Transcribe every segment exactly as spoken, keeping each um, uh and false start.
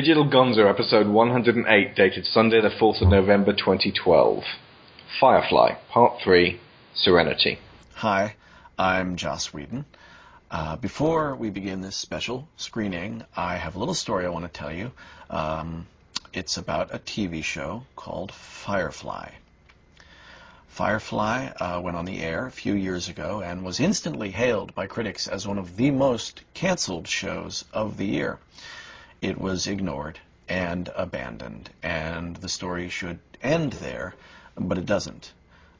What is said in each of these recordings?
Digital Gonzo, episode one hundred eight, dated Sunday the fourth of November twenty twelve. Firefly, part three, Serenity. Hi, I'm Joss Whedon. Uh, before we begin this special screening, I have a little story I want to tell you. Um, it's about a T V show called Firefly. Firefly uh, went on the air a few years ago and was instantly hailed by critics as one of the most canceled shows of the year. It was ignored and abandoned, and the story should end there, but it doesn't,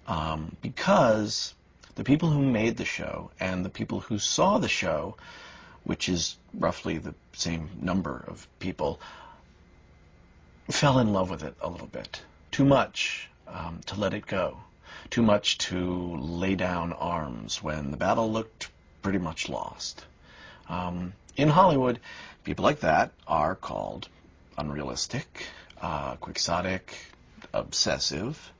um, because the people who made the show and the people who saw the show, which is roughly the same number of people, fell in love with it a little bit. Too much um, to let it go. Too much to lay down arms when the battle looked pretty much lost. Um, in Hollywood, people like that are called unrealistic, uh, quixotic, obsessive.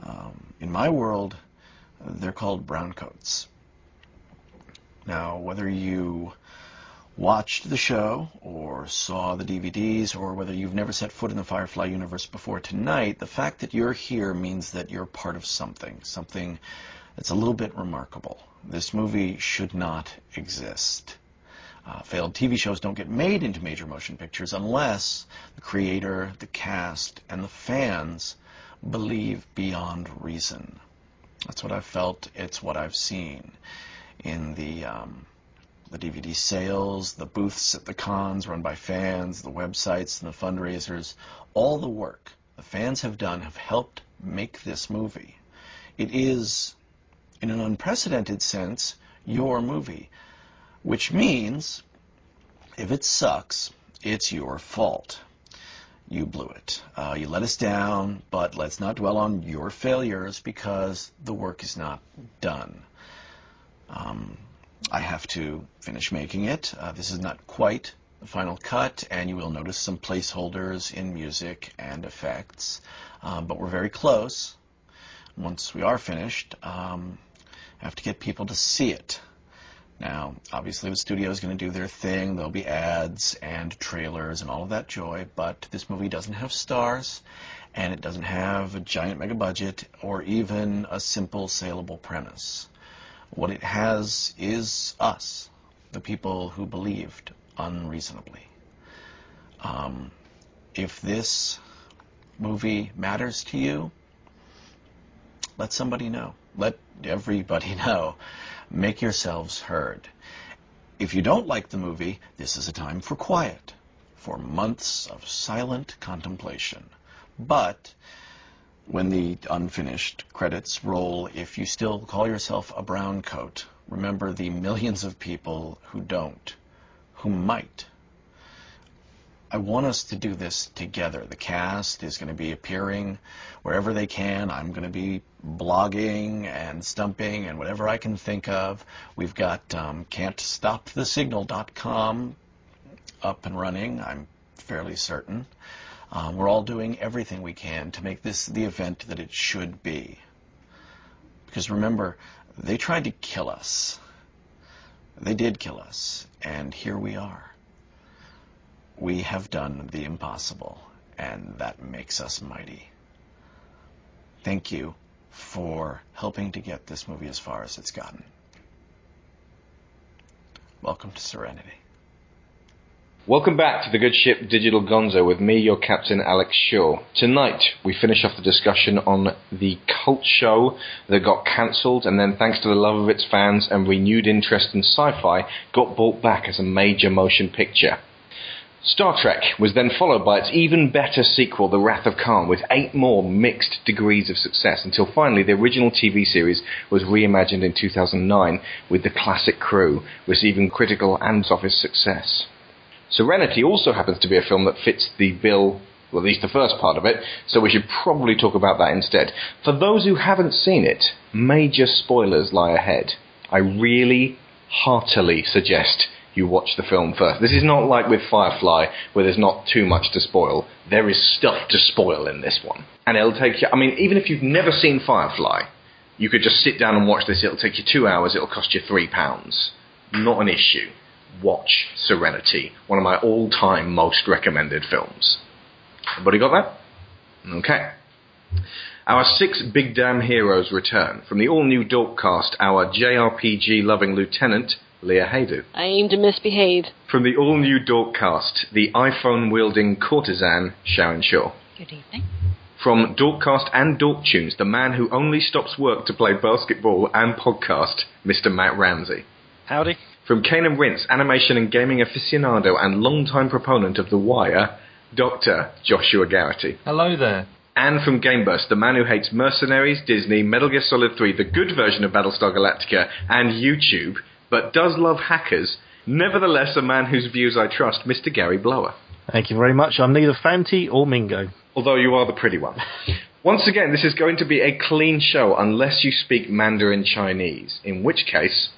Um, in my world, they're called browncoats. Now, whether you watched the show or saw the D V Ds or whether you've never set foot in the Firefly universe before tonight, the fact that you're here means that you're part of something, something that's a little bit remarkable. This movie should not exist. Uh, failed T V shows don't get made into major motion pictures unless the creator, the cast, and the fans believe beyond reason. That's what I've felt. It's what I've seen in the um, the D V D sales, the booths at the cons run by fans, the websites and the fundraisers. All the work the fans have done have helped make this movie. It is, in an unprecedented sense, your movie. Which means, if it sucks, it's your fault. You blew it. Uh, you let us down, but let's not dwell on your failures because the work is not done. Um, I have to finish making it. Uh, this is not quite the final cut, and you will notice some placeholders in music and effects, um, but we're very close. Once we are finished, um, I have to get people to see it. Now, obviously the studio is going to do their thing. There'll be ads and trailers and all of that joy, but this movie doesn't have stars, and it doesn't have a giant mega budget or even a simple saleable premise. What it has is us, the people who believed unreasonably. Um, if this movie matters to you, let somebody know. Let everybody know. Make yourselves heard. If you don't like the movie, this is a time for quiet, for months of silent contemplation. But when the unfinished credits roll, if you still call yourself a brown coat, remember the millions of people who don't, who might. I want us to do this together. The cast is going to be appearing wherever they can. I'm going to be blogging and stumping and whatever I can think of. We've got um, can't stop the signal dot com up and running, I'm fairly certain. Um, we're all doing everything we can to make this the event that it should be. Because remember, they tried to kill us. They did kill us, and here we are. We have done the impossible, and that makes us mighty. Thank you for helping to get this movie as far as it's gotten. Welcome to Serenity. Welcome back to the good ship Digital Gonzo with me, your captain, Alex Shaw. Tonight, we finish off the discussion on the cult show that got cancelled and then, thanks to the love of its fans and renewed interest in sci-fi, got bought back as a major motion picture. Star Trek was then followed by its even better sequel, The Wrath of Khan, with eight more mixed degrees of success, until finally the original T V series was reimagined in two thousand nine with the classic crew, receiving critical and office success. Serenity also happens to be a film that fits the bill, well, at least the first part of it, so we should probably talk about that instead. For those who haven't seen it, major spoilers lie ahead. I really heartily suggest you watch the film first. This is not like with Firefly, where there's not too much to spoil. There is stuff to spoil in this one. And it'll take you... I mean, even if you've never seen Firefly, you could just sit down and watch this. It'll take you two hours. It'll cost you three pounds. Not an issue. watch Serenity, one of my all-time most recommended films. Everybody got that? Okay. Our six big damn heroes return. From the all-new Dorkcast, our J R P G-loving lieutenant, Leah Haydu. I aim to misbehave. From the all-new Dorkcast, the iPhone-wielding courtesan, Sharon Shaw. Good evening. From Dorkcast and Dorktunes, the man who only stops work to play basketball and podcast, Mister Matt Ramsey. Howdy. From Kane and Rince, animation and gaming aficionado and longtime proponent of The Wire, Doctor Joshua Garrity. Hello there. And from Game Burst, the man who hates mercenaries, Disney, Metal Gear Solid three, the good version of Battlestar Galactica, and YouTube, but does love hackers, nevertheless a man whose views I trust, Mister Gary Blower. Thank you very much. I'm neither Fanti or Mingo. Although you are the pretty one. Once again, this is going to be a clean show unless you speak Mandarin Chinese, in which case...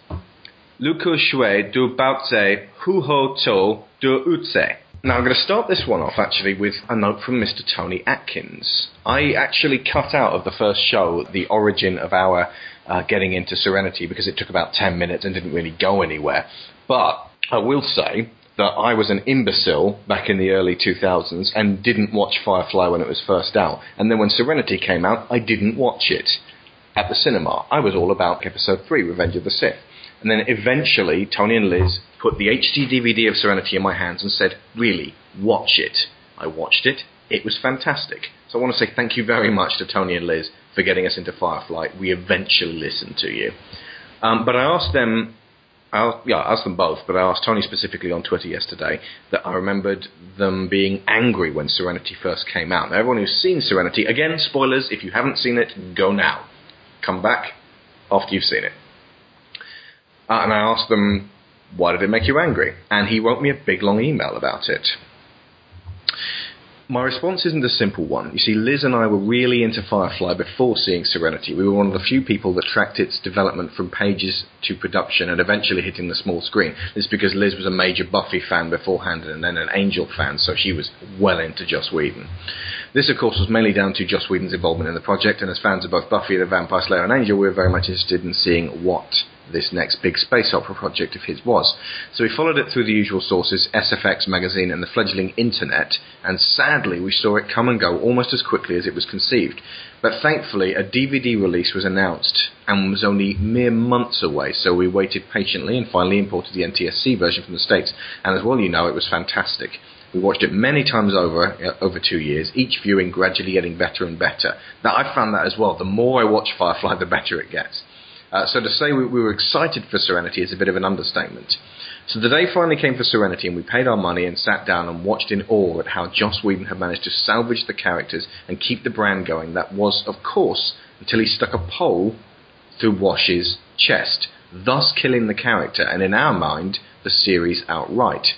Luku Shui Du Baoze Hu Ho To Du Utse. Now I'm going to start this one off actually with a note from Mister Tony Atkins. I actually cut out of the first show the origin of our uh, getting into Serenity because it took about ten minutes and didn't really go anywhere. But I will say that I was an imbecile back in the early two thousands and didn't watch Firefly when it was first out. And then when Serenity came out, I didn't watch it at the cinema. I was all about Episode three, Revenge of the Sith. And then eventually, Tony and Liz put the H D D V D of Serenity in my hands and said, really, watch it. I watched it. It was fantastic. So I want to say thank you very much to Tony and Liz for getting us into Firefly. We eventually listened to you. Um, but I asked them, I, yeah, I asked them both, but I asked Tony specifically on Twitter yesterday that I remembered them being angry when Serenity first came out. Now, everyone who's seen Serenity, again, spoilers, if you haven't seen it, go now. Come back after you've seen it. Uh, and I asked them, why did it make you angry? And he wrote me a big, long email about it. My response isn't a simple one. You see, Liz and I were really into Firefly before seeing Serenity. We were one of the few people that tracked its development from pages to production and eventually hitting the small screen. This is because Liz was a major Buffy fan beforehand and then an Angel fan, so she was well into Joss Whedon. This, of course, was mainly down to Joss Whedon's involvement in the project, and as fans of both Buffy the Vampire Slayer and Angel, we were very much interested in seeing what this next big space opera project of his was. So we followed it through the usual sources, S F X magazine and the fledgling internet, and sadly we saw it come and go almost as quickly as it was conceived. But thankfully a D V D release was announced and was only mere months away, so we waited patiently and finally imported the N T S C version from the States, and as well you know, it was fantastic. We watched it many times over, uh, over two years, each viewing gradually getting better and better. Now I found that as well, the more I watch Firefly the better it gets. Uh, so to say we, we were excited for Serenity is a bit of an understatement. So the day finally came for Serenity and we paid our money and sat down and watched in awe at how Joss Whedon had managed to salvage the characters and keep the brand going. That was, of course, until he stuck a pole through Wash's chest, thus killing the character and, in our mind, the series outright.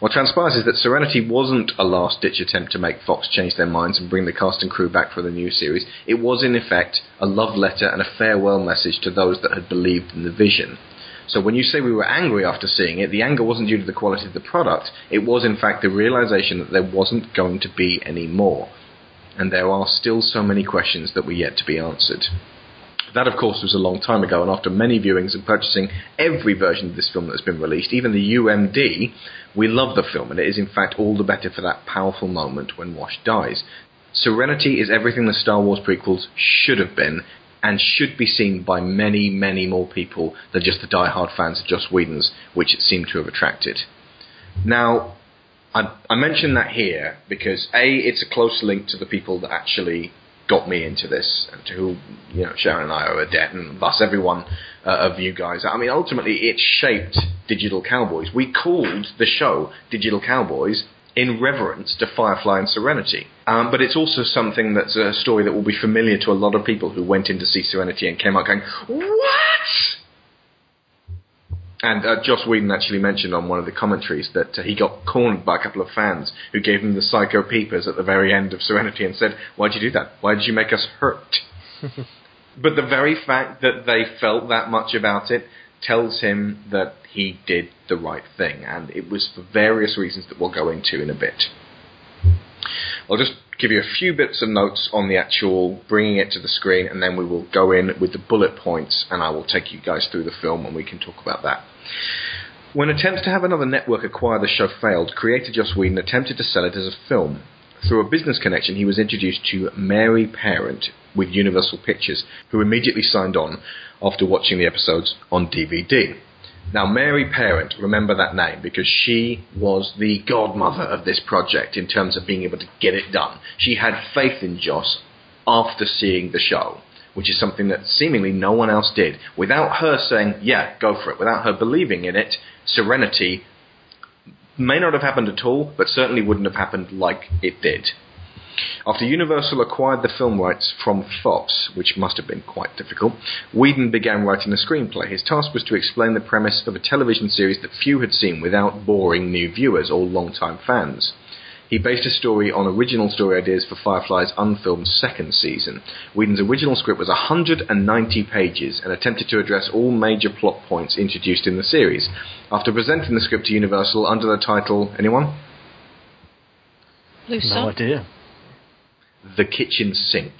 What transpires is that Serenity wasn't a last-ditch attempt to make Fox change their minds and bring the cast and crew back for the new series. It was, in effect, a love letter and a farewell message to those that had believed in the vision. So when you say we were angry after seeing it, the anger wasn't due to the quality of the product. It was, in fact, the realization that there wasn't going to be any more. And there are still so many questions that were yet to be answered. That, of course, was a long time ago, and after many viewings and purchasing every version of this film that has been released, even the U M D, we love the film, and it is, in fact, all the better for that powerful moment when Wash dies. Serenity is everything the Star Wars prequels should have been, and should be seen by many, many more people than just the die-hard fans of Joss Whedon's, which it seemed to have attracted. Now, I, I mention that here because, A, it's a close link to the people that actually got me into this, and to who, you know, Sharon and I are a debt, and thus everyone uh, of you guys. I mean, ultimately, it shaped Digital Cowboys. We called the show Digital Cowboys in reverence to Firefly and Serenity. Um, but it's also something that's a story that will be familiar to a lot of people who went in to see Serenity and came out going, what? And uh, Joss Whedon actually mentioned on one of the commentaries that uh, he got cornered by a couple of fans who gave him the psycho peepers at the very end of Serenity and said, why'd you do that? Why did you make us hurt? But the very fact that they felt that much about it tells him that he did the right thing, and it was for various reasons that we'll go into in a bit. I'll just give you a few bits of notes on the actual bringing it to the screen, and then we will go in with the bullet points, and I will take you guys through the film, and we can talk about that. When attempts to have another network acquire the show failed, creator Joss Whedon attempted to sell it as a film. Through a business connection, he was introduced to Mary Parent with Universal Pictures, who immediately signed on after watching the episodes on D V D. Now, Mary Parent, remember that name, because she was the godmother of this project in terms of being able to get it done. She had faith in Joss after seeing the show, which is something that seemingly no one else did. Without her saying, yeah, go for it, without her believing in it, Serenity may not have happened at all, but certainly wouldn't have happened like it did. After Universal acquired the film rights from Fox, which must have been quite difficult, Whedon began writing the screenplay. His task was to explain the premise of a television series that few had seen without boring new viewers or long-time fans. He based his story on original story ideas for Firefly's unfilmed second season. Whedon's original script was one hundred ninety pages and attempted to address all major plot points introduced in the series. After presenting the script to Universal under the title... anyone? Blue Sun? No idea. The Kitchen Sink.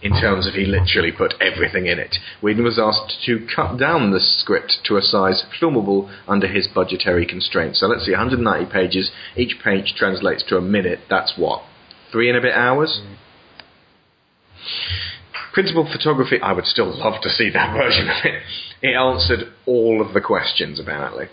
In terms of he literally put everything in it. Whedon was asked to cut down the script to a size filmable under his budgetary constraints. So let's see, one hundred ninety pages, each page translates to a minute, that's what, three and a bit hours? Mm. Principal photography, I would still love to see that version of it. It answered all of the questions, apparently.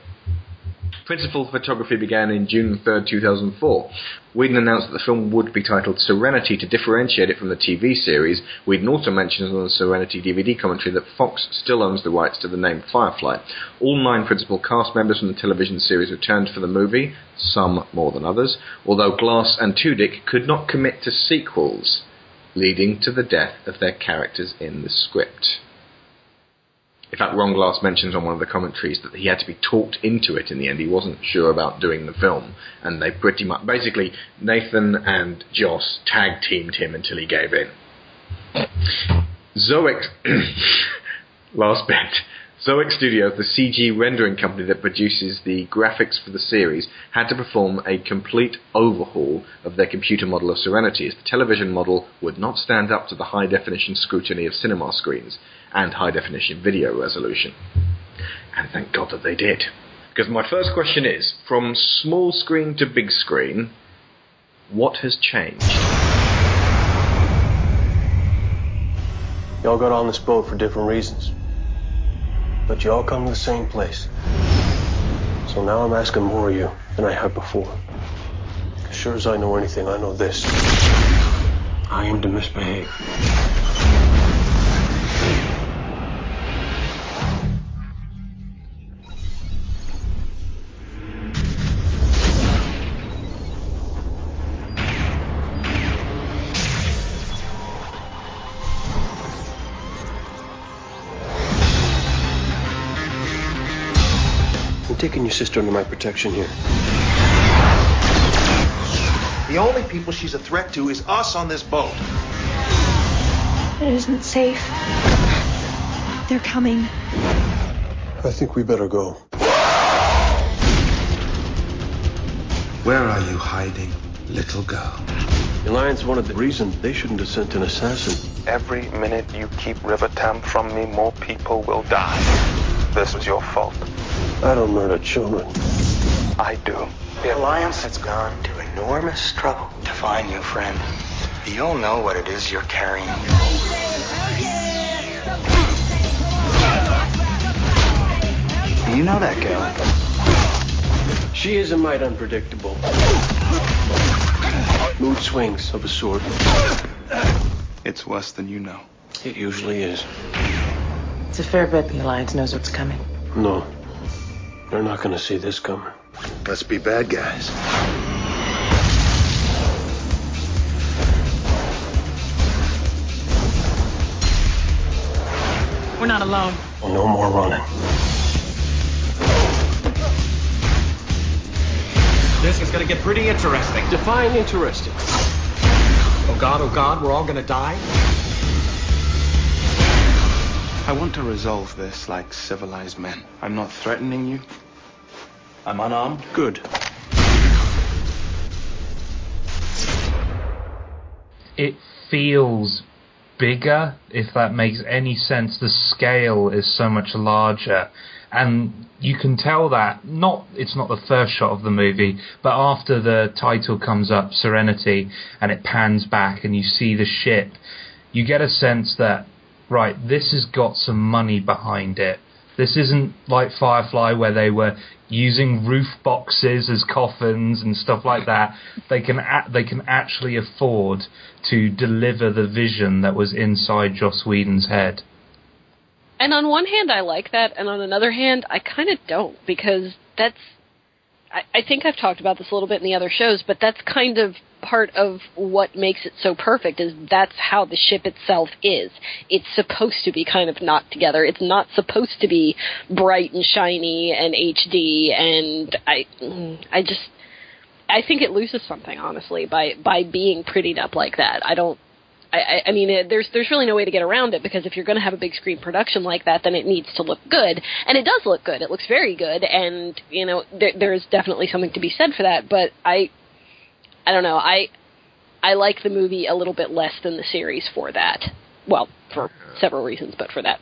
Principal photography began in June third, two thousand four. Whedon announced that the film would be titled Serenity to differentiate it from the T V series. Whedon also mentions on the Serenity D V D commentary that Fox still owns the rights to the name Firefly. All nine principal cast members from the television series returned for the movie, some more than others, although Glass and Tudyk could not commit to sequels, leading to the death of their characters in the script. In fact, Ron Glass mentions on one of the commentaries that he had to be talked into it in the end. He wasn't sure about doing the film, and they pretty much... basically, Nathan and Joss tag-teamed him until he gave in. Zoic... last bit. Zoic Studios, the C G rendering company that produces the graphics for the series, had to perform a complete overhaul of their computer model of Serenity, as the television model would not stand up to the high-definition scrutiny of cinema screens and high-definition video resolution. And thank God that they did. Because my first question is, from small screen to big screen, what has changed? Y'all got on this boat for different reasons. But y'all come to the same place. So now I'm asking more of you than I have before. As sure as I know anything, I know this. I am to misbehave. I'm taking your sister under my protection here. The only people she's a threat to is us on this boat. It isn't safe. They're coming. I think we better go. Where are you hiding, little girl? The Alliance wanted the reason they shouldn't have sent an assassin. Every minute you keep Rivertown from me, more people will die. This was your fault. I don't murder children. I do. The Alliance has gone to enormous trouble to find you, friend. You'll know what it is you're carrying. You know that girl. She is a mite unpredictable. Mood swings of a sort. It's worse than you know. It usually is. It's a fair bet the Alliance knows what's coming. No. They're not going to see this coming. Let's be bad guys. We're not alone. No more running. This is going to get pretty interesting. Define interesting. Oh God, oh God, we're all going to die? I want to resolve this like civilized men. I'm not threatening you. I'm unarmed. Good. It feels bigger, if that makes any sense. The scale is so much larger. and you can tell that not it's not the first shot of the movie, but after the title comes up, Serenity, and it pans back and you see the ship, you get a sense that, right, this has got some money behind it. This isn't like Firefly, where they were using roof boxes as coffins and stuff like that. They can a- they can actually afford to deliver the vision that was inside Joss Whedon's head. And on one hand, I like that, and on another hand, I kind of don't, because that's... I, I think I've talked about this a little bit in the other shows, but that's kind of part of what makes it so perfect, is that's how the ship itself is. It's supposed to be kind of knocked together. It's not supposed to be bright and shiny and H D, and I I just... I think it loses something, honestly, by, by being prettied up like that. I don't... I, I mean, there's there's really no way to get around it, because if you're going to have a big screen production like that, then it needs to look good. And it does look good. It looks very good. And, you know, there, there is definitely something to be said for that. But I I don't know. I I like the movie a little bit less than the series for that. Well, for several reasons, but for that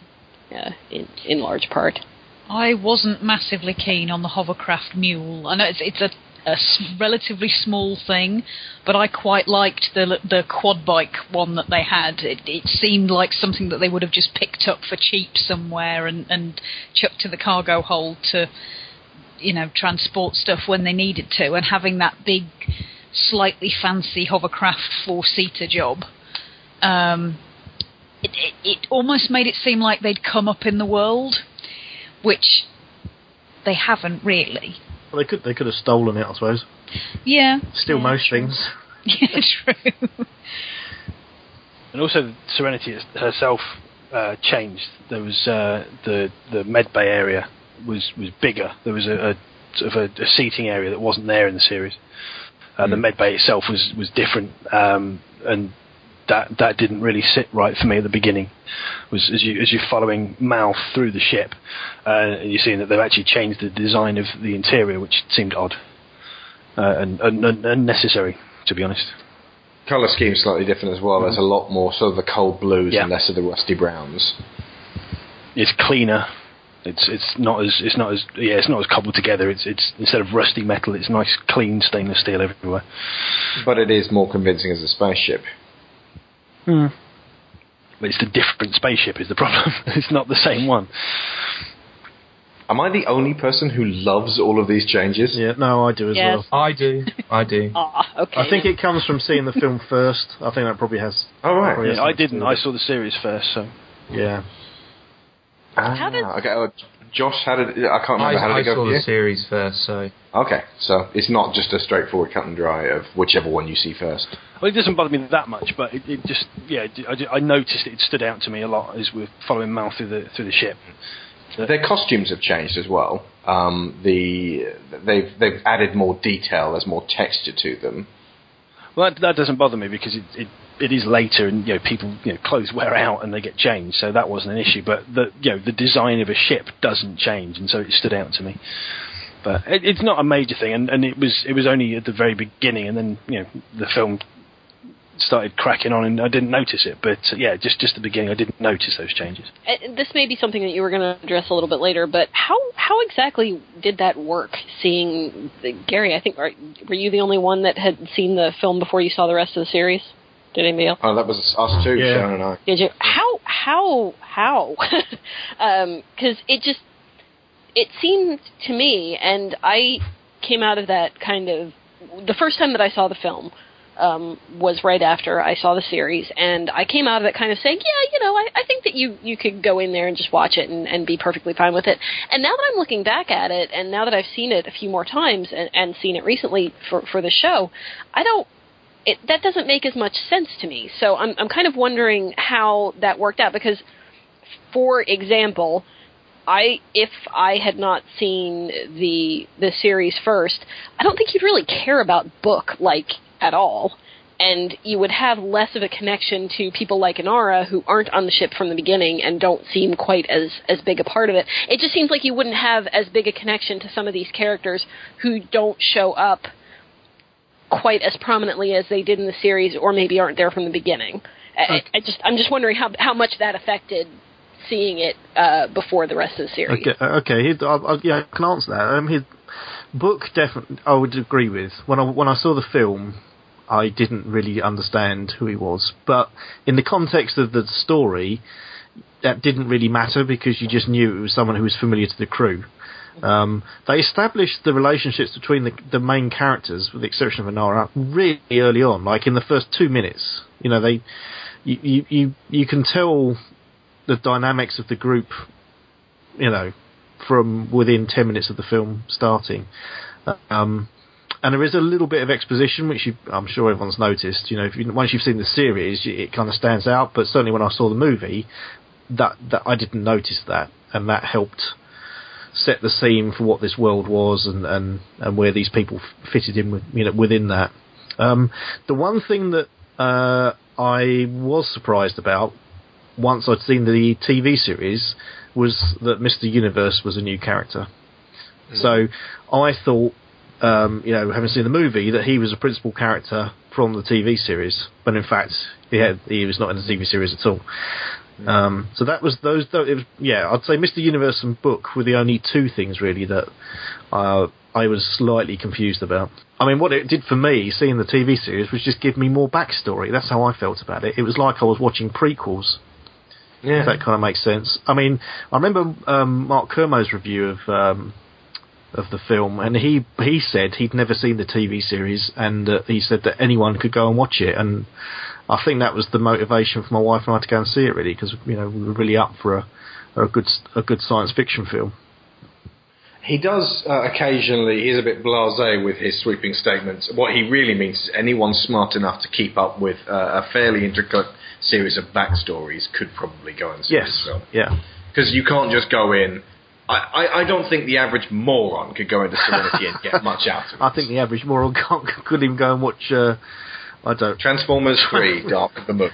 uh, in, in large part. I wasn't massively keen on the hovercraft mule. I know it's it's a... a relatively small thing, but I quite liked the the quad bike one that they had. It, it seemed like something that they would have just picked up for cheap somewhere and, and chucked to the cargo hold to, you know, transport stuff when they needed to, and having that big, slightly fancy hovercraft four-seater job. Um, it, it, it almost made it seem like they'd come up in the world, which they haven't really. Well, they could they could have stolen it, I suppose. Yeah. Still yeah, most true. things. Yeah, true. And also, Serenity herself uh, changed. There was uh, the the med bay area was, was bigger. There was a, a sort of a, a seating area that wasn't there in the series. Uh, mm. The med bay itself was was different, um, and that that didn't really sit right for me at the beginning. Was as you as you're following Mal through the ship, uh, and you're seeing that they've actually changed the design of the interior, which seemed odd uh, and, and, and unnecessary, to be honest. Colour scheme's slightly different as well. There's a lot more sort of the cold blues yeah. and less of the rusty browns. It's cleaner. It's it's not as it's not as yeah it's not as cobbled together. It's it's instead of rusty metal, it's nice clean stainless steel everywhere. But it is more convincing as a spaceship. Hmm. But it's a different spaceship is the problem. It's not the same one. Am I the only person who loves all of these changes? Yeah, no, I do as yes. well. I do. I do. Oh, okay. I think it comes from seeing the film first. I think that probably has... Oh, right. Probably yeah, has I didn't. I saw the series first, so... Yeah. Ah, did... okay. Uh, Josh, how did... I can't remember I, how did I it go. I saw the series first, so... Okay, so it's not just a straightforward cut and dry of whichever one you see first. Well, it doesn't bother me that much, but it, it just, yeah, I, I noticed it stood out to me a lot as we're following Mal through the through the ship. Their costumes have changed as well. Um, the they've they've added more detail. There's more texture to them. Well, that, that doesn't bother me because it, it it is later, and you know people you know clothes wear out and they get changed, so that wasn't an issue. But the you know the design of a ship doesn't change, and so it stood out to me. But it, it's not a major thing, and, and it was it was only at the very beginning, and then you know the film started cracking on and I didn't notice it, but uh, yeah, just just the beginning I didn't notice those changes. And this may be something that you were going to address a little bit later, but how how exactly did that work, seeing the, Gary, I think, are, were you the only one that had seen the film before you saw the rest of the series? Did anybody else? Oh, that was us too, yeah. Sharon and I. Did you? How, how, how? um, 'cause it just, it seemed to me, and I came out of that kind of, the first time that I saw the film, Um, was right after I saw the series, and I came out of it kind of saying, yeah, you know, I, I think that you, you could go in there and just watch it and, and be perfectly fine with it. And now that I'm looking back at it, and now that I've seen it a few more times and, and seen it recently for, for the show, I don't, it, that doesn't make as much sense to me. So I'm, I'm kind of wondering how that worked out, because, for example, I if I had not seen the the series first, I don't think you'd really care about Book like at all, and you would have less of a connection to people like Inara who aren't on the ship from the beginning and don't seem quite as, as big a part of it. It just seems like you wouldn't have as big a connection to some of these characters who don't show up quite as prominently as they did in the series, or maybe aren't there from the beginning. Okay. I, I just, I'm just wondering how how much that affected seeing it uh, before the rest of the series. Okay, okay. I, I, yeah, I can answer that. Um, his book definitely, I would agree with. When I when I saw the film, I didn't really understand who he was, but in the context of the story, that didn't really matter because you just knew it was someone who was familiar to the crew. Um, they established the relationships between the, the main characters, with the exception of Inara, really early on, like in the first two minutes. You know, they, you, you, you, you can tell the dynamics of the group, you know, from within ten minutes of the film starting. Um, and there is a little bit of exposition, which you, I'm sure everyone's noticed. You know, if you, once you've seen the series, it kind of stands out. But certainly when I saw the movie, that, that I didn't notice that, and that helped set the scene for what this world was and, and, and where these people f- fitted in with, you know, within that. Um, the one thing that uh, I was surprised about once I'd seen the T V series was that Mister Universe was a new character. Mm. So I thought, um, you know, having seen the movie, that he was a principal character from the T V series, but in fact he, had, he was not in the T V series at all. Um, so that was those. Though it was, yeah, I'd say Mister Universe and book were the only two things really that uh, I was slightly confused about. I mean, what it did for me seeing the T V series was just give me more backstory. That's how I felt about it. It was like I was watching prequels. Yeah, if that kind of makes sense. I mean, I remember um, Mark Kermode's review of um, of the film, and he he said he'd never seen the T V series, and uh, he said that anyone could go and watch it. And I think that was the motivation for my wife and I to go and see it, really, because, you know, we were really up for a, for a good a good science fiction film. He does uh, occasionally, he's a bit blasé with his sweeping statements. What he really means is anyone smart enough to keep up with uh, a fairly intricate series of backstories could probably go and see yes. this film. Yeah. Because you can't just go in. I, I, I don't think the average moron could go into Serenity and get much out of it. I think the average moron can't, could even go and watch... Uh, I don't. Transformers three, Dark of the Moon.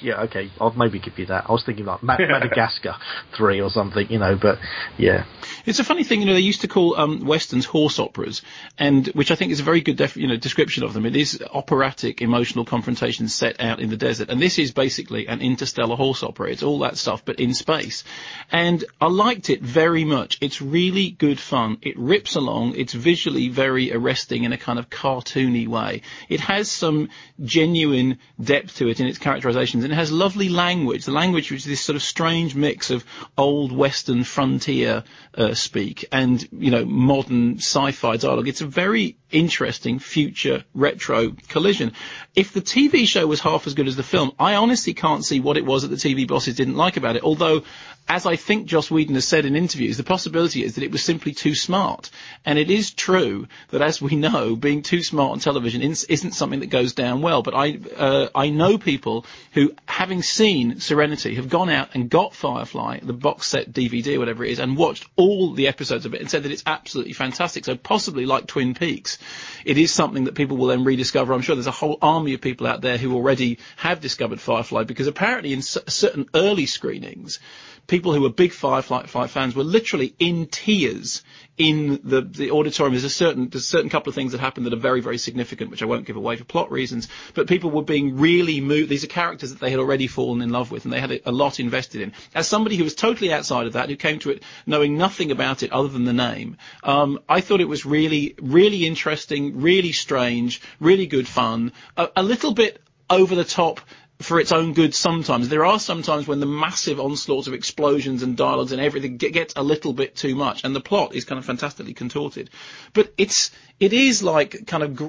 Yeah, okay, I'll maybe give you that. I was thinking like Mad- Madagascar three or something, you know, but yeah. It's a funny thing, you know, they used to call um, Westerns horse operas, and which I think is a very good def- you know, description of them. It is operatic, emotional confrontation set out in the desert, and this is basically an interstellar horse opera. It's all that stuff, but in space. And I liked it very much. It's really good fun. It rips along. It's visually very arresting in a kind of cartoony way. It has some genuine depth to it in its characterizations, and it has lovely language. The language which is this sort of strange mix of old Western frontier uh, speak and, you know, modern sci-fi dialogue. It's a very interesting future retro collision. If the T V show was half as good as the film, I honestly can't see what it was that the T V bosses didn't like about it, although, as I think Joss Whedon has said in interviews, the possibility is that it was simply too smart. And it is true that, as we know, being too smart on television isn't something that goes down well. But I uh, I know people who, having seen Serenity, have gone out and got Firefly, the box set D V D, whatever it is, and watched all the episodes of it and said that it's absolutely fantastic. So possibly, like Twin Peaks, it is something that people will then rediscover. I'm sure there's a whole army of people out there who already have discovered Firefly, because apparently in s- certain early screenings, people who were big Firefly fans were literally in tears in the, the auditorium. There's a certain, there's a certain couple of things that happened that are very, very significant, which I won't give away for plot reasons. But people were being really moved. These are characters that they had already fallen in love with, and they had a, a lot invested in. As somebody who was totally outside of that, who came to it knowing nothing about it other than the name, um, I thought it was really, really interesting, really strange, really good fun, a, a little bit over the top for its own good sometimes. There are some times when the massive onslaught of explosions and dialogues and everything get, gets a little bit too much, and the plot is kind of fantastically contorted. But it's it is like kind of gr-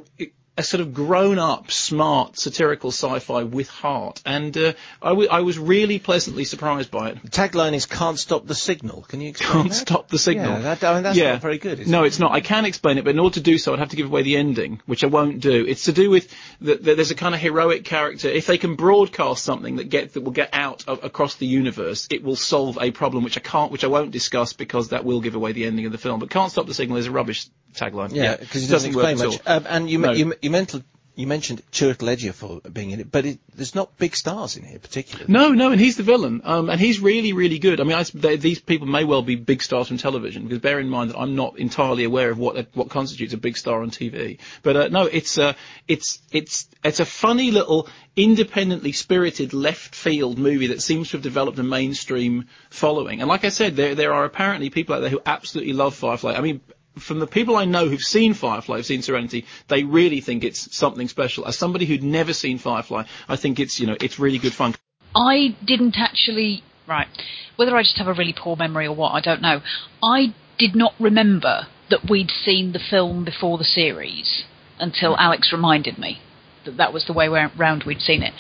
a sort of grown-up, smart, satirical sci-fi with heart, and uh, I, w- I was really pleasantly surprised by it. The tagline is "Can't stop the signal." Can you explain Can't that? Stop the signal. Yeah, that, I mean, that's yeah. not very good, is No, it? it's not. I can explain it, but in order to do so, I'd have to give away the ending, which I won't do. It's to do with the, the, there's a kind of heroic character. If they can broadcast something that gets that will get out of, across the universe, it will solve a problem which I can't, which I won't discuss because that will give away the ending of the film. But "Can't stop the signal" is a rubbish tagline. Yeah, because yeah, it doesn't, doesn't explain work much. At all. Um, and you, no. you, you meant to you mentioned Chiwetel Ejiofor being in it, but it, there's not big stars in here particularly. No, no, and he's the villain, um, and he's really, really good. I mean, I, they, these people may well be big stars from television, because bear in mind that I'm not entirely aware of what what constitutes a big star on T V. But uh, no, it's a uh, it's it's it's a funny little independently spirited left field movie that seems to have developed a mainstream following. And like I said, there there are apparently people out there who absolutely love Firefly. I mean, from the people I know who've seen Firefly, who've seen Serenity, they really think it's something special. As somebody who'd never seen Firefly, I think it's, you know, it's really good fun. I didn't actually, right, whether I just have a really poor memory or what, I don't know. I did not remember that we'd seen the film before the series until Alex reminded me that that was the way round we'd seen it.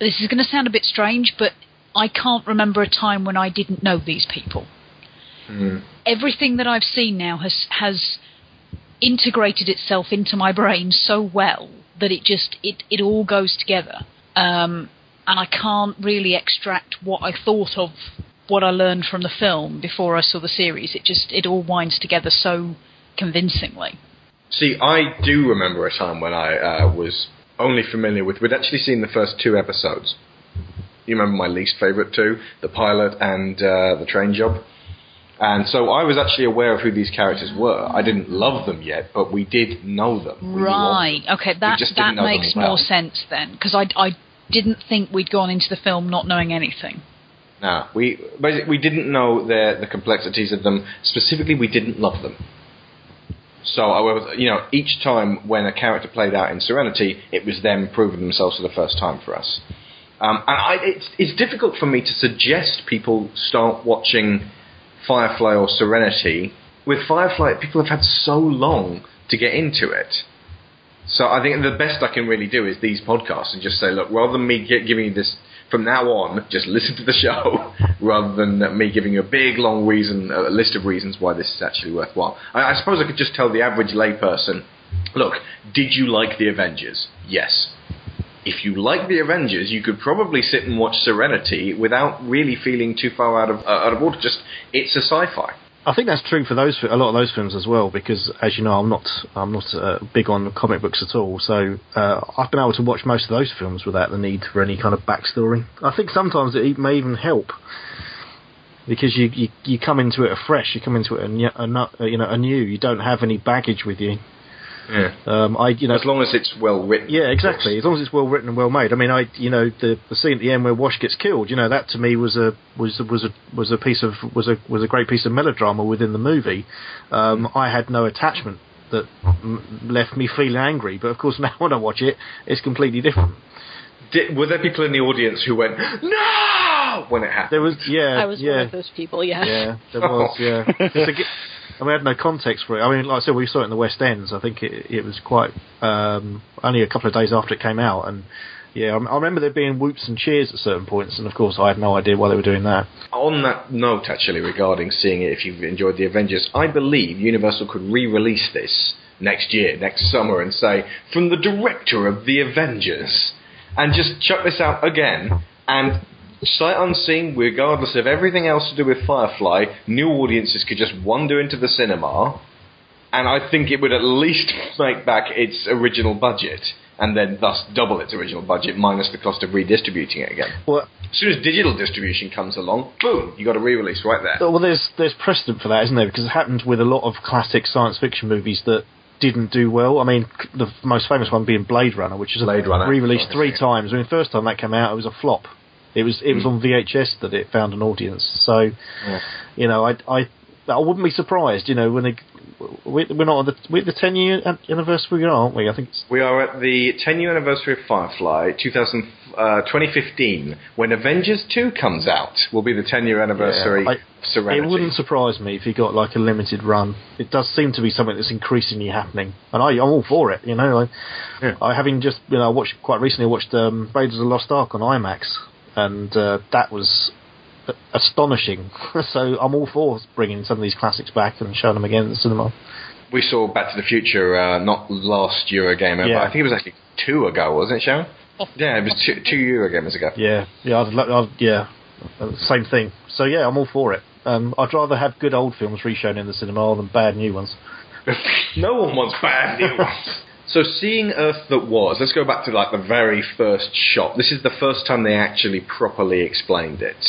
This is going to sound a bit strange, but I can't remember a time when I didn't know these people. Mm. Everything that I've seen now has has integrated itself into my brain so well that it just it, it all goes together, um, and I can't really extract what I thought of what I learned from the film before I saw the series. It just it all winds together so convincingly. See, I do remember a time when I uh, was only familiar with we'd actually seen the first two episodes. You remember my least favourite two, the pilot and uh, the train job. And so I was actually aware of who these characters were. I didn't love them yet, but we did know them. We right. Them. Okay, that that makes more well. sense then, because I, I didn't think we'd gone into the film not knowing anything. No, we basically, we didn't know their, the complexities of them. Specifically, we didn't love them. So I was, you know, each time when a character played out in Serenity, it was them proving themselves for the first time for us. Um, and I, it's, it's difficult for me to suggest people start watching Firefly or Serenity. With Firefly, people have had so long to get into it. So I think the best I can really do is these podcasts and just say, look, rather than me get, giving you this from now on, just listen to the show, rather than me giving you a big, long reason, a list of reasons why this is actually worthwhile. I, I suppose I could just tell the average layperson, look, did you like The Avengers? Yes. If you like The Avengers, you could probably sit and watch Serenity without really feeling too far out of uh, out of order. Just, it's a sci-fi. I think that's true for those a lot of those films as well, because as you know, I'm not I'm not uh, big on comic books at all. So uh, I've been able to watch most of those films without the need for any kind of backstory. I think sometimes it may even help, because you you, you come into it afresh, you come into it a, a, you know anew. You don't have any baggage with you. Yeah. Um, I, you know, as long as it's well written. Yeah, exactly. As long as it's well written and well made. I mean, I, you know, the, the scene at the end where Wash gets killed, you know, that to me was a was was a was a piece of was a was a great piece of melodrama within the movie. Um, I had no attachment that m- left me feeling angry, but of course now when I watch it, it's completely different. Did, were there people in the audience who went no when it happened? There was, yeah, I was yeah. one of those people. Yeah, yeah, there was. Oh. Yeah. It's a, I mean, I had no context for it. I mean, like I said, we saw it in the West End. I think it, it was quite um, only a couple of days after it came out, and yeah, I, I remember there being whoops and cheers at certain points, and of course, I had no idea why they were doing that. On that note, actually, regarding seeing it, if you've enjoyed The Avengers, I believe Universal could re-release this next year, next summer, and say from the director of The Avengers, and just chuck this out again and. Sight unseen, regardless of everything else to do with Firefly, new audiences could just wander into the cinema, and I think it would at least make back its original budget, and then thus double its original budget, minus the cost of redistributing it again. Well, as soon as digital distribution comes along, boom, you got a re-release right there. Well, there's there's precedent for that, isn't there? Because it happened with a lot of classic science fiction movies that didn't do well. I mean, the most famous one being Blade Runner, which is Blade Runner, re-released three yeah. times. I mean, the first time that came out, it was a flop. It was it was on V H S that it found an audience. So, yeah. you know, I, I I wouldn't be surprised. You know, when they, we're not at the we're at the ten year anniversary, aren't we? I think it's we are at the ten year anniversary of Firefly, two thousand, uh, twenty fifteen. When Avengers two comes out, will be the ten year anniversary. Yeah, I, of Serenity. It wouldn't surprise me if you got like a limited run. It does seem to be something that's increasingly happening, and I, I'm all for it. You know, I, yeah. I having just you know watched quite recently I watched um, Raiders of the Lost Ark on IMAX. And uh, that was astonishing. So I'm all for bringing some of these classics back and showing them again in the cinema. We saw Back to the Future uh, not last year again, yeah. but I think it was actually two ago, wasn't it, Sharon? Yeah, it was two, two year games ago. Yeah, yeah, I'd, I'd, yeah, same thing. So yeah, I'm all for it. Um, I'd rather have good old films reshown in the cinema than bad new ones. No one wants bad new ones. So seeing Earth that was, let's go back to like the very first shot. This is the first time they actually properly explained it.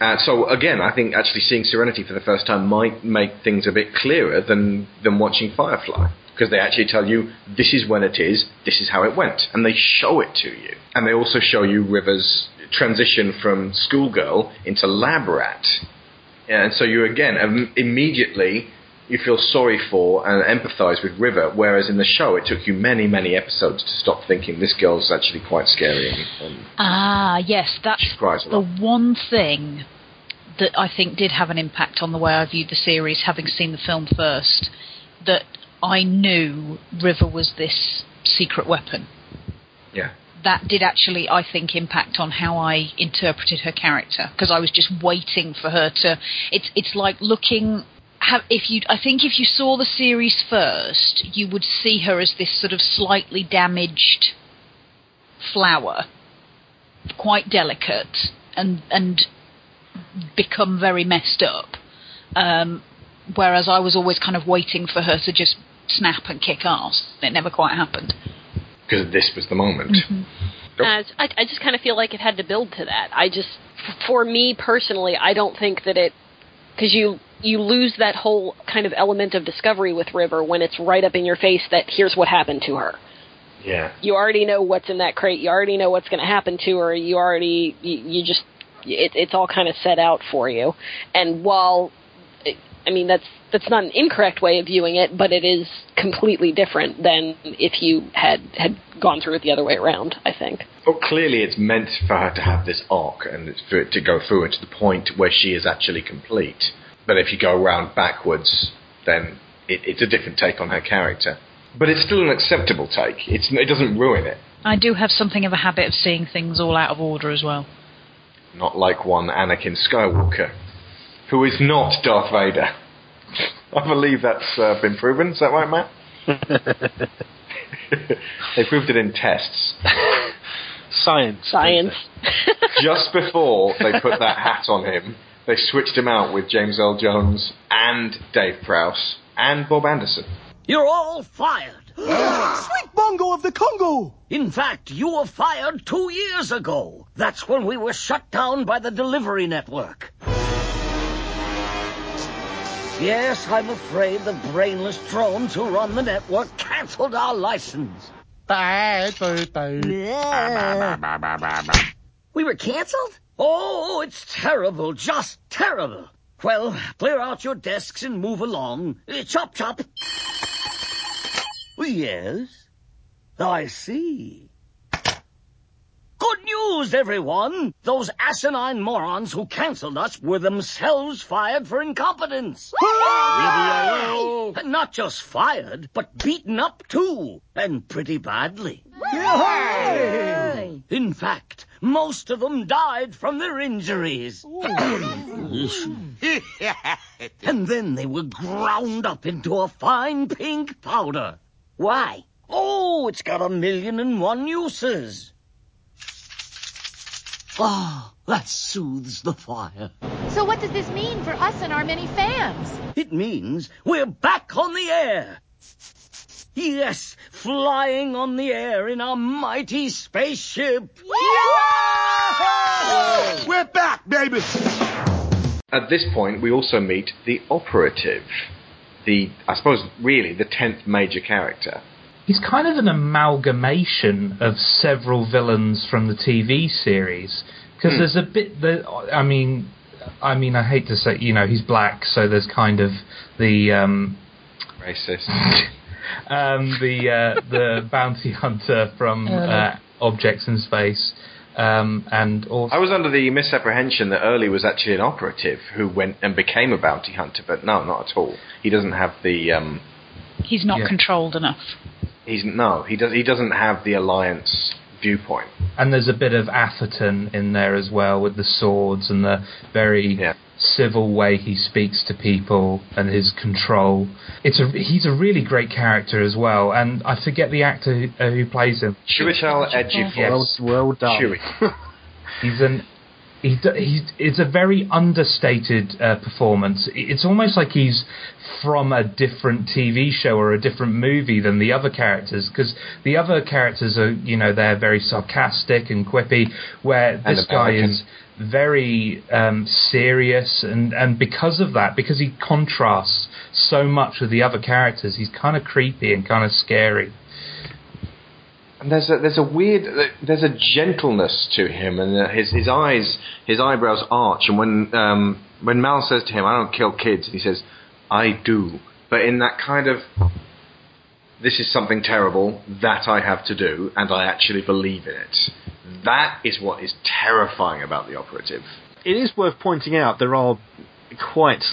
Uh, so again, I think actually seeing Serenity for the first time might make things a bit clearer than, than watching Firefly. Because they actually tell you, this is when it is, this is how it went. And they show it to you. And they also show you River's transition from schoolgirl into lab rat. And so you again, um, immediately... you feel sorry for and empathise with River, whereas in the show it took you many, many episodes to stop thinking this girl's actually quite scary. And, and ah, yes, that's the one thing that I think did have an impact on the way I viewed the series, having seen the film first, that I knew River was this secret weapon. Yeah. That did actually, I think, impact on how I interpreted her character, because I was just waiting for her to... It's, it's like looking... Have, if you, I think if you saw the series first, you would see her as this sort of slightly damaged flower, quite delicate, and and become very messed up. Um, whereas I was always kind of waiting for her to just snap and kick ass. It never quite happened. Because this was the moment. Mm-hmm. Uh, I, I just kind of feel like it had to build to that. I just, for me personally, I don't think that it, because you... you lose that whole kind of element of discovery with River when it's right up in your face that here's what happened to her. Yeah. You already know what's in that crate. You already know what's going to happen to her. You already, you, you just, it, it's all kind of set out for you. And while, I mean, that's, that's not an incorrect way of viewing it, but it is completely different than if you had, had gone through it the other way around, I think. Well, clearly it's meant for her to have this arc and for it to go through it to the point where she is actually complete. But if you go around backwards, then it, it's a different take on her character. But it's still an acceptable take. It's, it doesn't ruin it. I do have something of a habit of seeing things all out of order as well. Not like one Anakin Skywalker, who is not Darth Vader. I believe that's uh, been proven. Is that right, Matt? They proved it in tests. Science. Science. Just before they put that hat on him, they switched him out with James Earl Jones and Dave Prowse and Bob Anderson. You're all fired. Sweet Bongo of the Congo! In fact, you were fired two years ago. That's when we were shut down by the delivery network. Yes, I'm afraid the brainless drones who run the network cancelled our license. Bye, bye, bye. Yeah. Bah, bah, bah, bah, bah, bah. We were cancelled? Oh, it's terrible, just terrible. Well, clear out your desks and move along. Uh, chop, chop. Yes, I see. Good news, everyone. Those asinine morons who cancelled us were themselves fired for incompetence. Not just fired, but beaten up, too, and pretty badly. In fact... most of them died from their injuries. And then they were ground up into a fine pink powder. Why? Oh, it's got a million and one uses. Ah, oh, that soothes the fire. So what does this mean for us and our many fans? It means we're back on the air. Yes, flying on the air in our mighty spaceship. Yeah! We're back, baby! At this point, we also meet the operative. The, I suppose, really, the tenth major character. He's kind of an amalgamation of several villains from the T V series. Because hmm. there's a bit... There, I mean, I mean, I hate to say, you know, he's black, so there's kind of the... Um, racist... Um, the uh, the bounty hunter from uh, Objects in Space, um, and also I was under the misapprehension that Early was actually an operative who went and became a bounty hunter, but no, not at all. He doesn't have the. Um, he's not yeah. controlled enough. He's no, he does. He doesn't have the Alliance viewpoint. And there's a bit of Atherton in there as well with the swords and the very. Yeah. civil way he speaks to people and his control. It's a he's a really great character as well, and I forget the actor who, uh, who plays him. Chiwetel Ejiofor. Yes. Well, well done. Chewy. He's an He, he, it's a very understated uh, performance. It's almost like he's from a different T V show or a different movie than the other characters, because the other characters are, you know, they're very sarcastic and quippy, where and this guy is very um, serious, and, and because of that, because he contrasts so much with the other characters, he's kind of creepy and kind of scary. And there's a there's a weird there's a gentleness to him, and his his eyes his eyebrows arch, and when um, when Mal says to him, "I don't kill kids," and he says, "I do," but in that kind of, this is something terrible that I have to do, and I actually believe in it. That is what is terrifying about the Operative. It is worth pointing out there are quite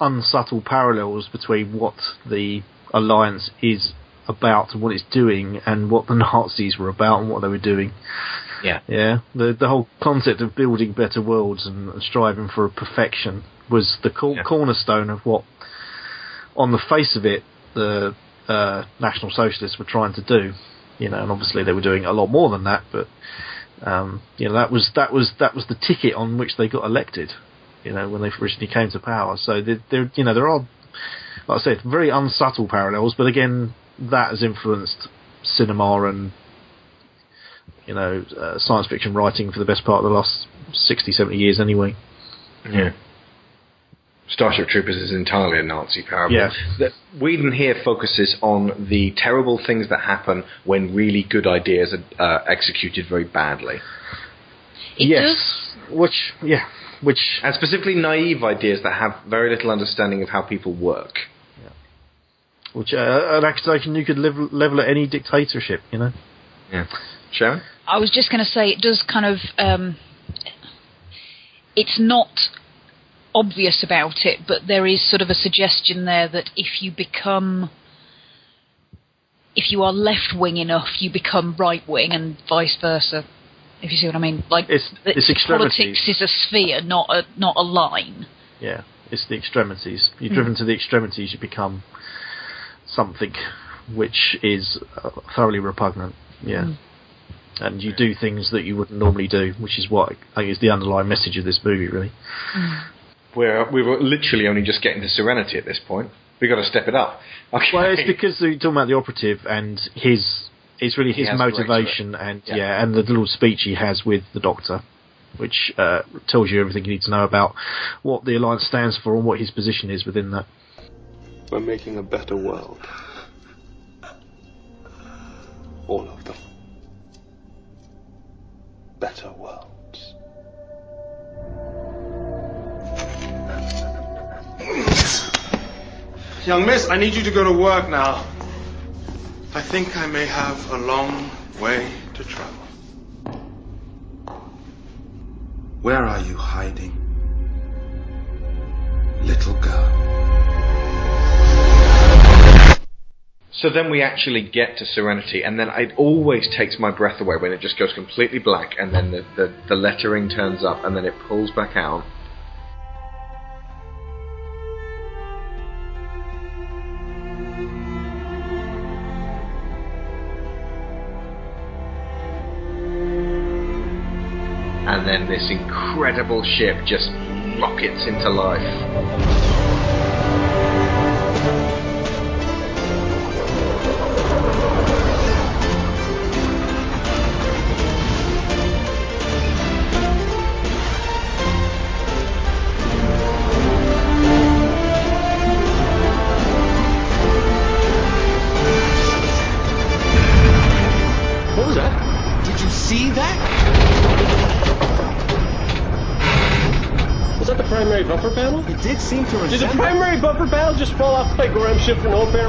unsubtle parallels between what the Alliance is about what it's doing and what the Nazis were about and what they were doing. Yeah. Yeah. The the whole concept of building better worlds and, and striving for perfection was the cor- yeah. cornerstone of what, on the face of it, the uh, National Socialists were trying to do. You know, and obviously they were doing a lot more than that, but um, you know, that was that was that was the ticket on which they got elected, you know, when they originally came to power. So there, you know, there are, like I said, very unsubtle parallels, but again, that has influenced cinema and, you know, uh, science fiction writing for the best part of the last sixty, seventy years anyway. Yeah. Starship Troopers is entirely a Nazi parable. Yeah. That Whedon here focuses on the terrible things that happen when really good ideas are uh, executed very badly. It yes. Does. Which, yeah. Which, and specifically naive ideas that have very little understanding of how people work. Which, uh, an accusation you could level, level at any dictatorship, you know? Yeah. Sharon? I was just going to say, it does kind of... Um, it's not obvious about it, but there is sort of a suggestion there that if you become... if you are left-wing enough, you become right-wing and vice versa, if you see what I mean. Like, it's, it's politics is a sphere, not a, not a line. Yeah, it's the extremities. You're mm. driven to the extremities, you become... something which is uh, thoroughly repugnant, yeah. Mm. And you do things that you wouldn't normally do, which is what I think is the underlying message of this movie, really. Mm. We're we were literally only just getting to Serenity at this point. We've got to step it up. Okay. Well, it's because we're talking about the Operative and his it's really his motivation and yeah. yeah, and the little speech he has with the Doctor, which uh, tells you everything you need to know about what the Alliance stands for and what his position is within that. We're making a better world. All of them. Better worlds. Young miss, I need you to go to work now. I think I may have a long way to travel. Where are you hiding, little girl? So then we actually get to Serenity, and then it always takes my breath away when it just goes completely black, and then the, the, the lettering turns up, and then it pulls back out. And then this incredible ship just rockets into life. Buffer panel? It did seem to resemble... Did the primary buffer panel just fall off like Gorham ship from old bear?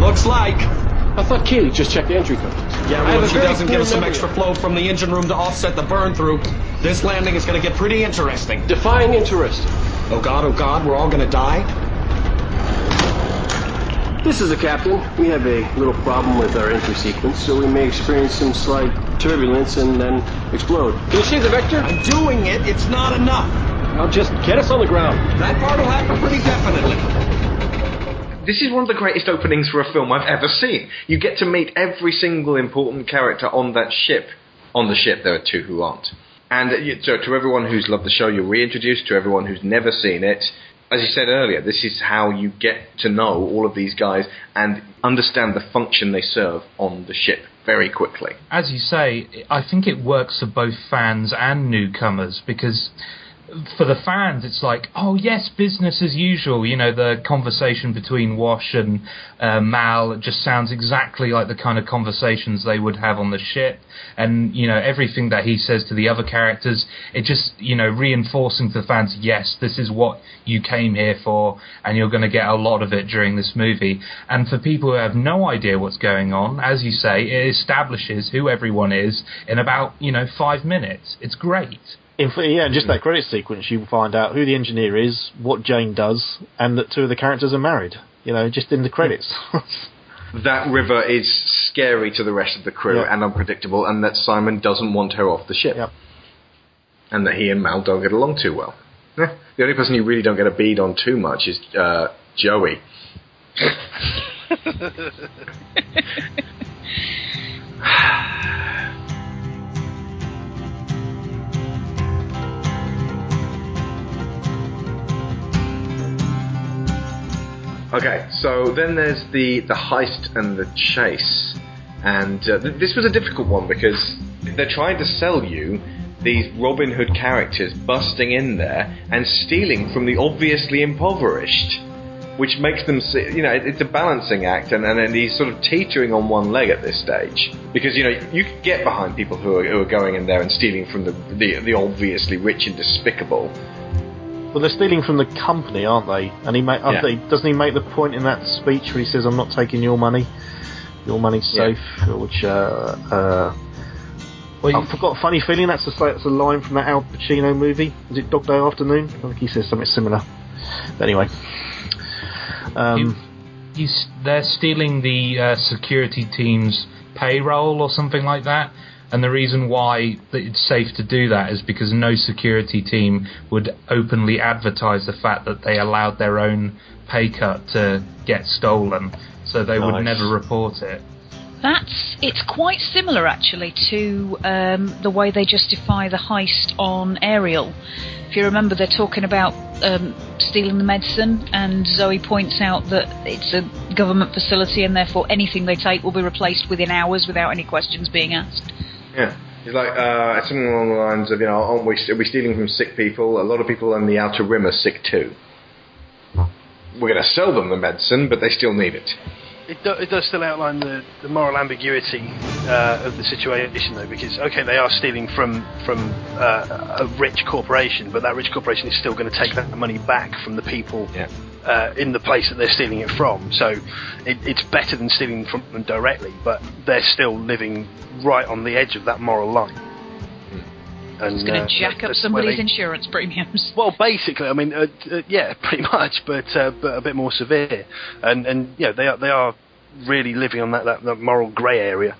Looks like... I thought Katie just checked the entry code. Yeah, well, if she doesn't give us some extra flow from the engine room to offset the burn through, this landing is going to get pretty interesting. Defying interest. Oh God, oh God, we're all going to die? This is the captain. We have a little problem with our entry sequence, so we may experience some slight turbulence and then explode. Can you see the vector? I'm doing it. It's not enough. Now just get us on the ground. That part will happen pretty definitely. this is one of the greatest openings for a film I've ever seen. You get to meet every single important character on that ship. On the ship, there are two who aren't. And so to everyone who's loved the show, you're reintroduced. To everyone who's never seen it, as you said earlier, this is how you get to know all of these guys and understand the function they serve on the ship very quickly. As you say, I think it works for both fans and newcomers, because for the fans, it's like, oh yes, business as usual. You know, the conversation between Wash and uh, Mal, it just sounds exactly like the kind of conversations they would have on the ship. And, you know, everything that he says to the other characters, it just, you know, reinforcing to the fans, yes, this is what you came here for, and you're going to get a lot of it during this movie. And for people who have no idea what's going on, as you say, it establishes who everyone is in about, you know, five minutes. It's great. In, yeah, and just that credit sequence, you find out who the engineer is, what Jane does, and that two of the characters are married. You know, just in the credits. That River is scary to the rest of the crew, yeah, and unpredictable, and that Simon doesn't want her off the ship. Yeah. And that he and Mal don't get along too well. Yeah. The only person you really don't get a bead on too much is uh, Joey. Okay, so then there's the, the heist and the chase. And uh, th- this was a difficult one because they're trying to sell you these Robin Hood characters busting in there and stealing from the obviously impoverished, which makes them, you know, it, it's a balancing act, and, and, and he's sort of teetering on one leg at this stage. Because, you know, you can get behind people who are, who are going in there and stealing from the, the, the obviously rich and despicable. Well, they're stealing from the company, aren't they? And he ma- yeah. they, doesn't he make the point in that speech where he says, "I'm not taking your money. Your money's safe." Yeah. Which, uh, uh, well, I forgot. Funny Feeling. That's a that's a line from that Al Pacino movie. Was it Dog Day Afternoon? I think he says something similar. But anyway, um, he, he's they're stealing the uh, security team's payroll or something like that. And the reason why it's safe to do that is because no security team would openly advertise the fact that they allowed their own pay cut to get stolen, so they nice. would never report it. That's it's quite similar actually to um, the way they justify the heist on Ariel. If you remember, they're talking about um, stealing the medicine, and Zoe points out that it's a government facility and therefore anything they take will be replaced within hours without any questions being asked. Yeah, it's like uh, something along the lines of, you know, aren't we, are we stealing from sick people? A lot of people on the Outer Rim are sick too. We're going to sell them the medicine, but they still need it. It, do, it does still outline the, the moral ambiguity uh, of the situation, though, because, okay, they are stealing from, from uh, a rich corporation, but that rich corporation is still going to take that money back from the people yeah. uh, in the place that they're stealing it from. So it, it's better than stealing from them directly, but they're still living right on the edge of that moral line. It's going to uh, jack up somebody's insurance premiums. Well, basically, I mean, uh, uh, yeah, pretty much, but uh, but a bit more severe. And and yeah, they are they are really living on that, that, that moral grey area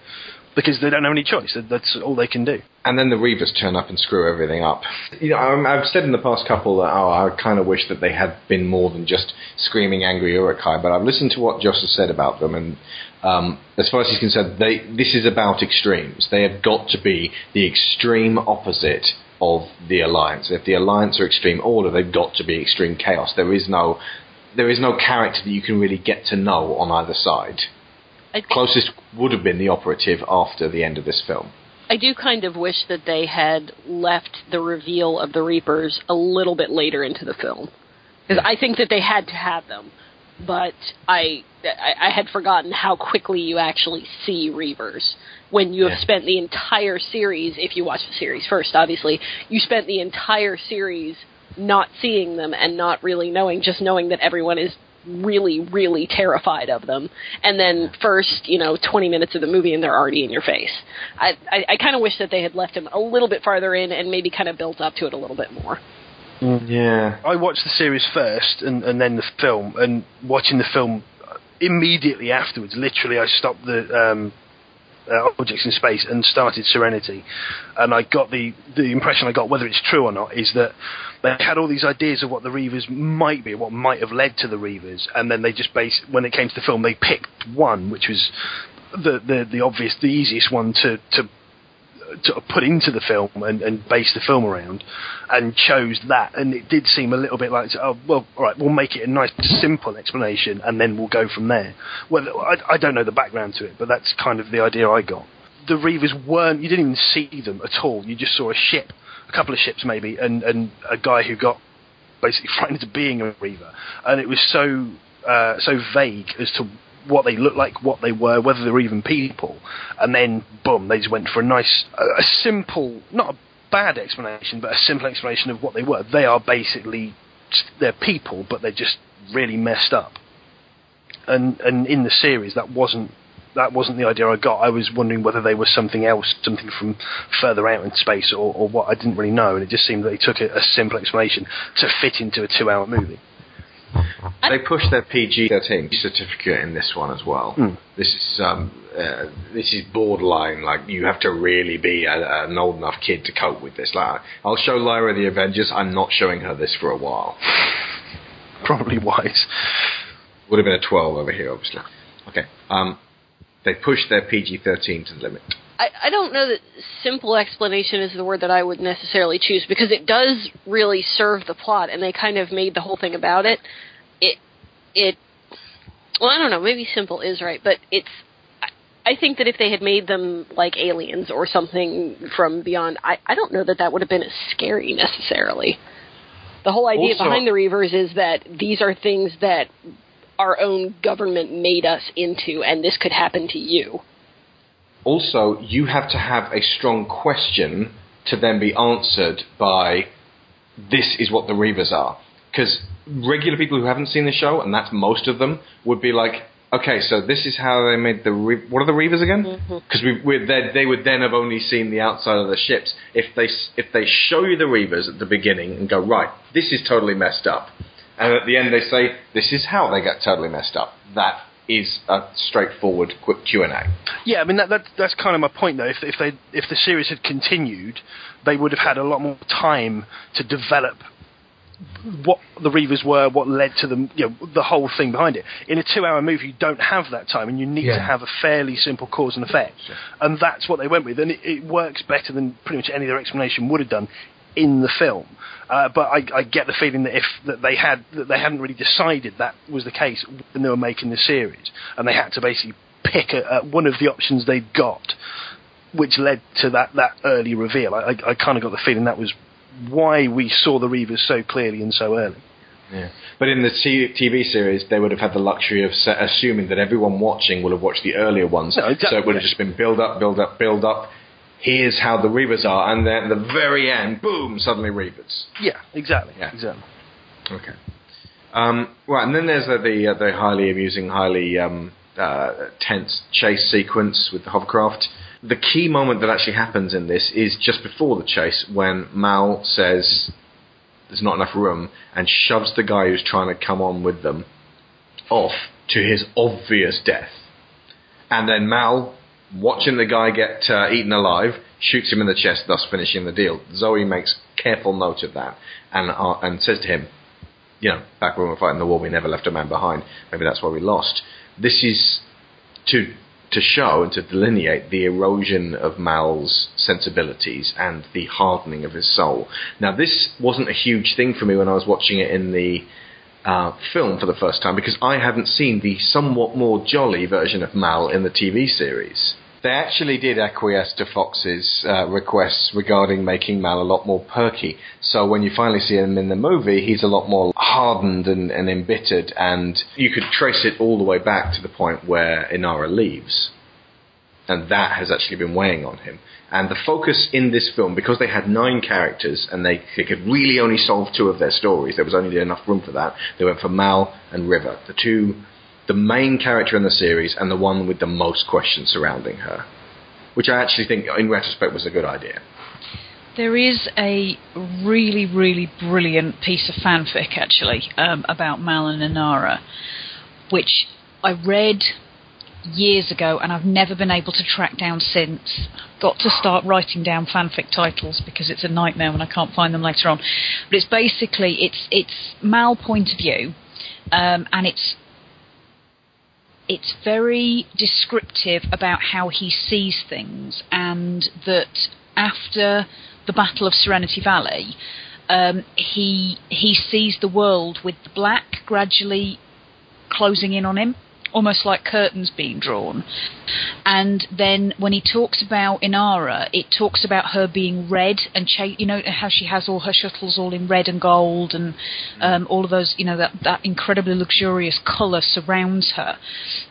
because they don't have any choice. That's all they can do. And then the Reavers turn up and screw everything up. You know, I'm, I've said in the past couple that oh, I kind of wish that they had been more than just screaming angry Uruk-hai. But I've listened to what Joss has said about them, and um, as far as he's concerned, they, this is about extremes. They have got to be the extreme opposite of the Alliance. If the Alliance are extreme order, they've got to be extreme chaos. There is no, there is no character that you can really get to know on either side. Closest would have been the operative after the end of this film. I do kind of wish that they had left the reveal of the Reapers a little bit later into the film. Because I think that they had to have them. But I I had forgotten how quickly you actually see Reavers when you have yeah. spent the entire series, if you watch the series first, obviously, you spent the entire series not seeing them and not really knowing, just knowing that everyone is really, really terrified of them. And then first, you know, twenty minutes of the movie and they're already in your face. I, I, I kind of wish that they had left him a little bit farther in and maybe kind of built up to it a little bit more. Yeah. I watched the series first and, and then the film, and watching the film immediately afterwards, literally I stopped the um, uh, Objects in Space and started Serenity, and I got the the impression I got, whether it's true or not, is that they had all these ideas of what the Reavers might be, what might have led to the Reavers, and then they just based, when it came to the film, they picked one, which was the the, the obvious, the easiest one to to to put into the film and, and base the film around, and chose that. And it did seem a little bit like, oh, well, all right, we'll make it a nice, simple explanation and then we'll go from there. Well, I, I don't know the background to it, but that's kind of the idea I got. The Reavers weren't, you didn't even see them at all. You just saw a ship, a couple of ships maybe, and, and a guy who got basically frightened into being a Reaver. And it was so uh, so vague as to what they looked like, what they were, whether they were even people. And then, boom, they just went for a nice, a, a simple, not a bad explanation, but a simple explanation of what they were. They are basically, they're people, but they're just really messed up. And and in the series, that wasn't that wasn't the idea I got. I was wondering whether they were something else, something from further out in space, or, or what. I didn't really know, and it just seemed that they took a, a simple explanation to fit into a two-hour movie. They pushed their P G thirteen certificate in this one as well. Mm. This is um, uh, this is borderline. Like, you have to really be a, an old enough kid to cope with this. Like, I'll show Lyra the Avengers. I'm not showing her this for a while. Probably wise. Would have been a twelve over here, obviously. Okay. Um, they pushed their P G thirteen to the limit. I, I don't know that simple explanation is the word that I would necessarily choose, because it does really serve the plot, and they kind of made the whole thing about it. It, it, well, I don't know, maybe simple is right, but it's, I, I think that if they had made them like aliens or something from beyond, I, I don't know that that would have been as scary necessarily. The whole idea also, behind the Reavers is that these are things that our own government made us into, and this could happen to you. Also, you have to have a strong question to then be answered by, this is what the Reavers are. Because regular people who haven't seen the show, and that's most of them, would be like, okay, so this is how they made the... Re- what are the Reavers again? Because mm-hmm. we, we're they would then have only seen the outside of the ships. If they, if they show you the Reavers at the beginning and go, right, this is totally messed up. And at the end they say, this is how they got totally messed up. That is a straightforward, quick Q and A. Yeah, I mean, that, that that's kind of my point, though. If if they if the series had continued, they would have had a lot more time to develop what the Reavers were, what led to them, you know, the whole thing behind it. In a two-hour movie, you don't have that time, and you need yeah. to have a fairly simple cause and effect. Sure. And that's what they went with, and it, it works better than pretty much any other explanation would have done in the film. Uh, but I, I get the feeling that if that they had that they hadn't really decided that was the case when they were making the series, and they had to basically pick a, a, one of the options they'd got, which led to that, that early reveal. I, I, I kind of got the feeling that was why we saw the Reavers so clearly and so early. Yeah, but in the T V series, they would have had the luxury of assuming that everyone watching will have watched the earlier ones, no, exactly. So it would have just been build up, build up, build up. Here's how the Reavers are, and then at the very end, boom, suddenly Reavers. Yeah, exactly. Yeah. Exactly. Okay. Um, right, and then there's the the, uh, the highly amusing, highly um, uh, tense chase sequence with the hovercraft. The key moment that actually happens in this is just before the chase, when Mal says there's not enough room and shoves the guy who's trying to come on with them off to his obvious death. And then Mal, watching the guy get uh, eaten alive, shoots him in the chest, thus finishing the deal. Zoe makes careful note of that and uh, and says to him, you know, back when we were fighting the war, we never left a man behind. Maybe that's why we lost. This is to to show and to delineate the erosion of Mal's sensibilities and the hardening of his soul. Now, this wasn't a huge thing for me when I was watching it in the Uh, film for the first time, because I hadn't seen the somewhat more jolly version of Mal in the T V series. They actually did acquiesce to Fox's uh, requests regarding making Mal a lot more perky, so when you finally see him in the movie, he's a lot more hardened and, and embittered, and you could trace it all the way back to the point where Inara leaves. And that has actually been weighing on him. And the focus in this film, because they had nine characters and they, they could really only solve two of their stories, there was only enough room for that, they went for Mal and River, the two, the main character in the series and the one with the most questions surrounding her, which I actually think, in retrospect, was a good idea. There is a really, really brilliant piece of fanfic, actually, um, about Mal and Inara, which I read years ago, and I've never been able to track down since. I've got to start writing down fanfic titles because it's a nightmare when I can't find them later on. But it's basically, it's it's Mal's point of view, um, and it's it's very descriptive about how he sees things, and that after the Battle of Serenity Valley, um, he he sees the world with the black gradually closing in on him, almost like curtains being drawn. And then when he talks about Inara, it talks about her being red and cha- you know how she has all her shuttles all in red and gold, and um, all of those, you know, that, that incredibly luxurious colour surrounds her,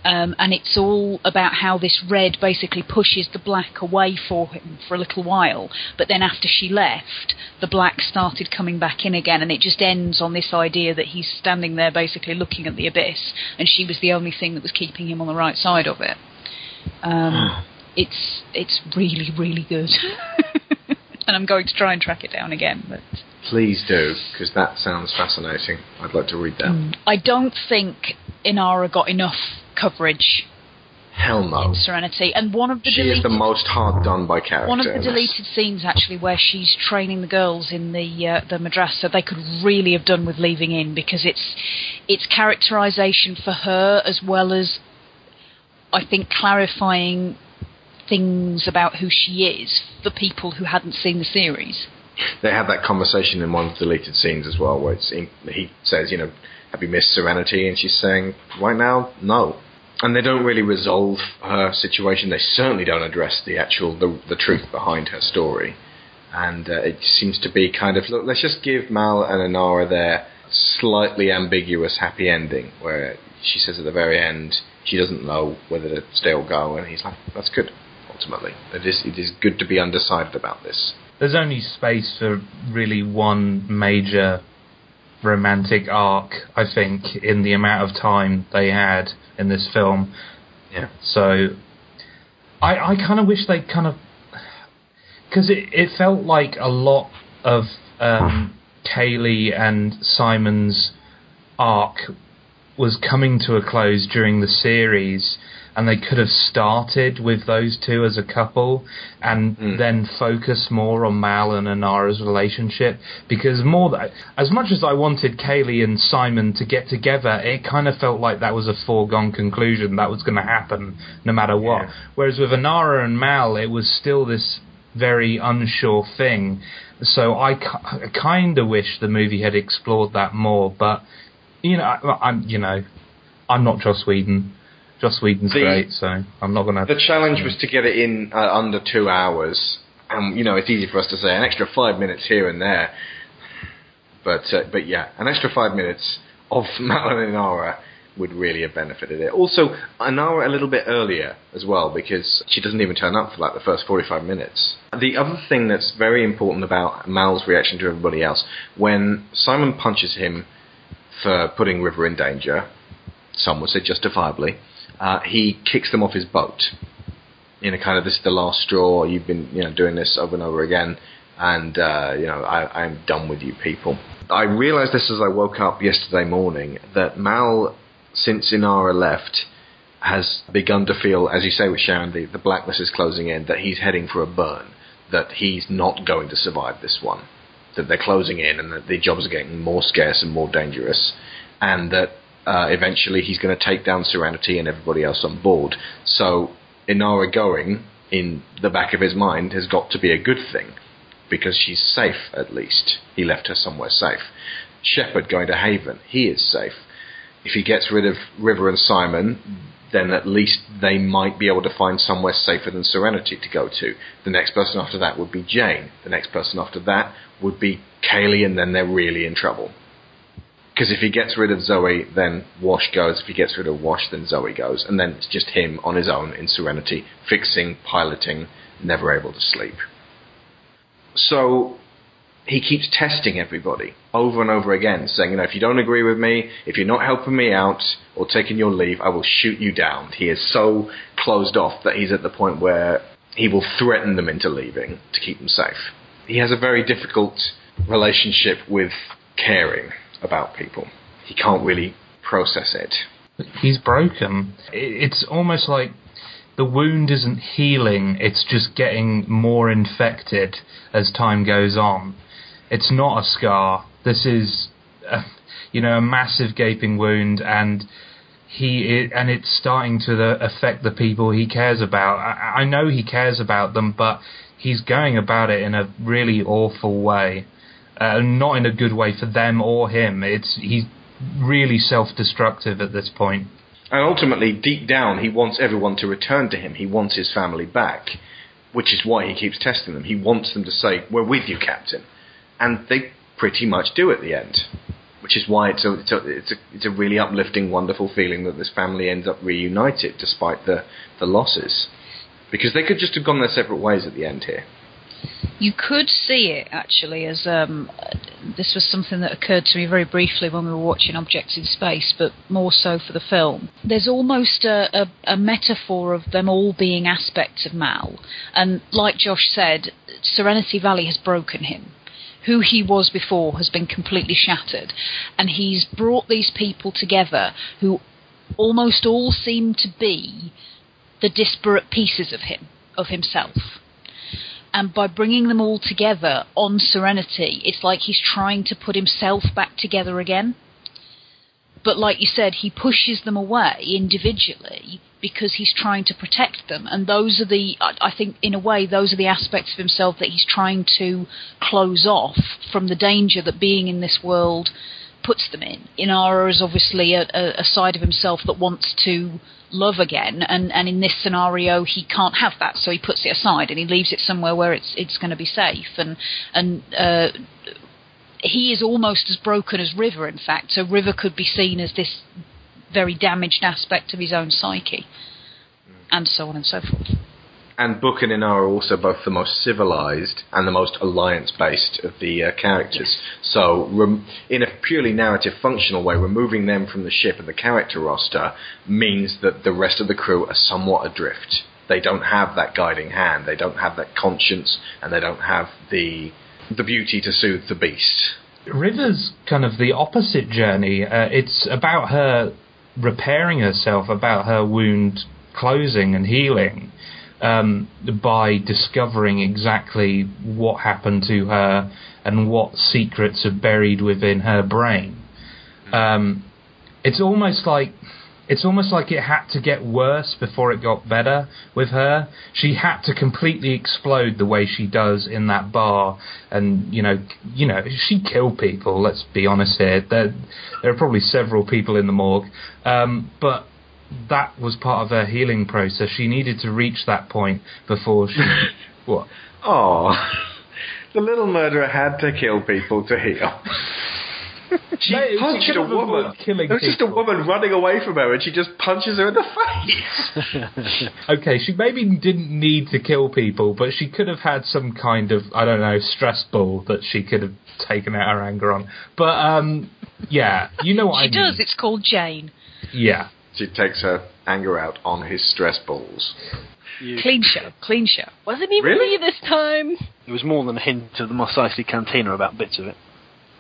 um, and it's all about how this red basically pushes the black away for him for a little while, but then after she left, the black started coming back in again, and it just ends on this idea that he's standing there basically looking at the abyss, and she was the only thing that was keeping him on the right side of it. Um, it's it's really, really good. And I'm going to try and track it down again. But please do, because that sounds fascinating. I'd like to read that. Mm. I don't think Inara got enough coverage. Hell no. In Serenity. And one of the she deleted, is the most hard done by character. One of the deleted scenes, actually, where she's training the girls in the uh, the madrasa, they could really have done with leaving in, because it's it's characterisation for her, as well as, I think, clarifying things about who she is for people who hadn't seen the series. They have that conversation in one of the deleted scenes as well, where it's in, he says, you know, have you missed Serenity? And she's saying, right now, no. And they don't really resolve her situation. They certainly don't address the actual, the, the truth behind her story. And uh, it seems to be kind of, look, let's just give Mal and Inara their slightly ambiguous happy ending, where she says at the very end she doesn't know whether to stay or go, and he's like, that's good, ultimately. It is, it is good to be undecided about this. There's only space for really one major romantic arc, I think, in the amount of time they had in this film. Yeah. So I I kind of wish they kind of, because it, it felt like a lot of um, Kaylee and Simon's arc was coming to a close during the series, and they could have started with those two as a couple and mm. then focus more on Mal and Inara's relationship, because more th- as much as I wanted Kaylee and Simon to get together, it kind of felt like that was a foregone conclusion, that was going to happen no matter what. Yeah. Whereas with Inara and Mal, it was still this very unsure thing. So I, c- I kind of wish the movie had explored that more, but you know, I, I'm you know, I'm not Joss Whedon. Joss Whedon's the, great, so I'm not going to... The challenge was to get it in uh, under two hours. And, you know, it's easy for us to say an extra five minutes here and there. But, uh, but yeah, an extra five minutes of Mal and Inara would really have benefited it. Also, Inara a little bit earlier as well, because she doesn't even turn up for, like, the first forty-five minutes. The other thing that's very important about Mal's reaction to everybody else, when Simon punches him for putting River in danger, some would say justifiably, Uh, he kicks them off his boat in a kind of, this is the last straw, you've been, you know, doing this over and over again, and uh, you know, I, I'm done with you people. I realised this as I woke up yesterday morning, that Mal, since Inara left, has begun to feel, as you say with Sharon, the, the blackness is closing in, that he's heading for a burn, that he's not going to survive this one, that they're closing in and that the jobs are getting more scarce and more dangerous, and that Uh, eventually he's going to take down Serenity and everybody else on board. So Inara going, in the back of his mind, has got to be a good thing, because she's safe, at least. He left her somewhere safe. Shepard going to Haven, he is safe. If he gets rid of River and Simon, then at least they might be able to find somewhere safer than Serenity to go to. The next person after that would be Jane. The next person after that would be Kaylee, and then they're really in trouble. Because if he gets rid of Zoe, then Wash goes. If he gets rid of Wash, then Zoe goes. And then it's just him on his own in Serenity, fixing, piloting, never able to sleep. So he keeps testing everybody over and over again, saying, you know, if you don't agree with me, if you're not helping me out or taking your leave, I will shoot you down. He is so closed off that he's at the point where he will threaten them into leaving to keep them safe. He has a very difficult relationship with caring about people. He can't really process it. he's broken. It's almost like the wound isn't healing, it's just getting more infected as time goes on. It's not a scar. This is, a, you know, a massive gaping wound, and he and it's starting to the, affect the people he cares about. I, I know he cares about them, but he's going about it in a really awful way, uh, not in a good way for them or him. It's he's really self-destructive at this point. And ultimately, deep down, he wants everyone to return to him. He wants his family back, which is why he keeps testing them. He wants them to say, "We're with you, Captain," and they pretty much do at the end, which is why it's a, it's a, it's a, it's a really uplifting, wonderful feeling that this family ends up reunited despite the, the losses. Because they could just have gone their separate ways at the end here. You could see it, actually, as um, this was something that occurred to me very briefly when we were watching Objects in Space, but more so for the film. There's almost a, a, a metaphor of them all being aspects of Mal. And like Josh said, Serenity Valley has broken him. Who he was before has been completely shattered. And he's brought these people together who almost all seem to be the disparate pieces of him, of himself. And by bringing them all together on Serenity, it's like he's trying to put himself back together again. But like you said, he pushes them away individually because he's trying to protect them. And those are the, I think, in a way, those are the aspects of himself that he's trying to close off from the danger that being in this world puts them in. Inara is obviously a, a side of himself that wants to love again, and, and in this scenario he can't have that, so he puts it aside and he leaves it somewhere where it's it's going to be safe. And and uh, he is almost as broken as River, in fact, so River could be seen as this very damaged aspect of his own psyche, and so on and so forth. And Book and Inara are also both the most civilized and the most alliance-based of the uh, characters. Yes. So, rem- in a purely narrative, functional way, removing them from the ship and the character roster means that the rest of the crew are somewhat adrift. They don't have that guiding hand, they don't have that conscience, and they don't have the the beauty to soothe the beast. River's kind of the opposite journey. Uh, it's about her repairing herself, about her wound closing and healing. Um, by discovering exactly what happened to her and what secrets are buried within her brain. Um, it's almost like it's almost like it had to get worse before it got better with her. She had to completely explode the way she does in that bar, and you know, you know, she killed people. Let's be honest here. There, there are probably several people in the morgue, um, but. That was part of her healing process. She needed to reach that point before she... What? Oh, the little murderer had to kill people to heal. She no, punched she a woman. It was just a woman running away from her, and she just punches her in the face. Okay, she maybe didn't need to kill people, but she could have had some kind of, I don't know, stress ball that she could have taken out her anger on. But, um, yeah, you know what I mean. She does, it's called Jane. Yeah. She takes her anger out on his stress balls. You. Clean show, clean show. Wasn't even really? Me this time. There was more than a hint of the Mos Eisley Cantina about bits of it.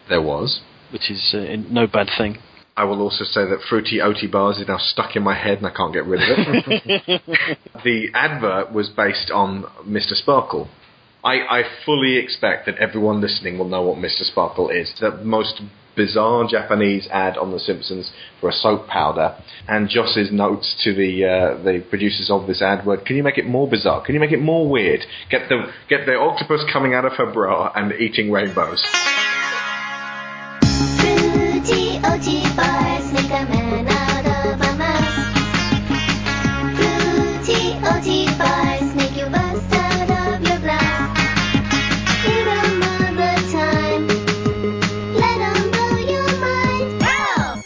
There was. Which is uh, no bad thing. I will also say that Fruity Oaty Bars is now stuck in my head and I can't get rid of it. The advert was based on Mister Sparkle. I, I fully expect that everyone listening will know what Mister Sparkle is. The most bizarre Japanese ad on The Simpsons for a soap powder, and Joss's notes to the uh, the producers of this ad were, can you make it more bizarre? Can you make it more weird? Get the get the octopus coming out of her bra and eating rainbows. Fruity Oaty Bars make a man out of a mouse. Fruity Oaty Bars make you bust out of your blouse. Give them all the time. Let them Fruity Oaty Bars.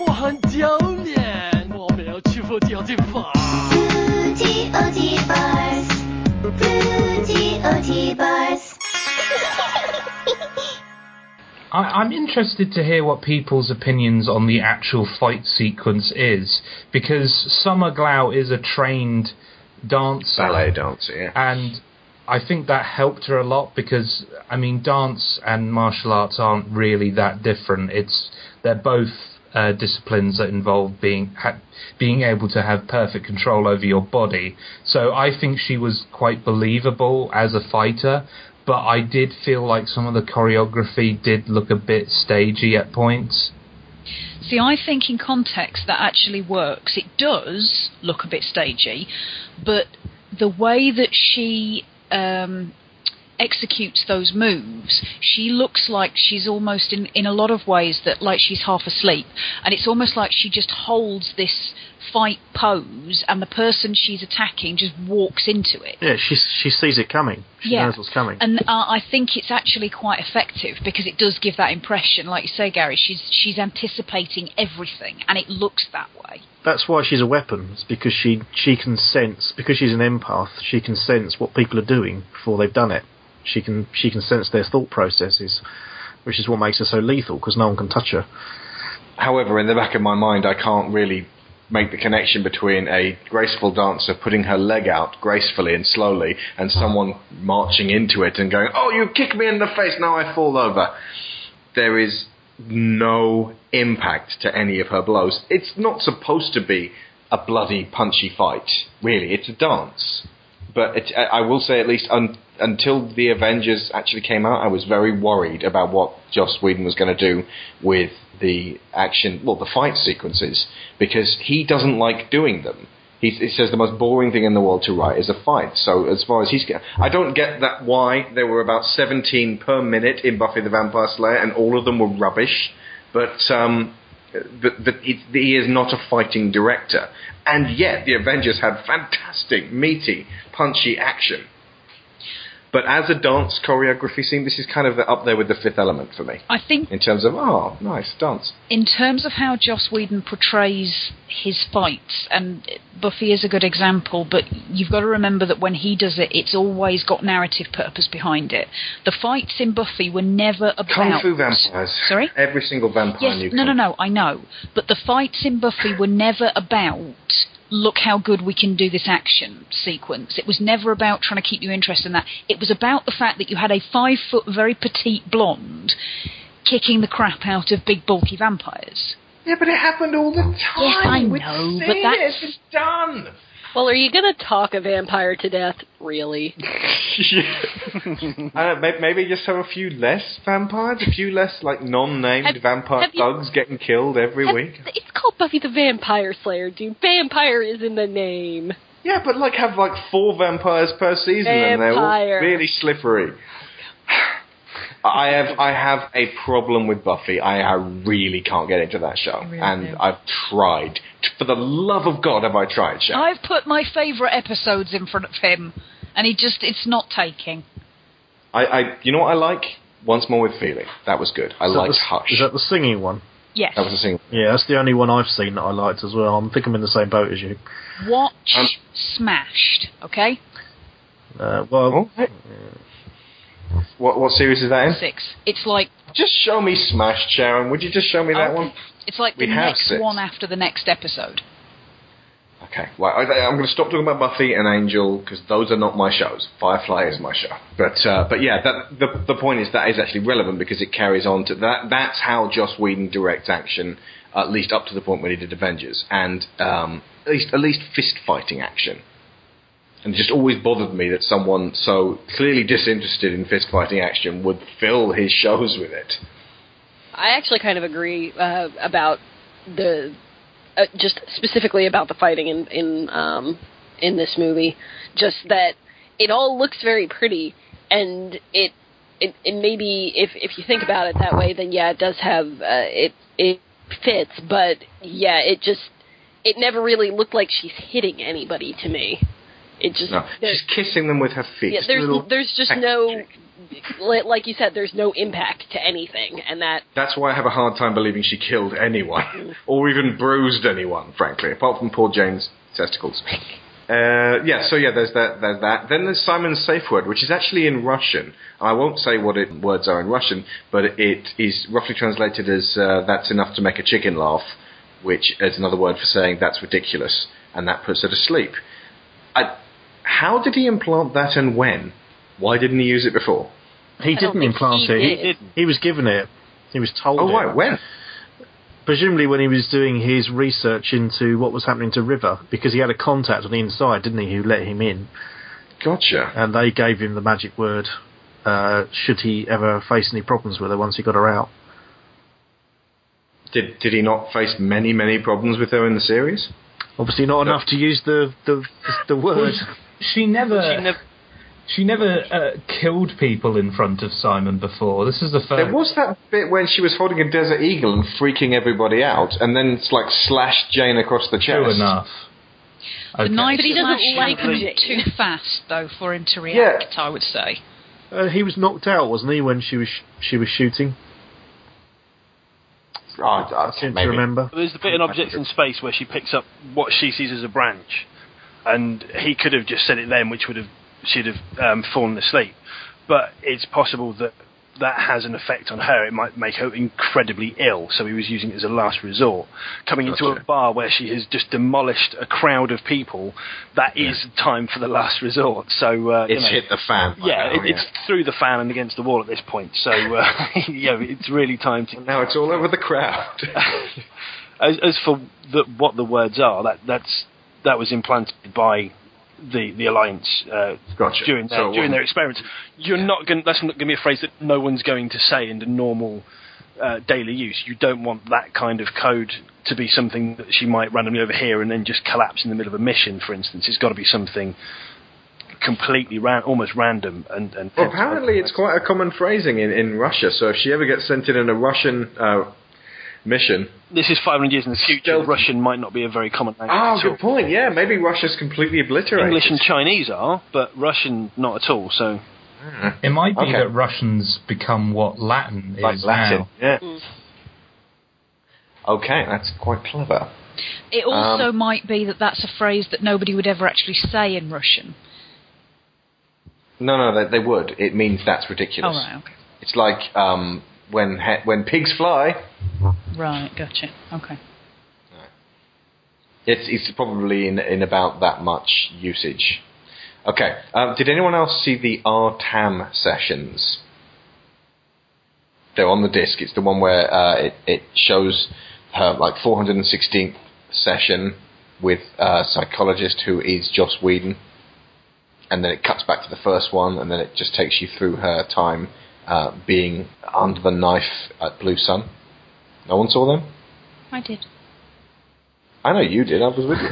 Fruity Oaty Bars. I, I'm interested to hear what people's opinions on the actual fight sequence is, because Summer Glau is a trained dancer. Ballet dancer, yeah. And I think that helped her a lot, because, I mean, dance and martial arts aren't really that different. It's, they're both uh, disciplines that involve being ha- being able to have perfect control over your body. So I think she was quite believable as a fighter, but I did feel like some of the choreography did look a bit stagey at points. See, I think in context that actually works. It does look a bit stagey, but the way that she um, executes those moves, she looks like she's almost in, in a lot of ways that like she's half asleep, and it's almost like she just holds this fight pose and the person she's attacking just walks into it. Yeah, she she sees it coming. She yeah. knows what's coming. And uh, I think it's actually quite effective because it does give that impression, like you say, Gary, she's she's anticipating everything and it looks that way. That's why she's a weapon. It's because she, she can sense, because she's an empath, she can sense what people are doing before they've done it. She can she can sense their thought processes, which is what makes her so lethal because no one can touch her. However, in the back of my mind, I can't really make the connection between a graceful dancer putting her leg out gracefully and slowly and someone marching into it and going, oh, you kick me in the face, now I fall over. There is no impact to any of her blows. It's not supposed to be a bloody punchy fight, really. It's a dance. But it, I will say, at least un, until The Avengers actually came out, I was very worried about what Joss Whedon was going to do with the action, well, the fight sequences, because he doesn't like doing them. He, he says the most boring thing in the world to write is a fight. So as far as he's... I don't get that why there were about seventeen per minute in Buffy the Vampire Slayer, and all of them were rubbish, but... Um, But, but it, he is not a fighting director. And yet, The Avengers had fantastic, meaty, punchy action. But as a dance choreography scene, this is kind of up there with The Fifth Element for me. I think... In terms of, oh, nice, dance. In terms of how Joss Whedon portrays his fights, and Buffy is a good example, but you've got to remember that when he does it, it's always got narrative purpose behind it. The fights in Buffy were never about... Kung Fu vampires. Sorry? Every single vampire yes, knew. No, no, no, I know. But the fights in Buffy were never about... look how good we can do this action sequence. It was never about trying to keep you interested in that. It was about the fact that you had a five-foot, very petite blonde kicking the crap out of big, bulky vampires. Yeah, but it happened all the time. Yes, I We'd know, but that's... It. It's done. Well, are you going to talk a vampire to death, really? uh, maybe just have a few less vampires, a few less, like, non-named have, vampire have thugs you, getting killed every have, week. It's called Buffy the Vampire Slayer, dude. Vampire is in the name. Yeah, but, like, have, like, four vampires per season, vampire. And they're all really slippery. I have I have a problem with Buffy. I, I really can't get into that show. Really and do. I've tried. For the love of God, have I tried, Sharon? I've put my favourite episodes in front of him, and he just, it's not taking. I, I You know what I like? Once More with Feeling. That was good. I liked Hush. Is that the singing one? Yes. That was the singing one. Yeah, that's the only one I've seen that I liked as well. I think I'm in the same boat as you. Watch um, Smashed, okay? Uh, well... Okay. Yeah. What what series is that in? Six. It's like... Just show me Smashed, Sharon. Would you just show me that okay. one? It's like we the next six. one after the next episode. Okay. Well, I, I'm going to stop talking about Buffy and Angel, because those are not my shows. Firefly is my show. But uh, but yeah, that, the the point is that is actually relevant, because it carries on to... that. That's how Joss Whedon directs action, at least up to the point when he did Avengers. And um, at least at least fist-fighting action. And it just always bothered me that someone so clearly disinterested in fistfighting action would fill his shows with it. I actually kind of agree uh, about the... Uh, just specifically about the fighting in in, um, in this movie. Just that it all looks very pretty, and it, it, it maybe, if if you think about it that way, then yeah, it does have... Uh, it, it fits, but yeah, it just... It never really looked like she's hitting anybody to me. It just, no, she's kissing them with her feet. Yeah, there's, there's just no, like you said, there's no impact to anything, and that. That's why I have a hard time believing she killed anyone, or even bruised anyone, frankly, apart from poor Jane's testicles. Uh, yeah, so yeah, there's that, there's that. Then there's Simon's safe word, which is actually in Russian. I won't say what it, words are in Russian, but it is roughly translated as uh, "that's enough to make a chicken laugh," which is another word for saying that's ridiculous, and that puts her to sleep. I. How did he implant that, and when? Why didn't he use it before? He didn't implant he it. Did. He, he was given it. He was told. Oh, it. Right, when? presumably when he was doing his research into what was happening to River, because he had a contact on the inside, didn't he, who let him in. Gotcha. And they gave him the magic word, uh, should he ever face any problems with her once he got her out. Did did he not face many, many problems with her in the series? Obviously not no. enough to use the, the, the word. Well, she never... She never She never uh, killed people in front of Simon before. This is the first. There was that bit when she was holding a desert eagle and freaking everybody out, and then it's like slashed Jane across the chest. True enough. Okay. The knife but he doesn't like him too fast, though, for him to react. Yeah. I would say. Uh, he was knocked out, wasn't he, when she was sh- she was shooting? Oh, I can't remember. There's the bit in Objects in Space where she picks up what she sees as a branch, and he could have just said it then, which would have. she'd have um, fallen asleep, but it's possible that that has an effect on her. It might make her incredibly ill, so he was using it as a last resort. Coming into gotcha. a bar where she has just demolished a crowd of people, that yeah. is time for the last resort. So uh, it's you know, hit the fan. Like yeah, now, it, yeah, it's through the fan and against the wall at this point, so uh, you know, it's really time to... Now it's all over the crowd. as, as for the, what the words are, that that's that was implanted by The, the Alliance uh, gotcha. during their, so, during their experiments. You're yeah. not going. That's not going to be a phrase that no one's going to say in the normal uh, daily use. You don't want that kind of code to be something that she might randomly overhear and then just collapse in the middle of a mission. For instance, it's got to be something completely ran, almost random. And, and well, apparently, it's quite a common phrasing in, in Russia. So if she ever gets sent in in a Russian uh, mission. This is five hundred years in the future. Still, Russian might not be a very common language. Oh, good point. Yeah, maybe Russia's completely obliterated. English and Chinese are, but Russian not at all. So mm. it might be okay. that Russian's become what Latin like is Latin. now. Yeah. Mm. Okay, that's quite clever. It also um, might be that that's a phrase that nobody would ever actually say in Russian. No, no, they, they would. It means that's ridiculous. Oh, right, okay. It's like um, when he- when pigs fly. Right, gotcha. Okay. It's it's probably in, in about that much usage. Okay. Um, did anyone else see the R T A M sessions? They're on the disc. It's the one where uh, it, it shows her like four hundred sixteenth session with a psychologist who is Joss Whedon. And then it cuts back to the first one, and then it just takes you through her time uh, being under the knife at Blue Sun. No one saw them? I did. I know you did. I was with you.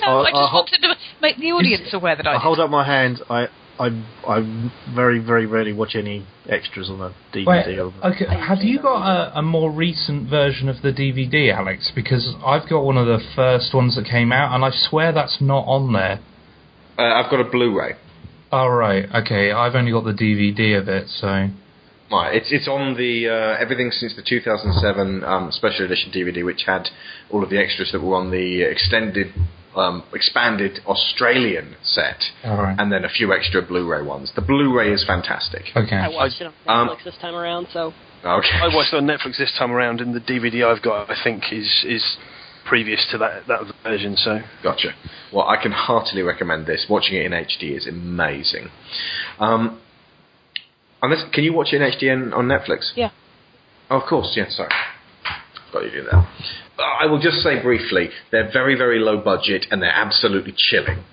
no, I, I just I, wanted to make the audience aware that I, I did. I hold up my hand. I, I, I very, very rarely watch any extras on the D V D. Wait, okay. Have you got a, a more recent version of the D V D, Alex? Because I've got one of the first ones that came out, and I swear that's not on there. Uh, I've got a Blu-ray. Oh, right. Okay. I've only got the D V D of it, so... Right, it's it's on the uh, everything since the two thousand seven um, special edition D V D, which had all of the extras that were on the extended, um, expanded Australian set, all right. and then a few extra Blu-ray ones. The Blu-ray is fantastic. Okay, I watched it on Netflix um, this time around, so okay. I watched it on Netflix this time around, and the D V D I've got, I think, is is previous to that that version. So gotcha. Well, I can heartily recommend this. Watching it in H D is amazing. Um. Unless, can you watch it in H D N on Netflix? Yeah. Oh, of course, yeah, sorry. Got you to do that. I will just say briefly, they're very, very low budget and they're absolutely chilling.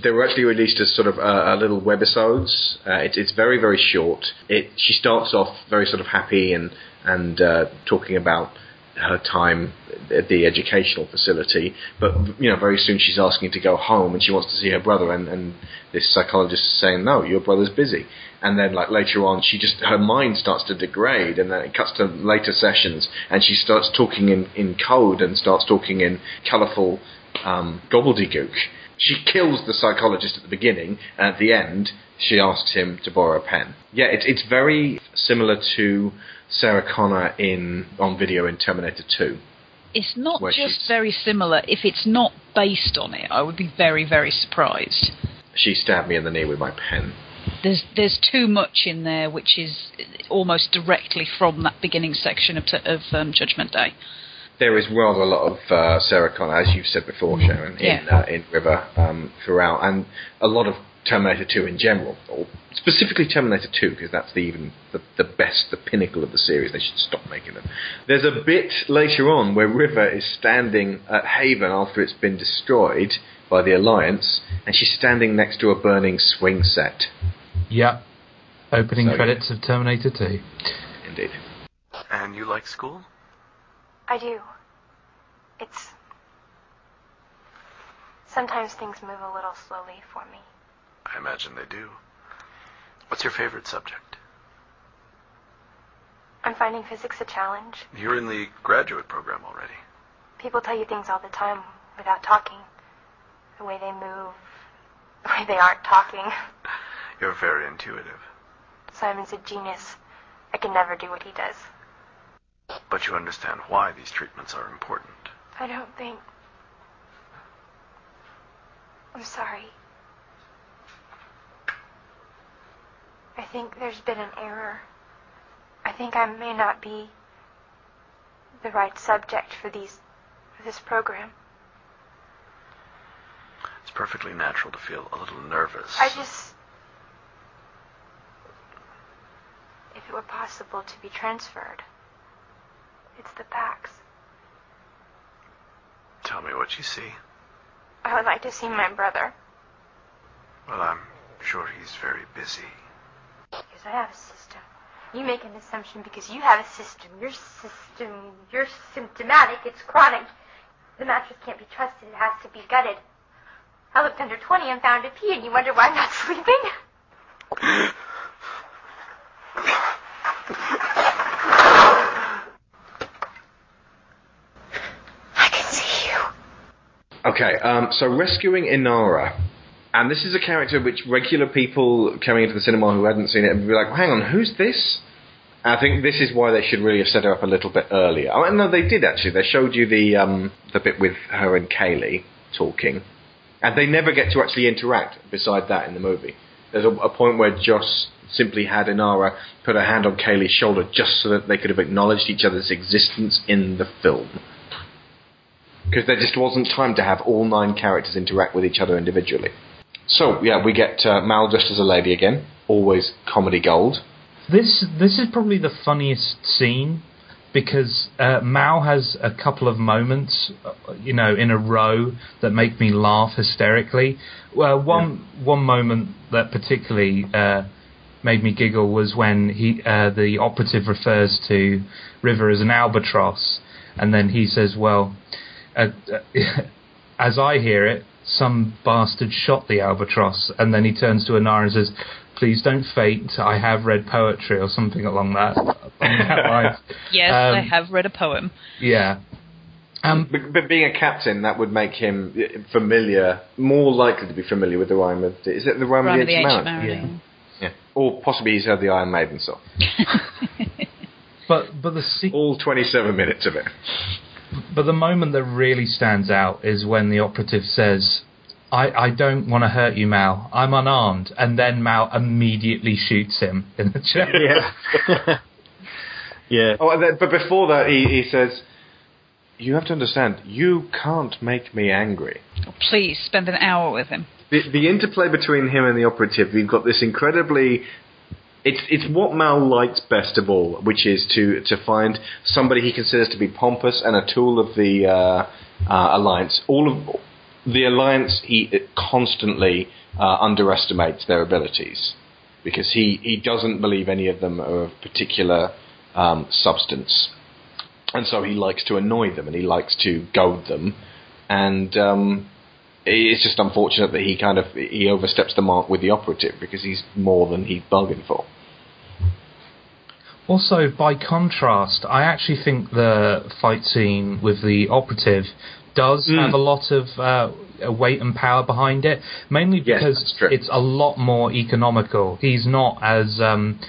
They were actually released as sort of uh, little webisodes. Uh, it, it's very, very short. It, she starts off very sort of happy and, and uh, talking about her time at the educational facility, but you know, very soon she's asking to go home and she wants to see her brother, and, and this psychologist is saying, no, your brother's busy. And then like later on, she just her mind starts to degrade, and then it cuts to later sessions and she starts talking in, in code and starts talking in colourful um, gobbledygook. She kills the psychologist at the beginning, and at the end she asks him to borrow a pen. Yeah, it, it's very similar to Sarah Connor in on video in Terminator two. It's not just very similar. If it's not based on it, I would be very, very surprised. She stabbed me in the knee with my pen. There's there's too much in there, which is almost directly from that beginning section of, of um, Judgment Day. There is well a lot of uh, Sarah Connor, as you've said before, Sharon, yeah. in uh, in River um, throughout, and a lot of Terminator two in general, or specifically Terminator two, because that's the, even the, the best, the pinnacle of the series. They should stop making them. There's a bit later on where River is standing at Haven after it's been destroyed by the Alliance, and she's standing next to a burning swing set. Yep. Opening so, credits of Terminator two. Indeed. And you like school? I do. It's... Sometimes things move a little slowly for me. I imagine they do. What's your favorite subject? I'm finding physics a challenge. You're in the graduate program already. People tell you things all the time without talking. The way they move, the way they aren't talking. You're very intuitive. Simon's a genius. I can never do what he does. But you understand why these treatments are important. I don't think... I'm sorry. I think there's been an error. I think I may not be the right subject for these, for this program. It's perfectly natural to feel a little nervous. I just... If it were possible to be transferred. It's the facts. Tell me what you see. I would like to see my brother. Well, I'm sure he's very busy. Because I have a system. You make an assumption because you have a system. Your system, you're symptomatic, it's chronic. The mattress can't be trusted, it has to be gutted. I looked under twenty and found a pee, and you wonder why I'm not sleeping? I can see you. Okay, um, so rescuing Inara. And this is a character which regular people coming into the cinema who hadn't seen it would be like, well, hang on, who's this? And I think this is why they should really have set her up a little bit earlier. I mean, no, they did, actually. They showed you the um, the bit with her and Kaylee talking. And they never get to actually interact beside that in the movie. There's a, a point where Joss simply had Inara put her hand on Kaylee's shoulder just so that they could have acknowledged each other's existence in the film. Because there just wasn't time to have all nine characters interact with each other individually. So, yeah, we get uh, Mal dressed as a lady again. Always comedy gold. This this is probably the funniest scene, because uh, Mal has a couple of moments, you know, in a row that make me laugh hysterically. Well, one yeah. one moment that particularly uh, made me giggle was when he uh, the operative refers to River as an albatross, and then he says, well, uh, as I hear it, some bastard shot the albatross. And then he turns to Inara and says, please don't faint, I have read poetry, or something along that, along that line. Yes, um, I have read a poem. Yeah. Um, but, but being a captain, that would make him familiar, more likely to be familiar with the rhyme of the, is it the rhyme, rhyme of the Ancient Mariner? Yeah. yeah. Or possibly he's heard the Iron Maiden song. but, but the se- All twenty-seven minutes of it. But the moment that really stands out is when the operative says, I, I don't want to hurt you, Mal. I'm unarmed. And then Mal immediately shoots him in the chest. Yeah. yeah. Oh, and then, but before that, he, he says, you have to understand, you can't make me angry. Oh, please, spend an hour with him. The, the interplay between him and the operative, you've got this incredibly... It's it's what Mal likes best of all, which is to, to find somebody he considers to be pompous and a tool of the uh, uh, Alliance. All of the Alliance, he constantly uh, underestimates their abilities because he, he doesn't believe any of them are of particular um, substance. And so he likes to annoy them and he likes to goad them. And um, it's just unfortunate that he kind of he oversteps the mark with the operative because he's more than he bargained for. Also, by contrast, I actually think the fight scene with the operative does mm. have a lot of uh, weight and power behind it, mainly because yes, it's a lot more economical. He's not as um,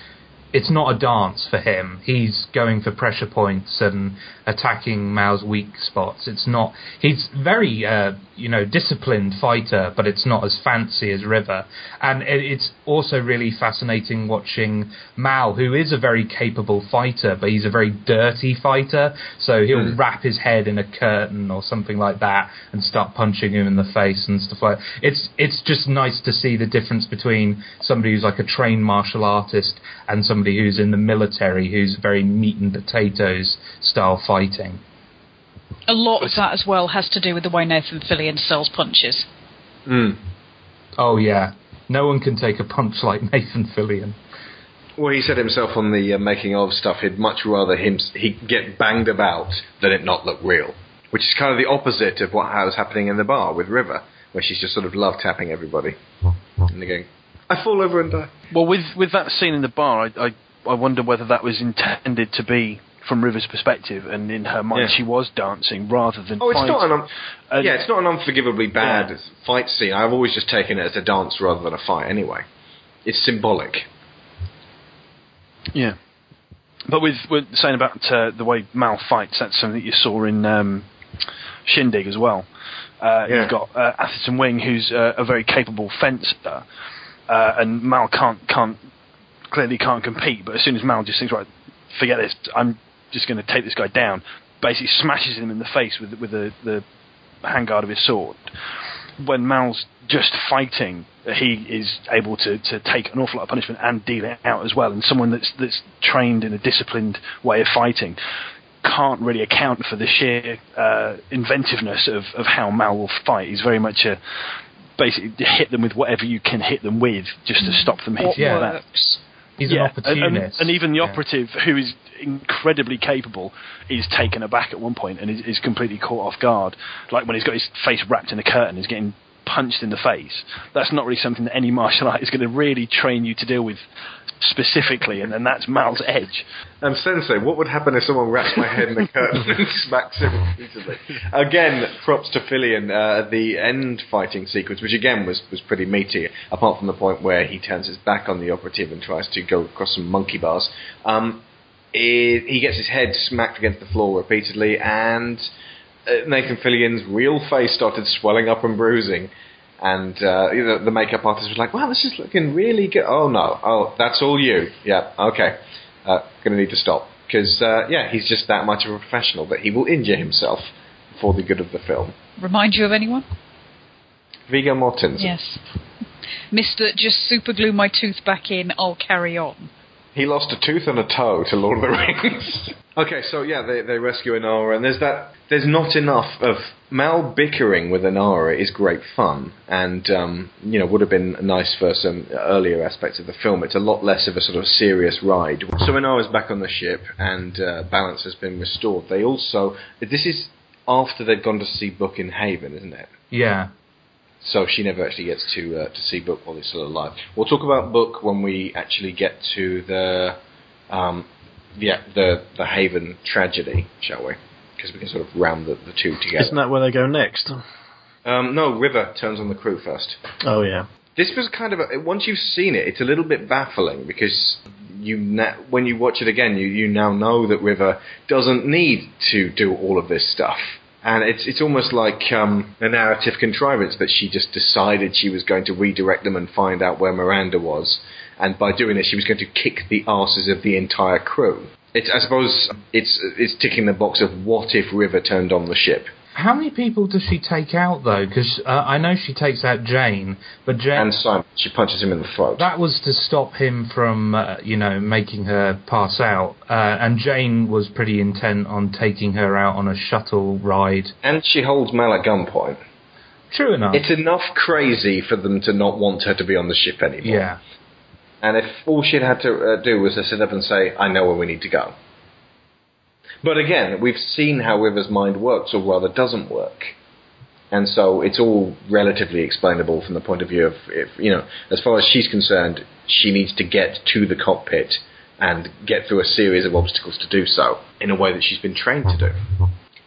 it's not a dance for him. He's going for pressure points and attacking Mao's weak spots. It's not. He's very, uh, you know, disciplined fighter, but it's not as fancy as River. And it, it's also really fascinating watching Mao, who is a very capable fighter, but he's a very dirty fighter. So he'll mm. wrap his head in a curtain or something like that and start punching him in the face and stuff like that. It's it's just nice to see the difference between somebody who's like a trained martial artist and somebody who's in the military, who's very meat and potatoes style fighting. A lot of that as well has to do with the way Nathan Fillion sells punches. Mm. Oh yeah, no one can take a punch like Nathan Fillion. Well, he said himself on the uh, making of stuff, he'd much rather him he get banged about than it not look real, which is kind of the opposite of what was happening in the bar with River, where she's just sort of love tapping everybody and they're going, I fall over and die. Well, with with that scene in the bar, I, I I wonder whether that was intended to be from River's perspective, and in her mind yeah. she was dancing rather than oh, it's fighting. Not an un- and, yeah, it's not an unforgivably bad yeah. fight scene. I've always just taken it as a dance rather than a fight anyway. It's symbolic. Yeah. But with, with saying about uh, the way Mal fights, that's something that you saw in um, Shindig as well. Uh, yeah. You've got uh, Atherton Wing, who's uh, a very capable fencer, Uh, and Mal can't can't clearly can't compete, but as soon as Mal just thinks, right, forget this, I'm just going to take this guy down, basically smashes him in the face with with the, the handguard of his sword. When Mal's just fighting, he is able to, to take an awful lot of punishment and deal it out as well. And someone that's that's trained in a disciplined way of fighting can't really account for the sheer uh, inventiveness of, of how Mal will fight. He's very much a basically hit them with whatever you can hit them with just to stop them hitting yeah. that. He's yeah. an opportunist. And, and even the operative, yeah. who is incredibly capable, is taken aback at one point and is, is completely caught off guard. Like when he's got his face wrapped in a curtain, he's getting punched in the face. That's not really something that any martial art is going to really train you to deal with specifically, and, and that's Mal's edge. And Sensei, what would happen if someone wraps my head in the curtain and smacks it repeatedly? Again, props to Fillion. Uh, the end fighting sequence, which again was, was pretty meaty, apart from the point where he turns his back on the operative and tries to go across some monkey bars. Um, it, he gets his head smacked against the floor repeatedly, and uh, Nathan Fillion's real face started swelling up and bruising. And uh, you know, the makeup artist was like, wow, this is looking really good. Oh, no. Oh, that's all you. Yeah, okay. Uh, going to need to stop. Because, uh, yeah, he's just that much of a professional that he will injure himself for the good of the film. Remind you of anyone? Viggo Mortensen. Yes. Mister, just super glue my tooth back in, I'll carry on. He lost a tooth and a toe to Lord of the Rings. Okay, so yeah, they, they rescue Inara, and there's that. There's not enough of Mal bickering with Inara is great fun, and um, you know, would have been nice for some earlier aspects of the film. It's a lot less of a sort of serious ride. So Inara's back on the ship, and uh, balance has been restored. They also, this is after they've gone to see Book in Haven, isn't it? Yeah. So she never actually gets to uh, to see Book while he's still alive. We'll talk about Book when we actually get to the um, yeah the the Haven tragedy, shall we? Because we can sort of round the, the two together. Isn't that where they go next? Um, no, River turns on the crew first. Oh yeah. This was kind of a, once you've seen it, it's a little bit baffling because you na- when you watch it again, you, you now know that River doesn't need to do all of this stuff. And it's it's almost like um, a narrative contrivance that she just decided she was going to redirect them and find out where Miranda was. And by doing this, she was going to kick the asses of the entire crew. It's, I suppose it's it's ticking the box of what if River turned on the ship. How many people does she take out, though? Because uh, I know she takes out Jane, but Jane... And Simon. She punches him in the throat. That was to stop him from, uh, you know, making her pass out. Uh, and Jane was pretty intent on taking her out on a shuttle ride. And she holds Mal at gunpoint. True enough. It's enough crazy for them to not want her to be on the ship anymore. Yeah. And if all she'd had to uh, do was to sit up and say, I know where we need to go. But again, we've seen how River's mind works, or rather doesn't work. And so it's all relatively explainable from the point of view of, if, you know, as far as she's concerned, she needs to get to the cockpit and get through a series of obstacles to do so in a way that she's been trained to do.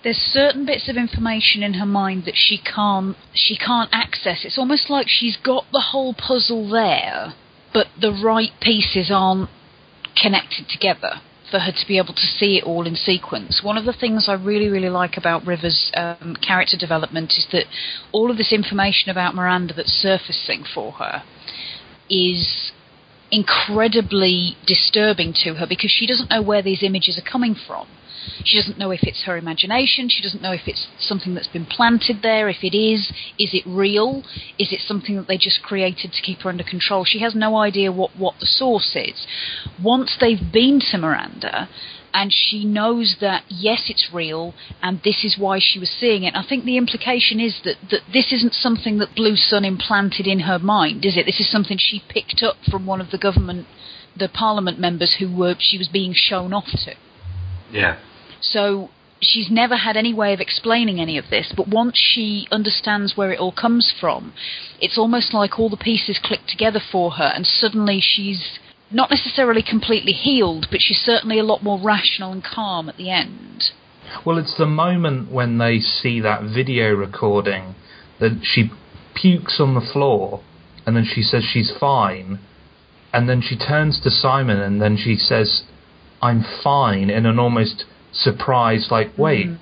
There's certain bits of information in her mind that she can't, she can't access. It's almost like she's got the whole puzzle there, but the right pieces aren't connected together, for her to be able to see it all in sequence. One of the things I really, really like about River's um, character development is that all of this information about Miranda that's surfacing for her is incredibly disturbing to her, because she doesn't know where these images are coming from. She doesn't know if it's her imagination. She doesn't know if it's something that's been planted there. If it is, is it real? Is it something that they just created to keep her under control? She has no idea what, what the source is. Once they've been to Miranda, and she knows that, yes, it's real, and this is why she was seeing it. I think the implication is that, that this isn't something that Blue Sun implanted in her mind, is it? This is something she picked up from one of the government, the parliament members who were she was being shown off to. Yeah. So she's never had any way of explaining any of this, but once she understands where it all comes from, it's almost like all the pieces click together for her, and suddenly she's not necessarily completely healed, but she's certainly a lot more rational and calm at the end. Well, it's the moment when they see that video recording that she pukes on the floor, and then she says she's fine, and then she turns to Simon, and then she says, I'm fine, in an almost surprised, like, wait, mm.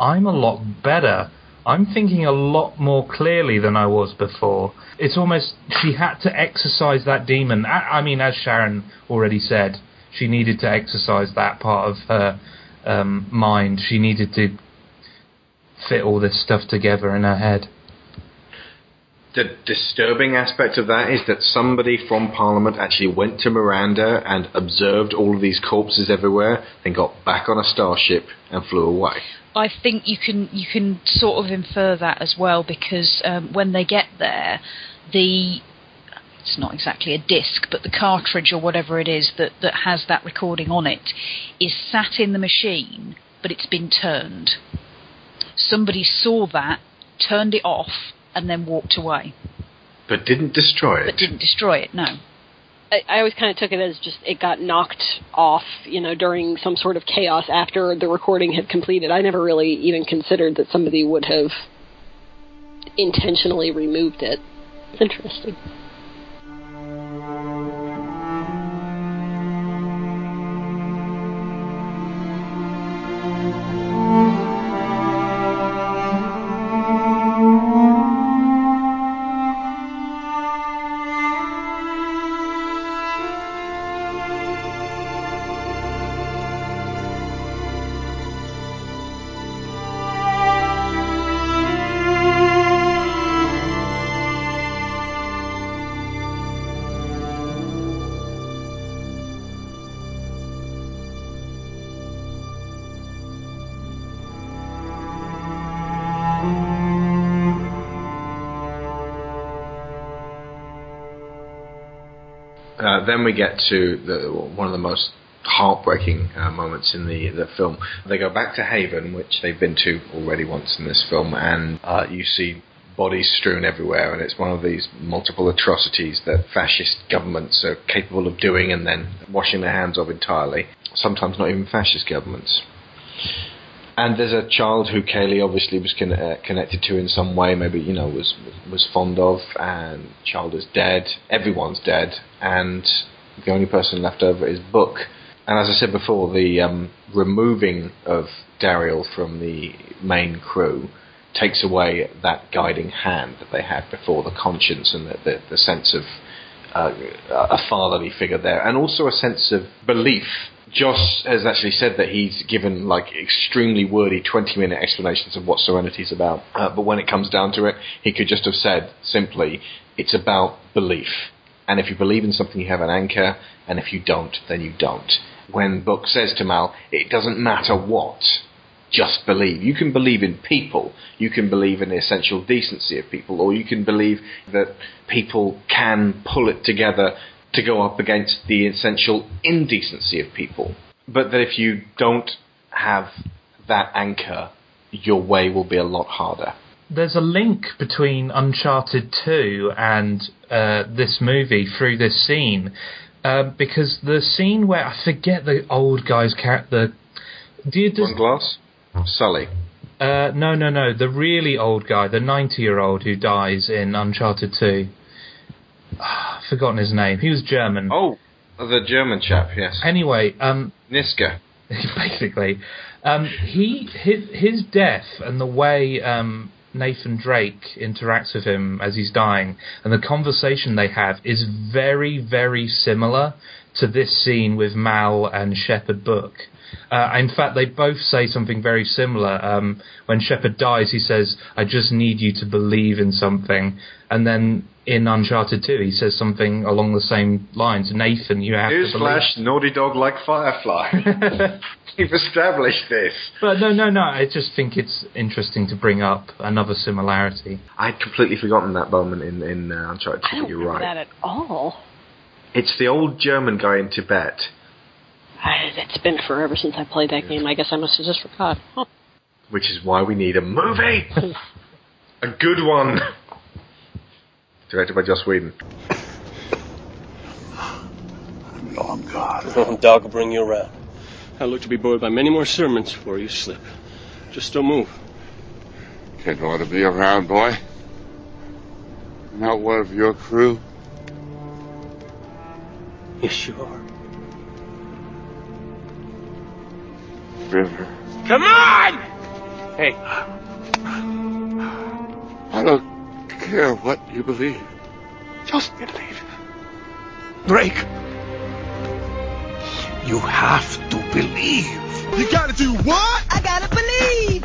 I'm a lot better. I'm thinking a lot more clearly than I was before. It's almost, she had to exercise that demon. I, I mean, as Sharon already said, she needed to exercise that part of her um, mind. She needed to fit all this stuff together in her head. The disturbing aspect of that is that somebody from Parliament actually went to Miranda and observed all of these corpses everywhere, then got back on a starship and flew away. I think you can you can sort of infer that as well, because um, when they get there, the it's not exactly a disc, but the cartridge or whatever it is that, that has that recording on it is sat in the machine, but it's been turned. Somebody saw that, turned it off, and then walked away. But didn't destroy it. But didn't destroy it, no. I, I always kind of took it as just it got knocked off, you know, during some sort of chaos after the recording had completed. I never really even considered that somebody would have intentionally removed it. It's interesting. Then we get to the, one of the most heartbreaking uh, moments in the, the film. They go back to Haven, which they've been to already once in this film, and uh, you see bodies strewn everywhere, and it's one of these multiple atrocities that fascist governments are capable of doing and then washing their hands of entirely, sometimes not even fascist governments. And there's a child who Kaylee obviously was con- uh, connected to in some way, maybe, you know, was was fond of, and child is dead. Everyone's dead, and the only person left over is Book. And as I said before, the um, removing of Daryl from the main crew takes away that guiding hand that they had before, the conscience and the, the, the sense of uh, a fatherly figure there, and also a sense of belief. Joss has actually said that he's given like extremely wordy twenty-minute explanations of what Serenity's about, uh, but when it comes down to it, he could just have said simply, it's about belief. And if you believe in something, you have an anchor, and if you don't, then you don't. When Book says to Mal, it doesn't matter what, just believe. You can believe in people, you can believe in the essential decency of people, or you can believe that people can pull it together to go up against the essential indecency of people. But that if you don't have that anchor, your way will be a lot harder. There's a link between Uncharted two and uh, this movie through this scene, uh, because the scene where, I forget the old guy's character... Does, Ron Glass? Sully? Uh, no, no, no, the really old guy, the ninety-year-old who dies in Uncharted two. I've forgotten his name. He was German. Oh, The German chap, yes. Anyway, um, Niska. Basically, um, he his his death and the way um, Nathan Drake interacts with him as he's dying, and the conversation they have is very, very similar to this scene with Mal and Shepherd Book. Uh, in fact, they both say something very similar. Um, when Shepard dies, he says, "I just need you to believe in something." And then in Uncharted two, he says something along the same lines. Nathan, you have News to believe. Newsflash, Naughty Dog like Firefly. You've established this. But no, no, no. I just think it's interesting to bring up another similarity. I'd completely forgotten that moment in, in uh, Uncharted two. I don't You're right. that at all. It's the old German guy in Tibet. I, it's been forever since I played that game. I guess I must have just forgot. Huh. Which is why we need a movie! A good one! Directed by Joss Whedon. I'm long gone. Oh, Doc will bring you around. I look to be bored by many more sermons before you slip. Just don't move. Can't want to be around, boy. I'm not one of your crew. Yes, you are. River. Come on! Hey. I don't care what you believe. Just believe. Drake. You have to believe. You gotta do what? I gotta believe.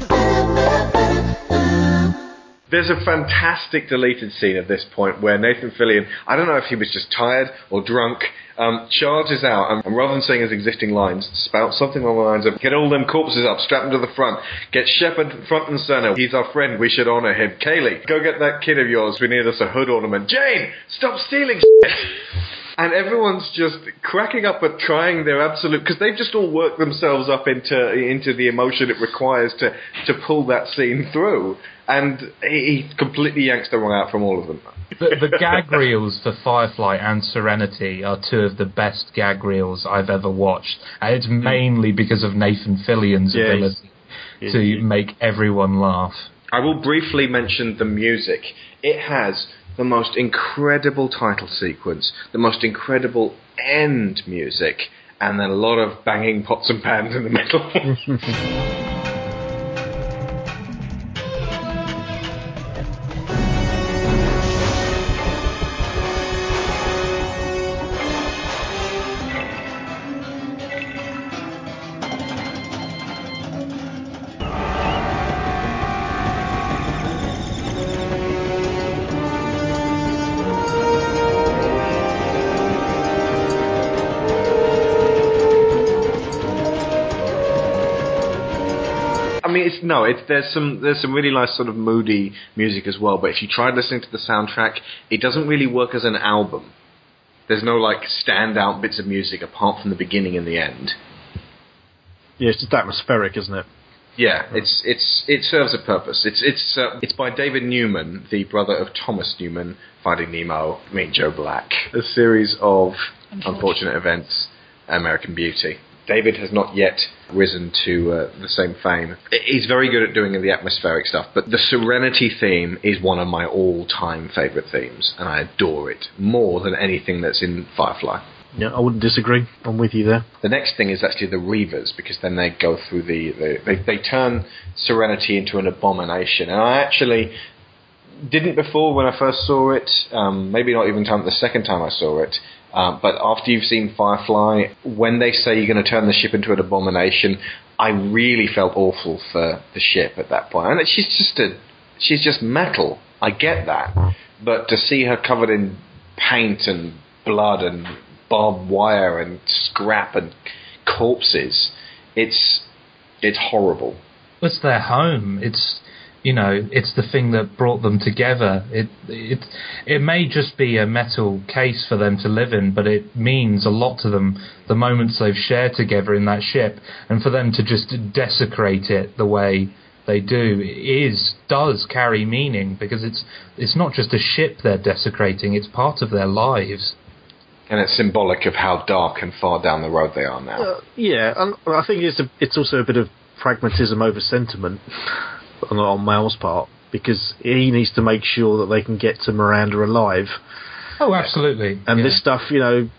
There's a fantastic deleted scene at this point where Nathan Fillion, I don't know if he was just tired or drunk, um, charges out and, and rather than saying his existing lines, spouts something along the lines of, "Get all them corpses up, strap them to the front, get Shepard front and center, he's our friend, we should honor him. Kaylee, go get that kid of yours, we need us a hood ornament. Jane, stop stealing shit." And everyone's just cracking up at trying their absolute... Because they've just all worked themselves up into into the emotion it requires to, to pull that scene through. And he, he completely yanks the wrong out from all of them. The, the gag reels for Firefly and Serenity are two of the best gag reels I've ever watched. And it's mainly because of Nathan Fillion's yes. ability yes. to yes. make everyone laugh. I will briefly mention the music. It has... the most incredible title sequence, the most incredible end music, and then a lot of banging pots and pans in the middle. No, it, there's some there's some really nice sort of moody music as well, but if you tried listening to the soundtrack, it doesn't really work as an album. There's no, like, standout bits of music apart from the beginning and the end. Yeah, it's just atmospheric, isn't it? Yeah, it's it's it serves a purpose. It's it's uh, it's by David Newman, the brother of Thomas Newman, Finding Nemo, Meet Joe Black, a series of unfortunate events, American Beauty. David has not yet risen to uh, the same fame. He's very good at doing the atmospheric stuff, but the Serenity theme is one of my all-time favourite themes, and I adore it more than anything that's in Firefly. Yeah, I wouldn't disagree. I'm with you there. The next thing is actually the Reavers, because then they go through the... the they, they turn Serenity into an abomination, and I actually... didn't before when I first saw it, um, maybe not even time, the second time I saw it, uh, but after you've seen Firefly, when they say you're going to turn the ship into an abomination, I really felt awful for the ship at that point. And she's just a, she's just metal, I get that, but to see her covered in paint and blood and barbed wire and scrap and corpses, it's it's horrible. It's their home, it's... You know, it's the thing that brought them together. It it it may just be a metal case for them to live in, but it means a lot to them, the moments they've shared together in that ship. And for them to just desecrate it the way they do is does carry meaning, because it's it's not just a ship they're desecrating, it's part of their lives. And it's symbolic of how dark and far down the road they are now. Uh, yeah, and I think it's a, it's also a bit of pragmatism over sentiment. On, on Mal's part, because he needs to make sure that they can get to Miranda alive. Oh, absolutely. And yeah. This stuff, you know,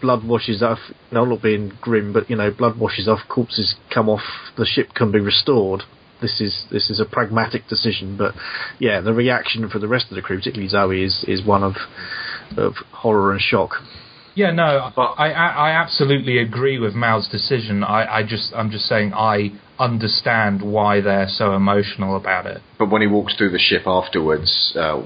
blood washes off, now I'm not being grim, but you know, blood washes off, corpses come off, the ship can be restored. This is this is a pragmatic decision, but yeah, the reaction for the rest of the crew, particularly Zoe, is is one of of horror and shock. Yeah, no, but I I, I absolutely agree with Mal's decision. I, I just I'm just saying I understand why they're so emotional about it. But when he walks through the ship afterwards, uh,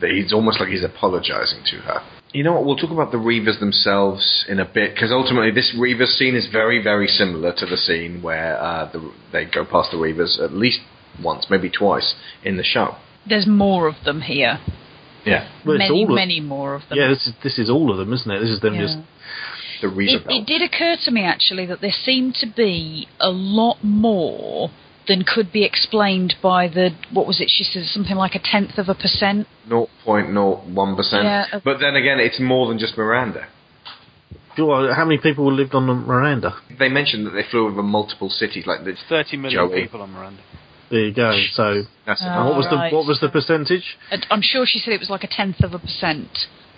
it's almost like he's apologising to her. You know what, we'll talk about the Reavers themselves in a bit, because ultimately this Reavers scene is very, very similar to the scene where uh, the, they go past the Reavers at least once, maybe twice, in the show. There's more of them here. Yeah. Well, many, of, many more of them. Yeah, this is, this is all of them, isn't it? This is them yeah. just... the Reaver belt. It did occur to me, actually, that there seemed to be a lot more than could be explained by the, what was it, she says, something like a tenth of a percent? zero point zero one percent. Yeah, but then again, it's more than just Miranda. Sure, how many people lived on Miranda? They mentioned that they flew over multiple cities. Like the thirty million Joey. People on Miranda. There you go, so... That's it. Oh, what was right. the What was the percentage? I'm sure she said it was like a tenth of a percent.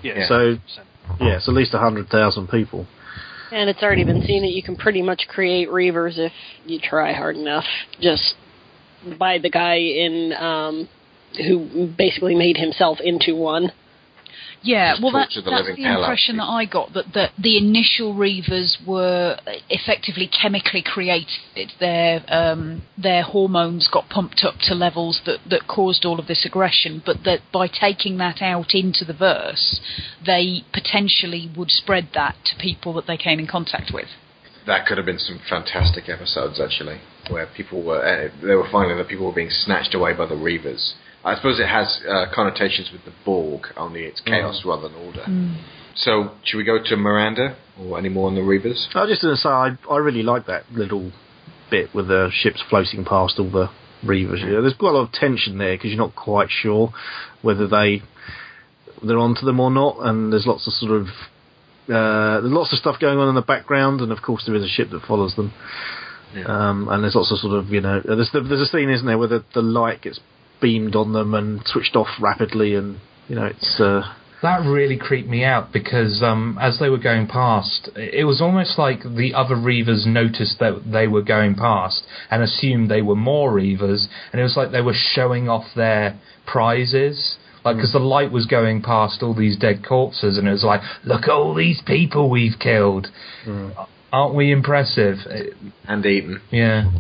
Yeah, so, yeah, it's at least one hundred thousand people. And it's already been seen that you can pretty much create Reavers if you try hard enough. Just by the guy in um, who basically made himself into one. Yeah, well, that, that's the impression that I got, that, that the initial Reavers were effectively chemically created. Their um, their hormones got pumped up to levels that, that caused all of this aggression, but that by taking that out into the verse, they potentially would spread that to people that they came in contact with. That could have been some fantastic episodes, actually, where people were uh, they were finding that people were being snatched away by the Reavers. I suppose it has uh, connotations with the Borg, only it's chaos mm. rather than order. Mm. So, should we go to Miranda, or any more on the Reavers? I was just going to say, I, I really like that little bit with the ships floating past all the Reavers. You know, there's quite a lot of tension there, because you're not quite sure whether they, they're onto them or not, and there's lots of sort of... Uh, there's lots of stuff going on in the background, and of course there is a ship that follows them. Yeah. Um, and there's lots of sort of, you know... There's, there's a scene, isn't there, where the, the light gets... beamed on them and switched off rapidly, and you know it's uh... that really creeped me out, because um, as they were going past, it was almost like the other Reavers noticed that they were going past and assumed they were more Reavers, and it was like they were showing off their prizes, like because mm. the light was going past all these dead corpses, and it was like, look at all these people we've killed, mm. aren't we impressive and eaten? Yeah.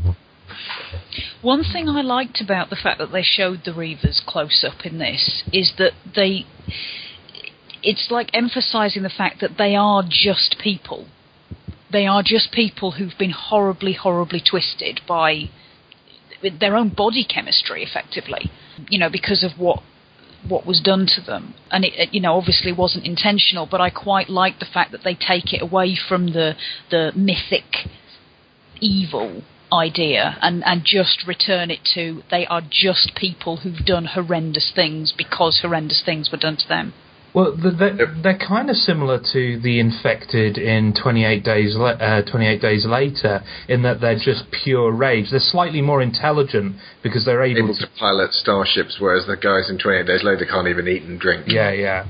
One thing I liked about the fact that they showed the Reavers close up in this is that they... It's like emphasising the fact that they are just people. They are just people who've been horribly, horribly twisted by their own body chemistry, effectively, you know, because of what what was done to them. And it, you know, obviously wasn't intentional, but I quite liked the fact that they take it away from the the mythic evil idea and, and just return it to they are just people who've done horrendous things because horrendous things were done to them. Well, they're, they're kind of similar to the infected in twenty-eight days uh, twenty-eight days Later, in that they're just pure rage. They're slightly more intelligent because they're able, able to, to pilot starships, whereas the guys in twenty-eight days Later can't even eat and drink. Yeah, yeah.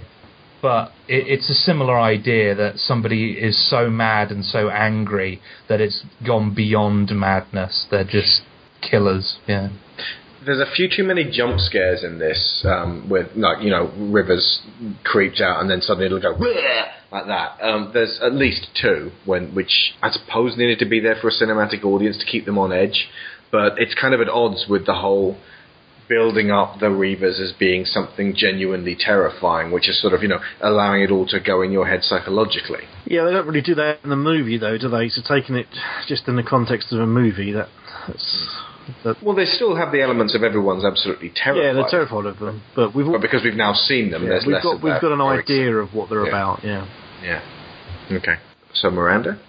But it, it's a similar idea that somebody is so mad and so angry that it's gone beyond madness. They're just killers, yeah. There's a few too many jump scares in this, um, with, like, you know, Rivers creeps out and then suddenly it'll go, like that. Um, there's at least two, when which I suppose needed to be there for a cinematic audience to keep them on edge. But it's kind of at odds with the whole... building up the Reavers as being something genuinely terrifying, which is sort of, you know, allowing it all to go in your head psychologically. Yeah, they don't really do that in the movie, though, do they? So taking it just in the context of a movie, that, that's... That well, they still have the elements of everyone's absolutely terrified. Yeah, they're terrified of them. But, we've all, but because we've now seen them, yeah, there's we've less got, of We've got an idea exciting. Of what they're yeah. about, yeah. Yeah. Okay. So, Miranda?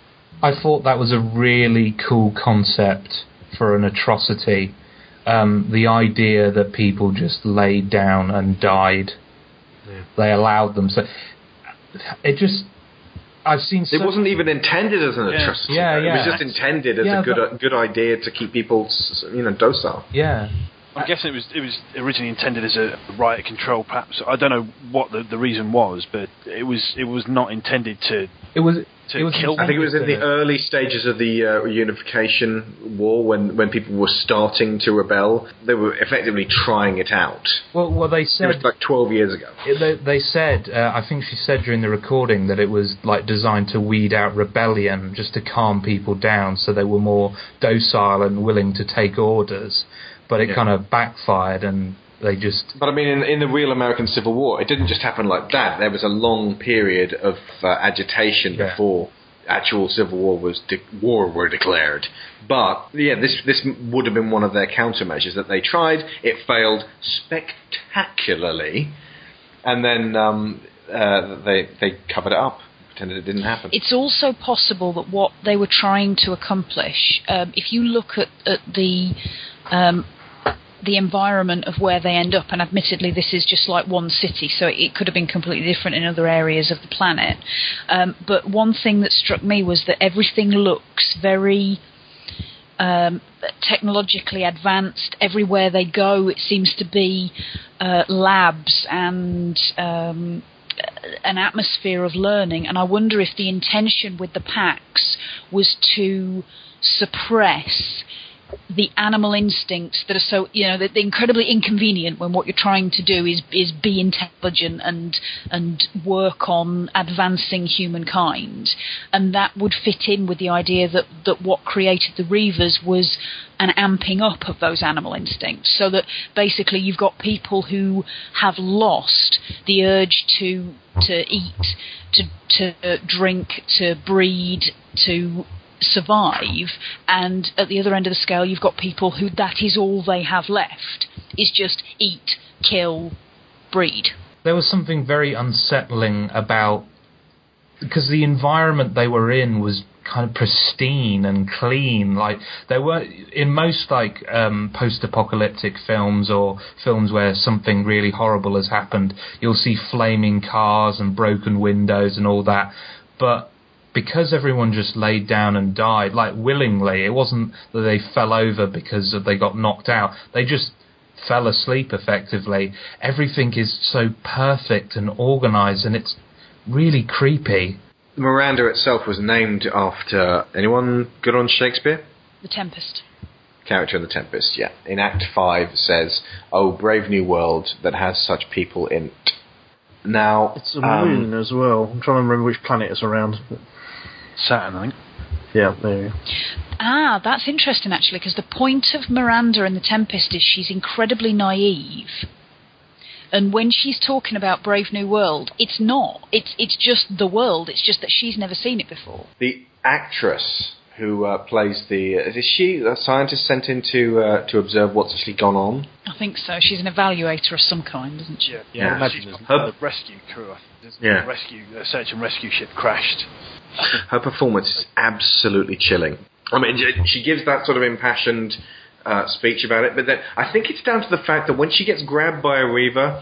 I thought that was a really cool concept for an atrocity. Um, the idea that people just laid down and died. Yeah. They allowed them. So it just... I've seen... So it wasn't even intended as an yeah. atrocity. Yeah, yeah. It was just intended as yeah, a good a good idea to keep people, you know, docile. Yeah. I'm guessing it was it was originally intended as a riot control, perhaps. I don't know what the, the reason was, but it was it was not intended to. It was to it was kill. I think it was in the early stages of the uh, unification war when, when people were starting to rebel. They were effectively trying it out. Well, well, they said it was like twelve years ago. It, they, they said, uh, I think she said during the recording that it was like designed to weed out rebellion, just to calm people down, so they were more docile and willing to take orders. But it yeah. kind of backfired, and they just... But, I mean, in, in the real American Civil War, it didn't just happen like that. There was a long period of uh, agitation yeah. before actual Civil War was de- war were declared. But, yeah, this this would have been one of their countermeasures that they tried. It failed spectacularly, and then um, uh, they they covered it up. Pretended it didn't happen. It's also possible that what they were trying to accomplish, um, if you look at, at the... Um, the environment of where they end up, and admittedly this is just like one city, so it could have been completely different in other areas of the planet, um, but one thing that struck me was that everything looks very um, technologically advanced. Everywhere they go it seems to be uh, labs and um, an atmosphere of learning, and I wonder if the intention with the packs was to suppress the animal instincts that are so, you know, they're incredibly inconvenient when what you're trying to do is is be intelligent and and work on advancing humankind. And that would fit in with the idea that, that what created the Reavers was an amping up of those animal instincts, so that basically you've got people who have lost the urge to to eat, to to drink, to breed, to survive, and at the other end of the scale you've got people who that is all they have left, is just eat, kill, breed. There was something very unsettling about, because the environment they were in was kind of pristine and clean. Like, there were in most like um, post-apocalyptic films or films where something really horrible has happened, you'll see flaming cars and broken windows and all that, but because everyone just laid down and died, like, willingly. It wasn't that they fell over because they got knocked out. They just fell asleep, effectively. Everything is so perfect and organised, and it's really creepy. Miranda itself was named after... Anyone good on Shakespeare? The Tempest. Character in The Tempest, yeah. In Act five says, "Oh, brave new world that has such people in it." Now... It's a moon um, as well. I'm trying to remember which planet it's around. Saturn, I think. Yeah, there you go. Ah, that's interesting, actually, because the point of Miranda in The Tempest is she's incredibly naive. And when she's talking about Brave New World, it's not. It's it's just the world. It's just that she's never seen it before. The actress who uh, plays the... Uh, is she a scientist sent in to, uh, to observe what's actually gone on? I think so. She's an evaluator of some kind, isn't she? Yeah, yeah. yeah. She's her the rescue crew. Yeah. The rescue, uh, search and rescue ship crashed. Her performance is absolutely chilling. I mean, she gives that sort of impassioned uh, speech about it, but then I think it's down to the fact that when she gets grabbed by a Reaver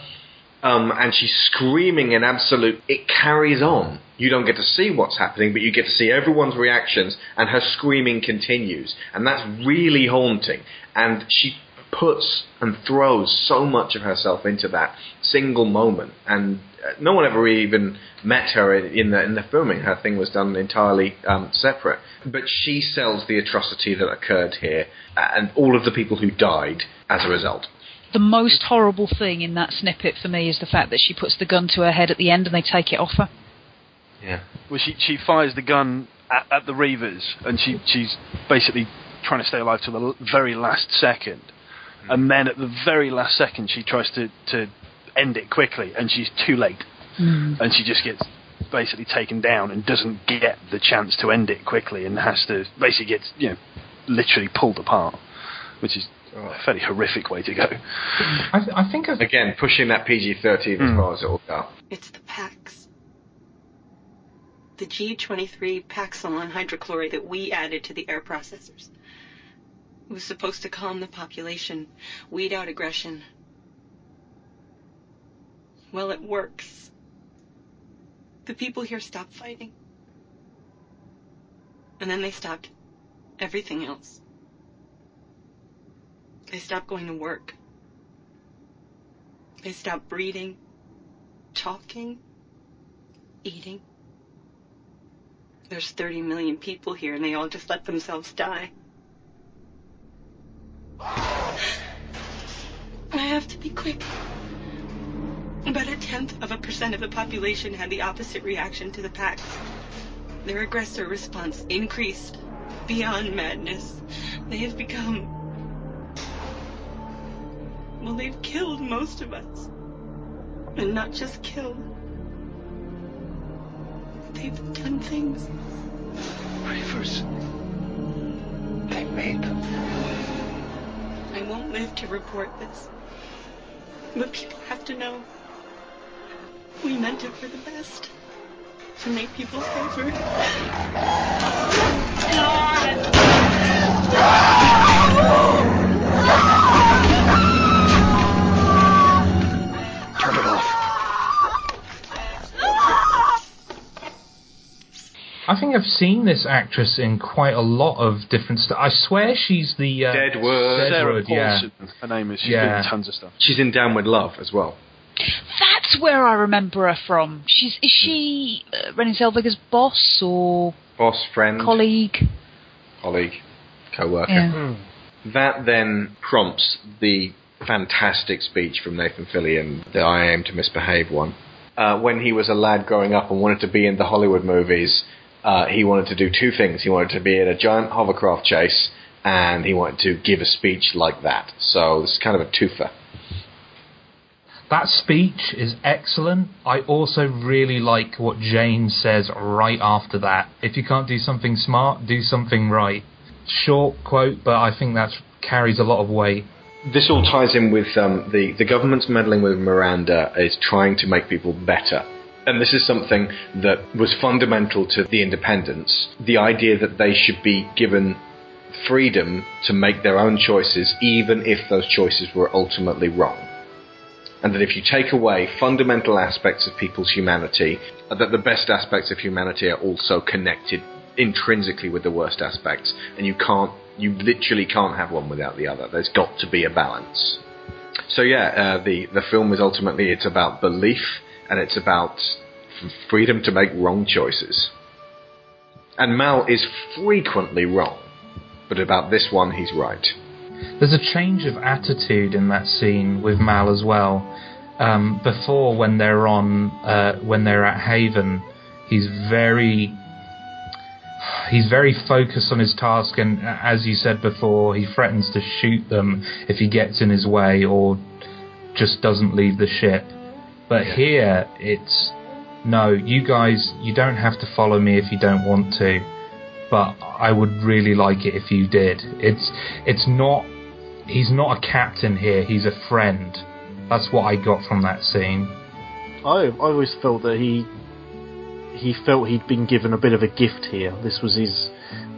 um, and she's screaming in absolute, it carries on. You don't get to see what's happening, but you get to see everyone's reactions, and her screaming continues, and that's really haunting. And she puts and throws so much of herself into that single moment, and no one ever even met her in the in the filming. Her thing was done entirely um, separate. But she sells the atrocity that occurred here and all of the people who died as a result. The most horrible thing in that snippet for me is the fact that she puts the gun to her head at the end and they take it off her. Yeah. Well, she she fires the gun at, at the Reavers, and she she's basically trying to stay alive till the very last second. And then at the very last second she tries to, to end it quickly, and she's too late. Mm. And she just gets basically taken down and doesn't get the chance to end it quickly, and has to basically gets, you know, literally pulled apart, which is a fairly horrific way to go. I, th- I think I've... Again, pushing that P G thirteen mm. as far as it'll go. It's the P A X. The G twenty-three Paxilon hydrochloride that we added to the air processors. It was supposed to calm the population, weed out aggression. Well, it works. The people here stopped fighting. And then they stopped everything else. They stopped going to work. They stopped breathing, talking, eating. There's thirty million people here, and they all just let themselves die. I have to be quick. About a tenth of a percent of the population had the opposite reaction to the Pact. Their aggressor response increased beyond madness. They have become... well, they've killed most of us. And not just killed. They've done things. Reavers. They made them. I won't live to report this. But people have to know. We meant it for the best. To make people safer. Turn it off. I think I've seen this actress in quite a lot of different stuff. I swear she's the... Uh, Dead Word. Dead Sarah Word, Paulson, yeah. Her name is. She's yeah. been in tons of stuff. She's in Downward Love as well. That's where I remember her from. She's Is she uh, Renée Zellweger's boss or... Boss, friend. Colleague. Colleague. Co-worker. Yeah. Mm. That then prompts the fantastic speech from Nathan Fillion, the I Aim to Misbehave one. Uh, when he was a lad growing up and wanted to be in the Hollywood movies... Uh, he wanted to do two things. He wanted to be in a giant hovercraft chase, and he wanted to give a speech like that. So it's kind of a twofer. That speech is excellent. I also really like what Jane says right after that. If you can't do something smart, do something right. Short quote, but I think that carries a lot of weight. This all ties in with um, the, the government's meddling with Miranda is trying to make people better. And this is something that was fundamental to the independents, the idea that they should be given freedom to make their own choices, even if those choices were ultimately wrong. And that if you take away fundamental aspects of people's humanity, that the best aspects of humanity are also connected intrinsically with the worst aspects, and you can't, you literally can't have one without the other. There's got to be a balance. So yeah, uh, the, the film is ultimately, it's about belief, and it's about freedom to make wrong choices. And Mal is frequently wrong, but about this one, he's right. There's a change of attitude in that scene with Mal as well. Um, before, when they're on, uh, when they're at Haven, he's very, he's very focused on his task, and as you said before, he threatens to shoot them if he gets in his way or just doesn't leave the ship. But here, it's, no, you guys, you don't have to follow me if you don't want to, but I would really like it if you did. It's it's not, he's not a captain here, he's a friend. That's what I got from that scene. I, I always felt that he, he felt he'd been given a bit of a gift here. This was his,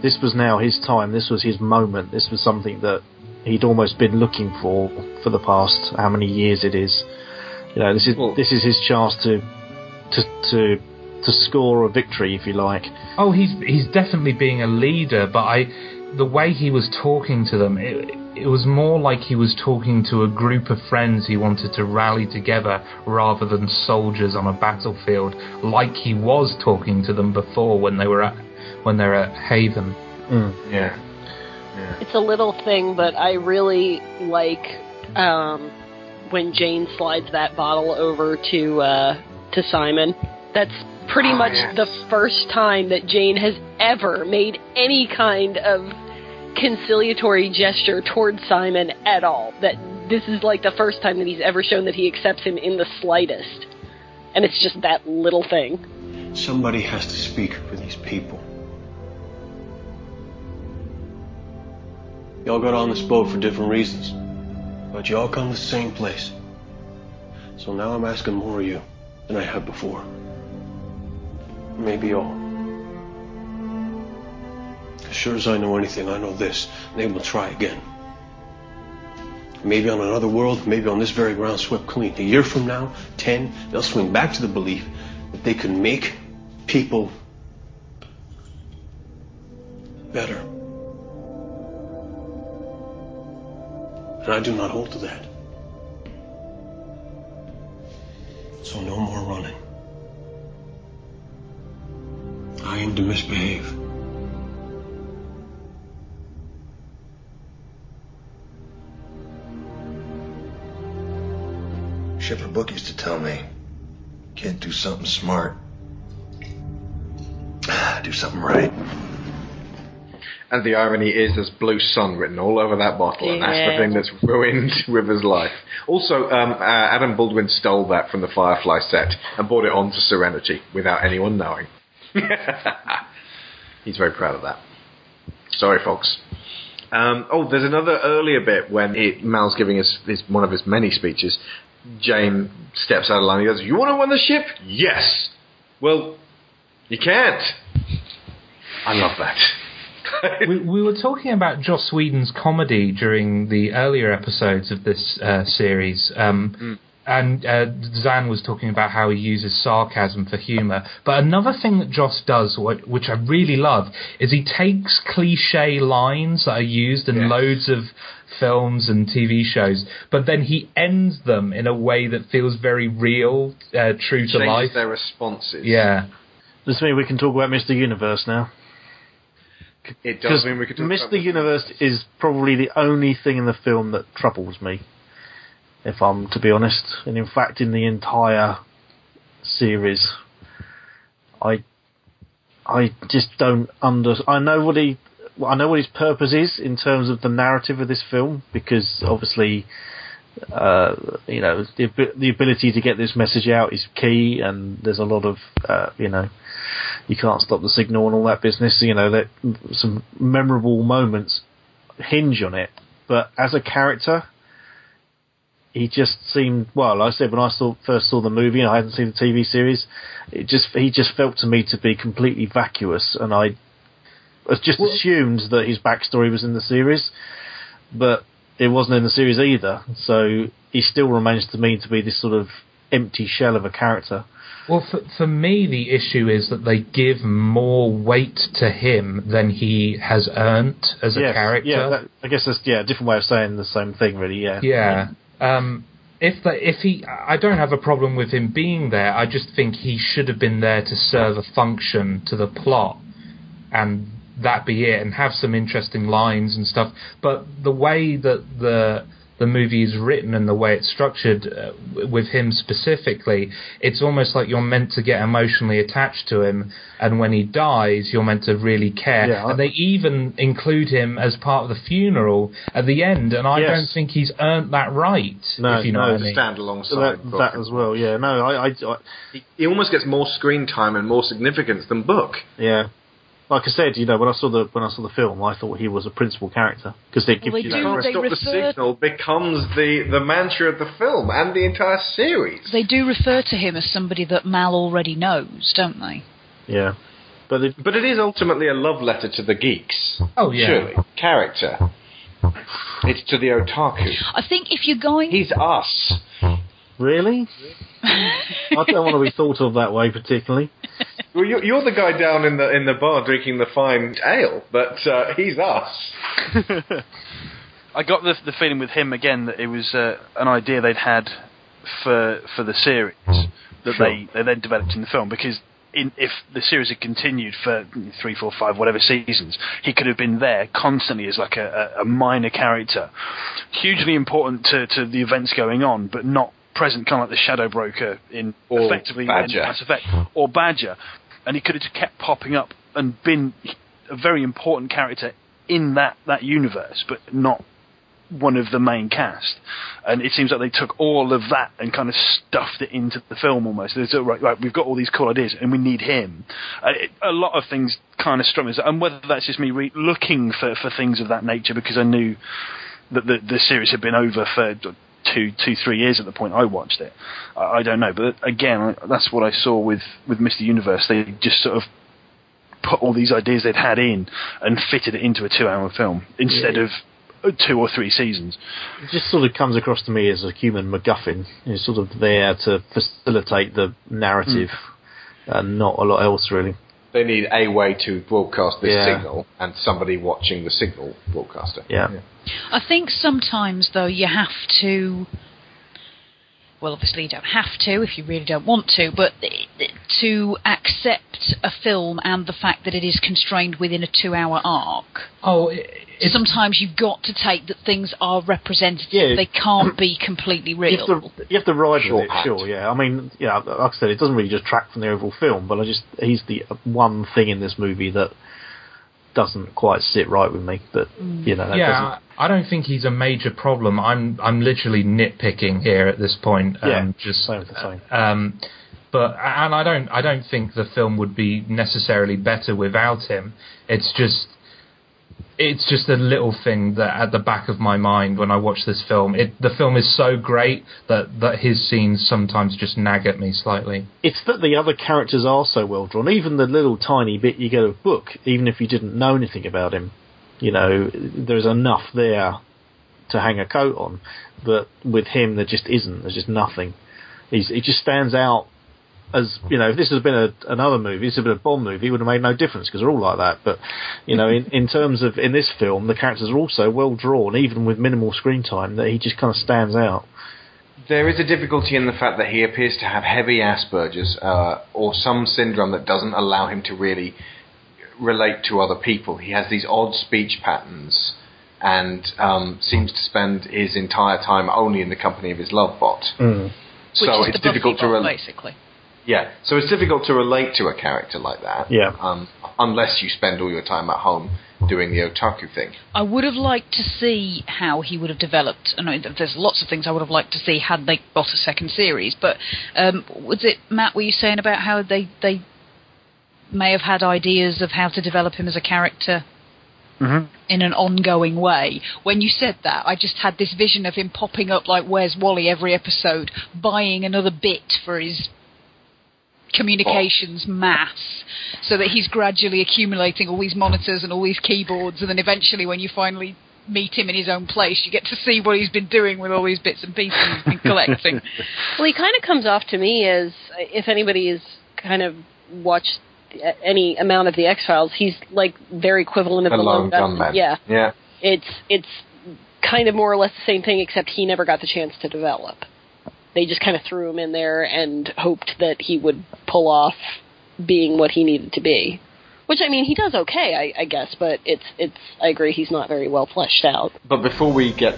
this was now his time, this was his moment, this was something that he'd almost been looking for, for the past, how many years it is. You know, this is well, this is his chance to, to to to score a victory, if you like. Oh, he's he's definitely being a leader, but I, the way he was talking to them, it it was more like he was talking to a group of friends he wanted to rally together, rather than soldiers on a battlefield, like he was talking to them before when they were at when they're at Haven. Mm. Yeah. yeah, it's a little thing, but I really like. Um, when Jane slides that bottle over to uh, to Simon. That's pretty oh, much yes. the first time that Jane has ever made any kind of conciliatory gesture towards Simon at all. That this is like the first time that he's ever shown that he accepts him in the slightest. And it's just that little thing. Somebody has to speak for these people. Y'all got on this boat for different reasons. But you all come to the same place. So now I'm asking more of you than I have before. Maybe all. As sure as I know anything, I know this. They will try again. Maybe on another world, maybe on this very ground swept clean. A year from now, ten, they'll swing back to the belief that they can make people better. And I do not hold to that. So no more running. I am to misbehave. Shipper Book used to tell me, kid, do something smart. Do something right. And the irony is there's Blue Sun written all over that bottle, and that's the thing that's ruined River's life. Also, um, uh, Adam Baldwin stole that from the Firefly set and brought it on for Serenity without anyone knowing. He's very proud of that. Sorry, folks. Um, oh, there's another earlier bit when it, Mal's giving us his, one of his many speeches. Jane steps out of line and goes, "You want to run the ship?" "Yes." "Well, you can't." I love that. we, we were talking about Joss Whedon's comedy during the earlier episodes of this uh, series, um, mm. and uh, Zan was talking about how he uses sarcasm for humour. But another thing that Joss does, which I really love, is he takes cliche lines that are used in yes. loads of films and T V shows, but then he ends them in a way that feels very real, uh, true to life. Changes their responses. Yeah. Does mean we can talk about Mister Universe now? It does mean we could talk Mister about Mister Universe is probably the only thing in the film that troubles me, if I'm to be honest. And in fact, in the entire series, I, I just don't under. I know what he, I know what his purpose is in terms of the narrative of this film, because obviously, uh, you know, the the ability to get this message out is key, and there's a lot of, uh, you know. You can't stop the signal and all that business. You know, that some memorable moments hinge on it. But as a character, he just seemed, well, like I said, when I saw, first saw the movie and I hadn't seen the T V series, it just he just felt to me to be completely vacuous. And I just well, assumed that his backstory was in the series, but it wasn't in the series either. So he still remains to me to be this sort of empty shell of a character. Well, for, for me, the issue is that they give more weight to him than he has earned as yes, a character. Yeah, that, I guess that's yeah, a different way of saying the same thing, really. Yeah. Yeah. Um, if the, if he, I don't have a problem with him being there. I just think he should have been there to serve a function to the plot, and that be it, and have some interesting lines and stuff. But the way that the the movie is written and the way it's structured uh, with him specifically, it's almost like you're meant to get emotionally attached to him, and when he dies you're meant to really care. Yeah, and they even include him as part of the funeral at the end, and I yes. don't think he's earned that right. No, if you know no, what I mean. Stand alongside that, that as well. Yeah, no, I, I, I he, he almost gets more screen time and more significance than Book. Yeah. Like I said, you know, when I saw the when I saw the film, I thought he was a principal character because they give well, you that. Can't Stop the Signal becomes the, the mantra of the film and the entire series. They do refer to him as somebody that Mal already knows, don't they? Yeah, but it, but it is ultimately a love letter to the geeks. Oh yeah, surely character. It's to the otaku. I think if you're going, he's us. Really? I don't want to be thought of that way particularly. Well, you're the guy down in the in the bar drinking the fine ale, but uh, he's us. I got the the feeling with him again that it was uh, an idea they'd had for for the series that sure. they, they then developed in the film, because in, if the series had continued for three, four, five, whatever seasons, he could have been there constantly as like a, a minor character, hugely important to, to the events going on, but not present, kind of like the Shadow Broker in or effectively Badger. In Mass Effect, or Badger, and he could have just kept popping up and been a very important character in that, that universe, but not one of the main cast. And it seems like they took all of that and kind of stuffed it into the film almost. They said, right, right, we've got all these cool ideas and we need him. Uh, it, a lot of things kind of struck me, and whether that's just me re- looking for, for things of that nature, because I knew that the, the series had been over for Two, two, three years at the point I watched it. I, I don't know, but again, that's what I saw with, with Mister Universe. They just sort of put all these ideas they'd had in and fitted it into a two-hour film instead yeah. of two or three seasons. It just sort of comes across to me as a human MacGuffin. It's sort of there to facilitate the narrative, mm. and not a lot else really. They need a way to broadcast this yeah. signal, and somebody watching the signal broadcaster. Yeah. yeah. I think sometimes, though, you have to... well, obviously you don't have to if you really don't want to, but to accept a film and the fact that it is constrained within a two-hour arc. Oh, sometimes you've got to take that things are representative. Yeah, they can't be completely real. You have to, you have to ride sure, with it, sure, yeah. I mean, yeah, like I said, it doesn't really detract from the overall film, but I just he's the one thing in this movie that doesn't quite sit right with me, but you know that yeah doesn't... I don't think he's a major problem. I'm I'm literally nitpicking here at this point. Um, yeah, just same for same. Um, but and I don't I don't think the film would be necessarily better without him. It's just it's just a little thing that at the back of my mind when I watch this film. It the film is so great that that his scenes sometimes just nag at me slightly. It's that the other characters are so well drawn. Even the little tiny bit you get of Book, even if you didn't know anything about him, you know, there's enough there to hang a coat on. But with him, there just isn't. There's just nothing. He's, he just stands out as, you know, if this had been a, another movie, this had been a Bond movie, it would have made no difference because they're all like that. But, you know, in, in terms of, in this film, the characters are all so well drawn, even with minimal screen time, that he just kind of stands out. There is a difficulty in the fact that he appears to have heavy Asperger's uh, or some syndrome that doesn't allow him to really relate to other people. He has these odd speech patterns and um, seems to spend his entire time only in the company of his love bot. Mm. So Which is it's the difficult to relate. Basically. Yeah, so it's difficult to relate to a character like that, yeah. um, unless you spend all your time at home doing the otaku thing. I would have liked to see how he would have developed. I know there's lots of things I would have liked to see had they got a second series, but um, was it, Matt, were you saying about how they, they may have had ideas of how to develop him as a character? Mm-hmm. In an ongoing way. When you said that, I just had this vision of him popping up like Where's Wally every episode, buying another bit for his communications mass, so that he's gradually accumulating all these monitors and all these keyboards, and then eventually when you finally meet him in his own place, you get to see what he's been doing with all these bits and pieces he's been collecting. Well, he kind of comes off to me as, if anybody has kind of watched any amount of The X-Files, he's like their equivalent of the Lone Gunman. Yeah. Yeah. It's, it's kind of more or less the same thing, except he never got the chance to develop. They just kind of threw him in there and hoped that he would pull off being what he needed to be. Which, I mean, he does okay, I, I guess, but it's, it's, I agree, he's not very well fleshed out. But before we get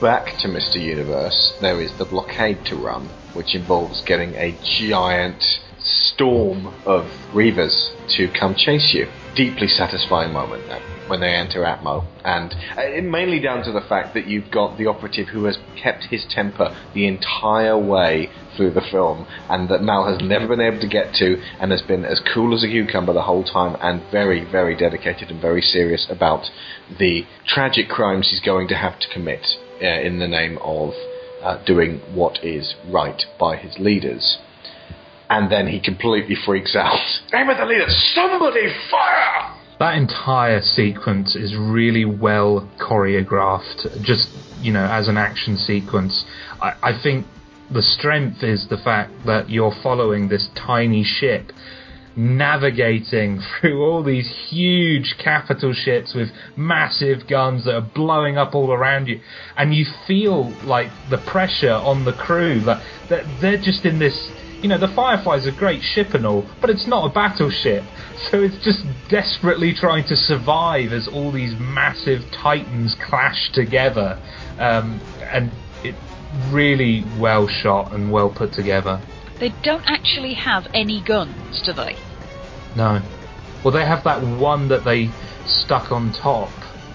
back to Mister Universe, there is the blockade to run, which involves getting a giant storm of Reavers to come chase you. Deeply satisfying moment, though, when they enter Atmo, and uh, mainly down to the fact that you've got the operative who has kept his temper the entire way through the film, and that Mal has never been able to get to, and has been as cool as a cucumber the whole time, and very, very dedicated and very serious about the tragic crimes he's going to have to commit uh, in the name of uh, doing what is right by his leaders. And then he completely freaks out. Aim at the leader! Somebody fire! That entire sequence is really well choreographed, just, you know, as an action sequence. I, I think the strength is the fact that you're following this tiny ship, navigating through all these huge capital ships with massive guns that are blowing up all around you, and you feel, like, the pressure on the crew, that like, they're just in this... You know, the Firefly's a great ship and all, but it's not a battleship. So it's just desperately trying to survive as all these massive titans clash together. Um, and it's really well shot and well put together. They don't actually have any guns, do they? No. Well, they have that one that they stuck on top.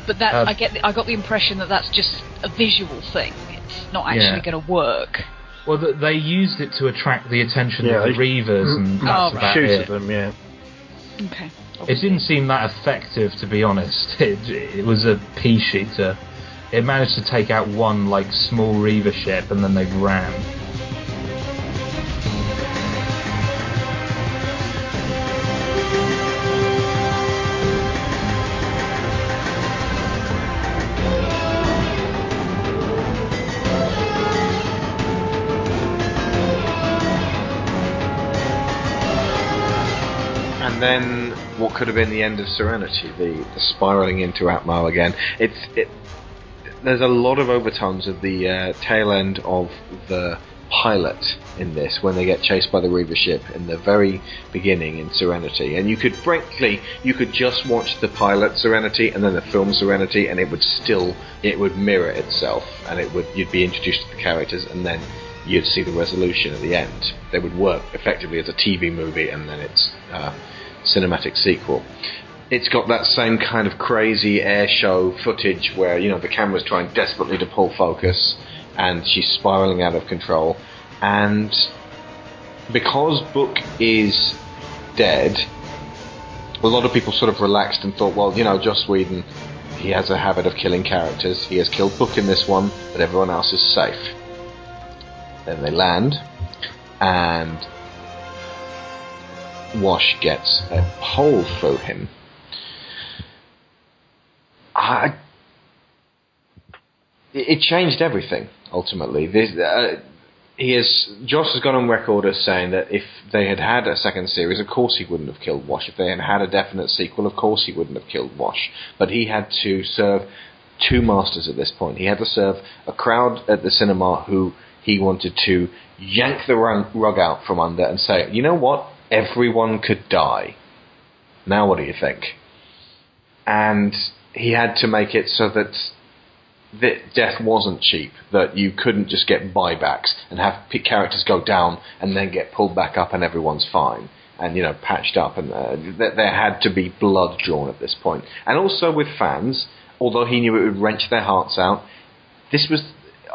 But that uh, I get, I got the impression that that's just a visual thing. It's not actually yeah. going to work. Well, they used it to attract the attention yeah, of the Reavers, and that's oh, about shoot it. At them, yeah. Okay. It didn't seem that effective, to be honest. It, it was a pea shooter. It managed to take out one like small Reaver ship, and then they ran. Then what could have been the end of Serenity, the, the spiralling into Atmo again. It's it, there's a lot of overtones of the uh, tail end of the pilot in this when they get chased by the Reaver ship in the very beginning in Serenity. And you could, frankly, you could just watch the pilot Serenity and then the film Serenity, and it would still, it would mirror itself, and it would, you'd be introduced to the characters, and then you'd see the resolution at the end. They would work effectively as a T V movie and then its uh, cinematic sequel. It's got that same kind of crazy air show footage where, you know, the camera's trying desperately to pull focus and she's spiraling out of control. And because Book is dead, a lot of people sort of relaxed and thought, well, you know, Joss Whedon, he has a habit of killing characters. He has killed Book in this one, but everyone else is safe. Then they land, and Wash gets a hole through him. I, it changed everything, ultimately. This, uh, he is, Joss has gone on record as saying that if they had had a second series, of course he wouldn't have killed Wash. If they had had a definite sequel, of course he wouldn't have killed Wash. But he had to serve two masters at this point. He had to serve a crowd at the cinema who he wanted to yank the rug out from under and say, you know what? Everyone could die. Now what do you think? And he had to make it so that that death wasn't cheap, that you couldn't just get buybacks and have characters go down and then get pulled back up and everyone's fine and, you know, patched up. And uh, th- there had to be blood drawn at this point. And also with fans, although he knew it would wrench their hearts out, this was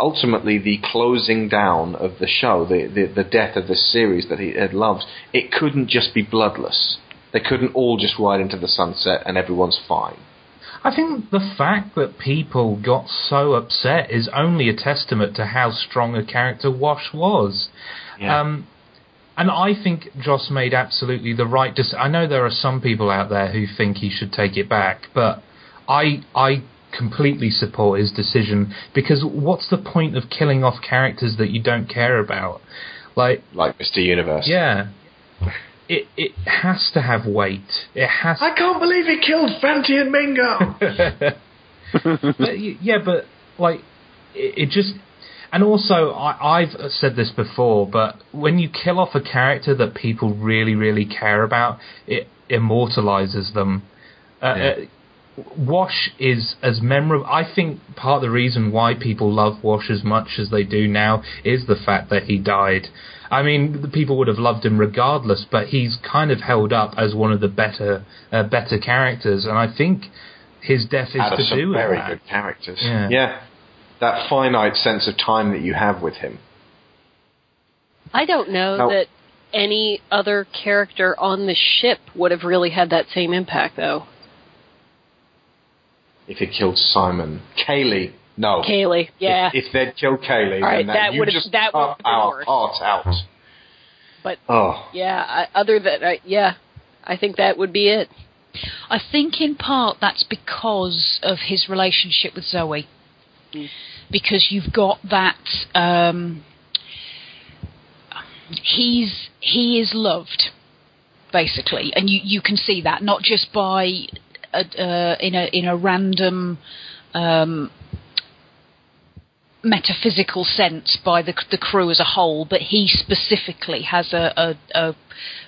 ultimately the closing down of the show, the, the the death of this series that he had loved. It couldn't just be bloodless. They couldn't all just ride into the sunset and everyone's fine. I think the fact that people got so upset is only a testament to how strong a character Wash was. Yeah. Um, and I think Joss made absolutely the right decision. I know there are some people out there who think he should take it back, but I I completely support his decision, because what's the point of killing off characters that you don't care about? Like like Mister Universe. Yeah. It it has to have weight. It has. I can't believe he killed Fanti and Mingo. but, yeah, but like it, it just, and also I, I've said this before, but when you kill off a character that people really really care about, it immortalizes them. Uh, yeah. uh, Wash is as memorable. I think part of the reason why people love Wash as much as they do now is the fact that he died. I mean, the people would have loved him regardless, but he's kind of held up as one of the better uh, better characters, and I think his death is to do with that. Very good characters. Yeah. yeah. That finite sense of time that you have with him. I don't know now, that any other character on the ship would have really had that same impact, though. If it killed Simon. Kaylee. No. Kaylee, yeah. If, if they'd killed Kaylee, right, then that, that you just that cut our heart out. But, oh. yeah, I, other than, I, yeah, I think that would be it. I think in part that's because of his relationship with Zoe. Mm. Because you've got that, um, he's, he is loved, basically. And you, you can see that, not just by... Uh, in a in a random um, metaphysical sense by the the crew as a whole, but he specifically has a, a, a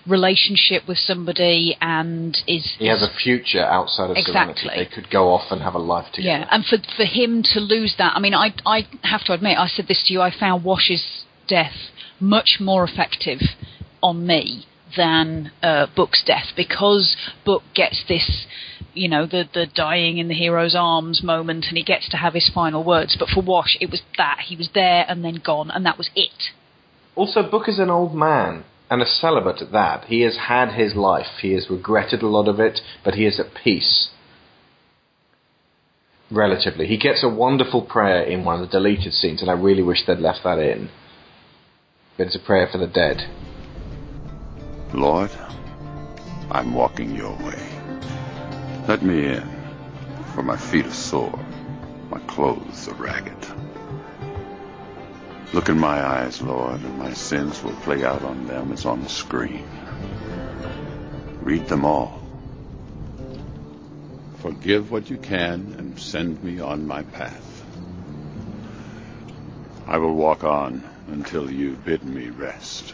relationship with somebody and is he has a future outside of exactly. Serenity. They could go off and have a life together. Yeah, and for for him to lose that, I mean, I I have to admit, I said this to you, I found Wash's death much more effective on me than uh, Book's death, because Book gets this, you know, the the dying in the hero's arms moment, and he gets to have his final words. But for Wash, it was that he was there and then gone, and that was it. Also, Book is an old man and a celibate at that. He has had his life. He has regretted a lot of it, but he is at peace. Relatively. He gets a wonderful prayer in one of the deleted scenes, and I really wish they'd left that in. But it's a prayer for the dead. Lord, I'm walking your way. Let me in, for my feet are sore, my clothes are ragged. Look in my eyes, Lord, and my sins will play out on them as on the screen. Read them all. Forgive what you can and send me on my path. I will walk on until you bid me rest.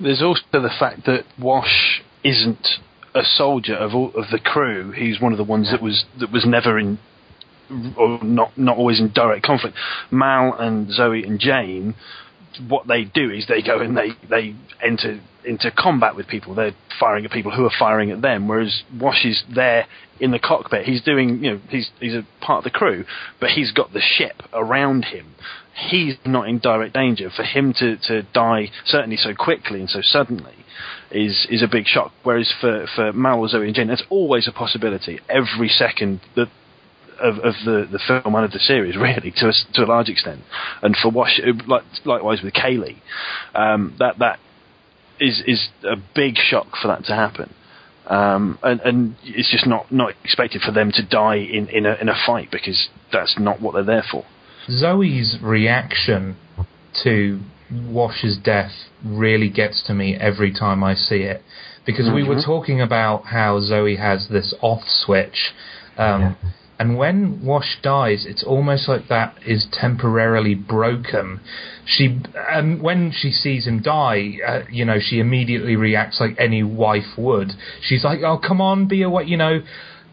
There's also the fact that Wash isn't a soldier of all, of the crew. He's one of the ones that was that was never in, or not not always in direct conflict. Mal and Zoe and Jane, what they do is they go and they, they enter into combat with people. They're firing at people who are firing at them, whereas Wash is there in the cockpit. He's doing, you know, he's he's a part of the crew, but he's got the ship around him. He's not in direct danger. For him to, to die, certainly so quickly and so suddenly, is is a big shock. Whereas for, for Mal, Zoe and Jane, that's always a possibility. Every second that Of, of the, the film and of the series, really, to a, to a large extent. And for Wash, like, likewise with Kaylee, um, that that is is a big shock for that to happen, um, and and it's just not, not expected for them to die in, in a in a fight, because that's not what they're there for. Zoe's reaction to Wash's death really gets to me every time I see it, because mm-hmm. we were talking about how Zoe has this off switch. Um, yeah. And when Wash dies, it's almost like that is temporarily broken. She, and when she sees him die, uh, you know, she immediately reacts like any wife would. She's like, "Oh, come on, be away, you know,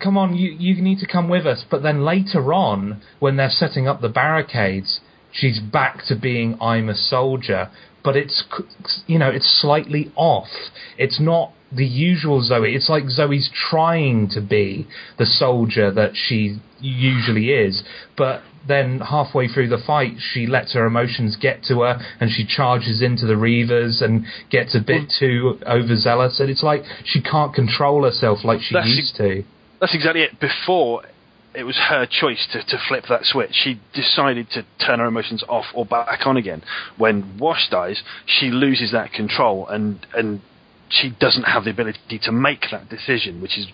come on, you you need to come with us." But then later on, when they're setting up the barricades, she's back to being "I'm a soldier," but it's, you know, it's slightly off. It's not the usual Zoe. It's like Zoe's trying to be the soldier that she usually is, but then halfway through the fight she lets her emotions get to her and she charges into the Reavers and gets a bit too overzealous, and it's like she can't control herself like she that's used e- to. That's exactly it. Before, it was her choice to, to flip that switch. She decided to turn her emotions off or back on again. When Wash dies, she loses that control, and and she doesn't have the ability to make that decision, which is,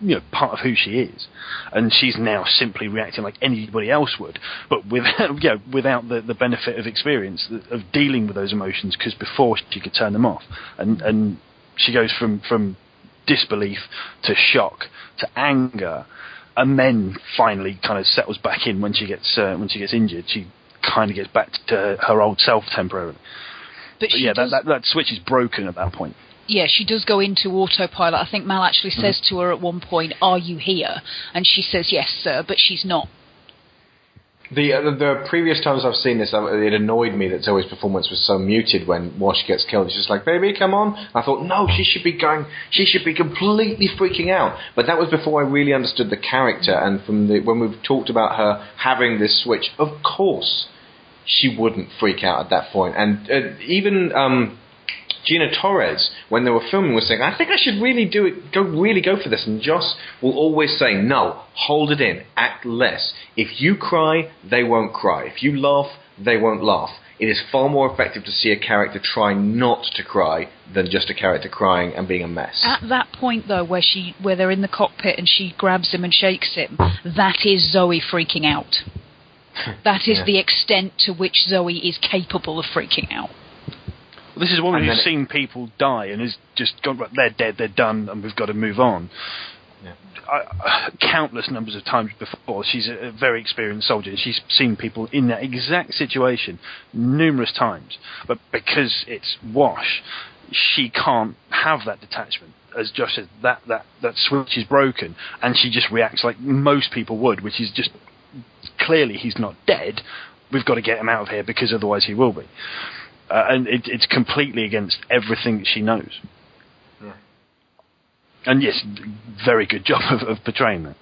you know, part of who she is, and she's now simply reacting like anybody else would, but without, you know, without the, the benefit of experience of dealing with those emotions, because before she could turn them off, and and she goes from from disbelief to shock to anger, and then finally kind of settles back in when she gets uh, when she gets injured. She kind of gets back to her old self temporarily. But, but yeah, that, that that switch is broken at that point. Yeah, she does go into autopilot. I think Mal actually says mm-hmm. to her at one point, "Are you here?" And she says, "Yes, sir," but she's not. The uh, the previous times I've seen this, it annoyed me that Zoe's performance was so muted when Wash gets killed. She's just like, "Baby, come on." I thought, no, she should be going, she should be completely freaking out. But that was before I really understood the character, and from the, when we've talked about her having this switch, of course she wouldn't freak out at that point. And uh, even... Um, Gina Torres, when they were filming, was saying, "I think I should really do it, go really go for this." And Joss will always say, "No, hold it in, act less. If you cry, they won't cry. If you laugh, they won't laugh." It is far more effective to see a character try not to cry than just a character crying and being a mess. At that point, though, where she, where they're in the cockpit and she grabs him and shakes him, that is Zoe freaking out. That is yeah. the extent to which Zoe is capable of freaking out. This is one who's seen people die and has just gone, right, they're dead, they're done, and we've got to move on. Yeah. I, uh, countless numbers of times before, she's a, a very experienced soldier. She's seen people in that exact situation numerous times. But because it's Wash, she can't have that detachment. As Josh said, that, that, that switch is broken, and she just reacts like most people would, which is just, clearly he's not dead. We've got to get him out of here, because otherwise he will be. Uh, and it, it's completely against everything she knows. Yeah. And yes, very good job of, of portraying that.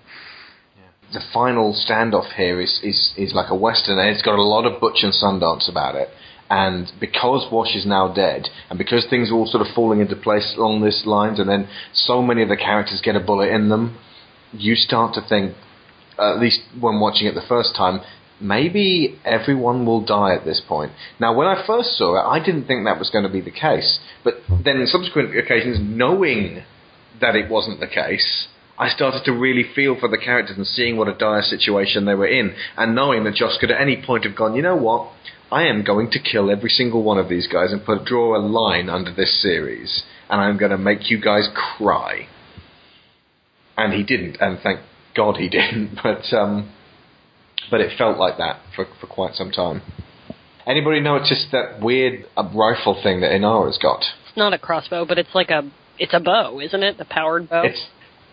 Yeah. The final standoff here is, is, is like a Western, and it's got a lot of Butch and Sundance about it. And because Wash is now dead, and because things are all sort of falling into place along this lines, and then so many of the characters get a bullet in them, you start to think, uh, at least when watching it the first time, maybe everyone will die at this point. Now, when I first saw it, I didn't think that was going to be the case. But then in subsequent occasions, knowing that it wasn't the case, I started to really feel for the characters and seeing what a dire situation they were in, and knowing that Joss could at any point have gone, "You know what, I am going to kill every single one of these guys and put, draw a line under this series, and I'm going to make you guys cry." And he didn't, and thank God he didn't, but... um But it felt like that for for quite some time. Anybody know it's just that weird rifle thing that Inara's got? It's not a crossbow, but it's like a it's a bow, isn't it? A powered bow. It's,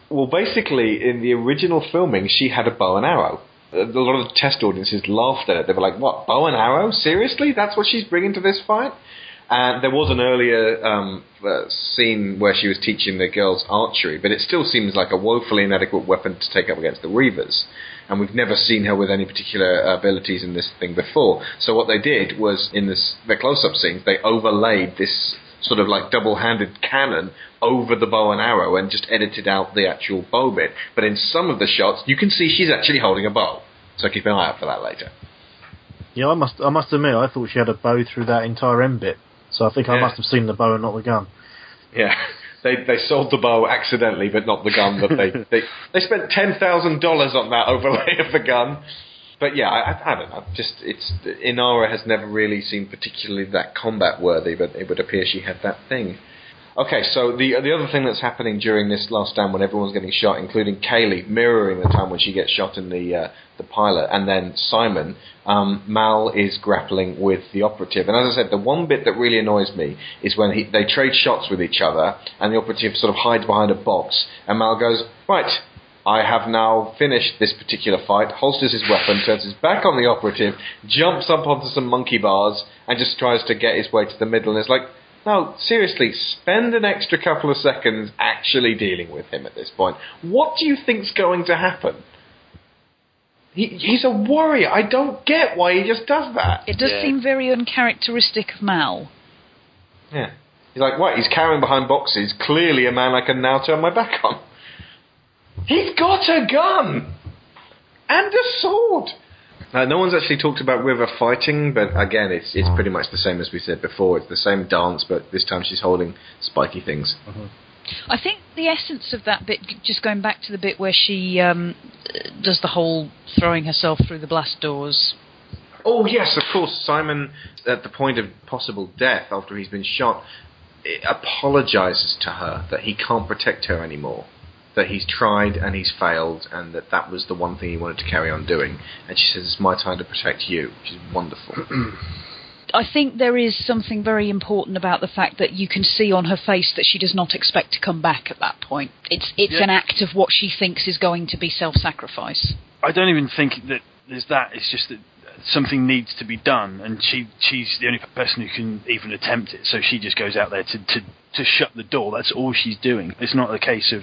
well, basically, in the original filming, she had a bow and arrow. A lot of the test audiences laughed at it. They were like, what, bow and arrow? Seriously? That's what she's bringing to this fight? And there was an earlier um, uh, scene where she was teaching the girls archery, but it still seems like a woefully inadequate weapon to take up against the Reavers. And we've never seen her with any particular abilities in this thing before. So what they did was, in this, their close-up scenes, they overlaid this sort of like double-handed cannon over the bow and arrow and just edited out the actual bow bit. But in some of the shots, you can see she's actually holding a bow. So keep an eye out for that later. Yeah, I must I must admit, I thought she had a bow through that entire end bit. So I think yeah. I must have seen the bow and not the gun. Yeah. They they sold the bow accidentally, but not the gun. But they, they they spent ten thousand dollars on that overlay of the gun. But yeah, I, I don't know. Just it's Inara has never really seemed particularly that combat worthy, but it would appear she had that thing. Okay, so the the other thing that's happening during this last stand when everyone's getting shot, including Kaylee, mirroring the time when she gets shot in the uh, the pilot, and then Simon, um, Mal is grappling with the operative. And as I said, the one bit that really annoys me is when he, they trade shots with each other, and the operative sort of hides behind a box, and Mal goes, right, I have now finished this particular fight, holsters his weapon, turns his back on the operative, jumps up onto some monkey bars, and just tries to get his way to the middle, and it's like, no, seriously, spend an extra couple of seconds actually dealing with him at this point. What do you think's going to happen? He, he's a warrior. I don't get why he just does that. It does yeah. seem very uncharacteristic of Mal. Yeah. He's like, what, he's carrying behind boxes, clearly a man I can now turn my back on. He's got a gun! And a sword! Now, no one's actually talked about River fighting, but again, it's it's pretty much the same as we said before. It's the same dance, but this time she's holding spiky things. Uh-huh. I think the essence of that bit, just going back to the bit where she um, does the whole throwing herself through the blast doors. Oh, yes, of course. Simon, at the point of possible death after he's been shot, apologizes to her that he can't protect her anymore. That he's tried and he's failed, and that that was the one thing he wanted to carry on doing. And she says, it's my time to protect you, which is wonderful. I think there is something very important about the fact that you can see on her face that she does not expect to come back at that point. It's it's yeah. an act of what she thinks is going to be self-sacrifice. I don't even think that there's that. It's just that something needs to be done, and she she's the only person who can even attempt it, so she just goes out there to, to, to shut the door. That's all she's doing. It's not a case of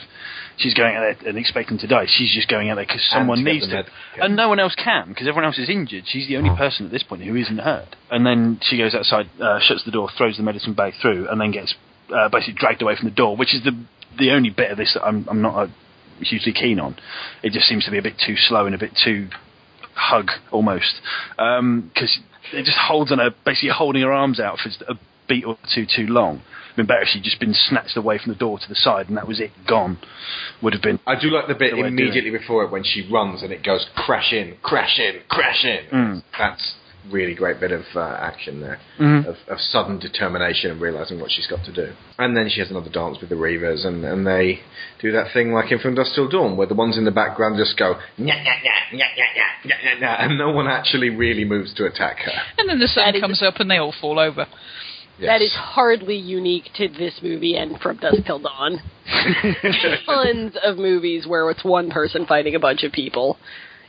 she's going out there and expecting to die. She's just going out there because someone needs to. And no one else can, because everyone else is injured. She's the only person at this point who isn't hurt. And then she goes outside, uh, shuts the door, throws the medicine bag through, and then gets uh, basically dragged away from the door, which is the the only bit of this that I'm, I'm not uh, hugely keen on. It just seems to be a bit too slow and a bit too... hug almost because um, it just holds on her, basically holding her arms out for a beat or two too long. It'd been better if she'd just been snatched away from the door to the side and that was it, gone. Would have been. I do like the bit the immediately it. before it when she runs and it goes crash in, crash in, crash in. Mm. That's a really great bit of uh, action there, mm. of, of sudden determination and realising what she's got to do. And then she has another dance with the Reavers, and, and they do that thing like in From Dusk Till Dawn, where the ones in the background just go, nyah, nyah, nyah, nyah, nyah, nyah, nyah, and no one actually really moves to attack her. And then the sun comes up and they all fall over. Yes. That is hardly unique to this movie and From Dusk Till Dawn. Tons of movies where it's one person fighting a bunch of people.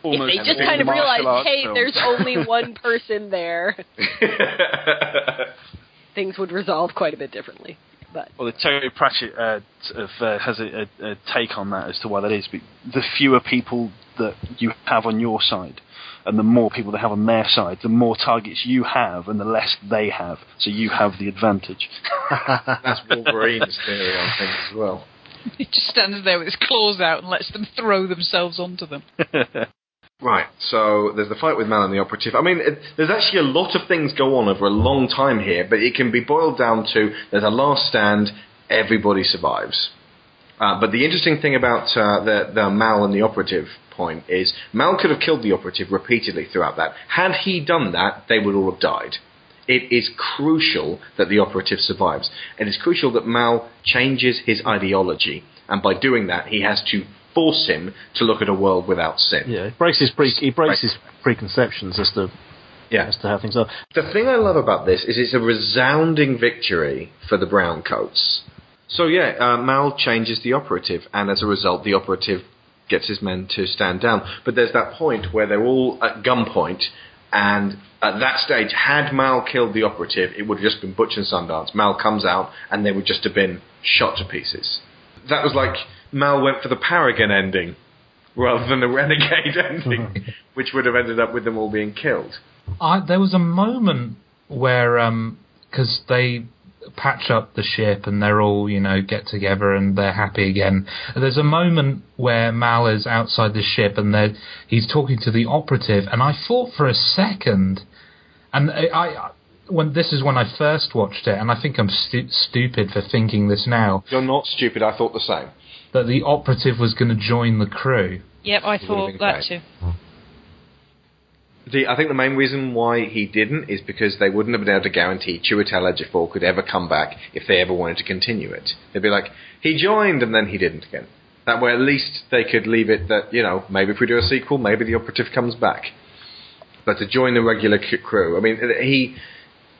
Almost if they just kind of realize, hey, films. There's only one person there, things would resolve quite a bit differently. But well, the Terry Pratchett uh, of, uh, has a, a, a take on that as to why that is. But the fewer people that you have on your side, and the more people they have on their side, the more targets you have, and the less they have. So you have the advantage. That's Wolverine's theory, I think, as well. He just stands there with his claws out and lets them throw themselves onto them. Right, so there's the fight with Mal and the operative. I mean, it, there's actually a lot of things go on over a long time here, but it can be boiled down to there's a last stand, everybody survives. Uh, but the interesting thing about uh, the, the Mal and the operative point is Mal could have killed the operative repeatedly throughout that. Had he done that, they would all have died. It is crucial that the operative survives. It is crucial that Mal changes his ideology, and by doing that, he has to force him to look at a world without sin. Yeah, he breaks his pre- he breaks his preconceptions as to yeah. as to how things are. The thing I love about this is it's a resounding victory for the brown coats. So yeah, uh, Mal changes the operative, and as a result, the operative gets his men to stand down. But there's that point where they're all at gunpoint, and at that stage, had Mal killed the operative, it would have just been Butch and Sundance. Mal comes out, and they would just have been shot to pieces. That was like Mal went for the Paragon ending rather than the Renegade ending, which would have ended up with them all being killed. I, there was a moment where, because um, they patch up the ship and they're all, you know, get together and they're happy again. There's a moment where Mal is outside the ship and he's talking to the operative, and I thought for a second, and I, I when this is when I first watched it, and I think I'm stu- stupid for thinking this now. You're not stupid, I thought the same. That the operative was going to join the crew. Yep, I thought that too. The, I think the main reason why he didn't is because they wouldn't have been able to guarantee Chiwetel Ejiofor could ever come back if they ever wanted to continue it. They'd be like, he joined and then he didn't again. That way at least they could leave it that, you know, maybe if we do a sequel, maybe the operative comes back. But to join the regular crew, I mean, he...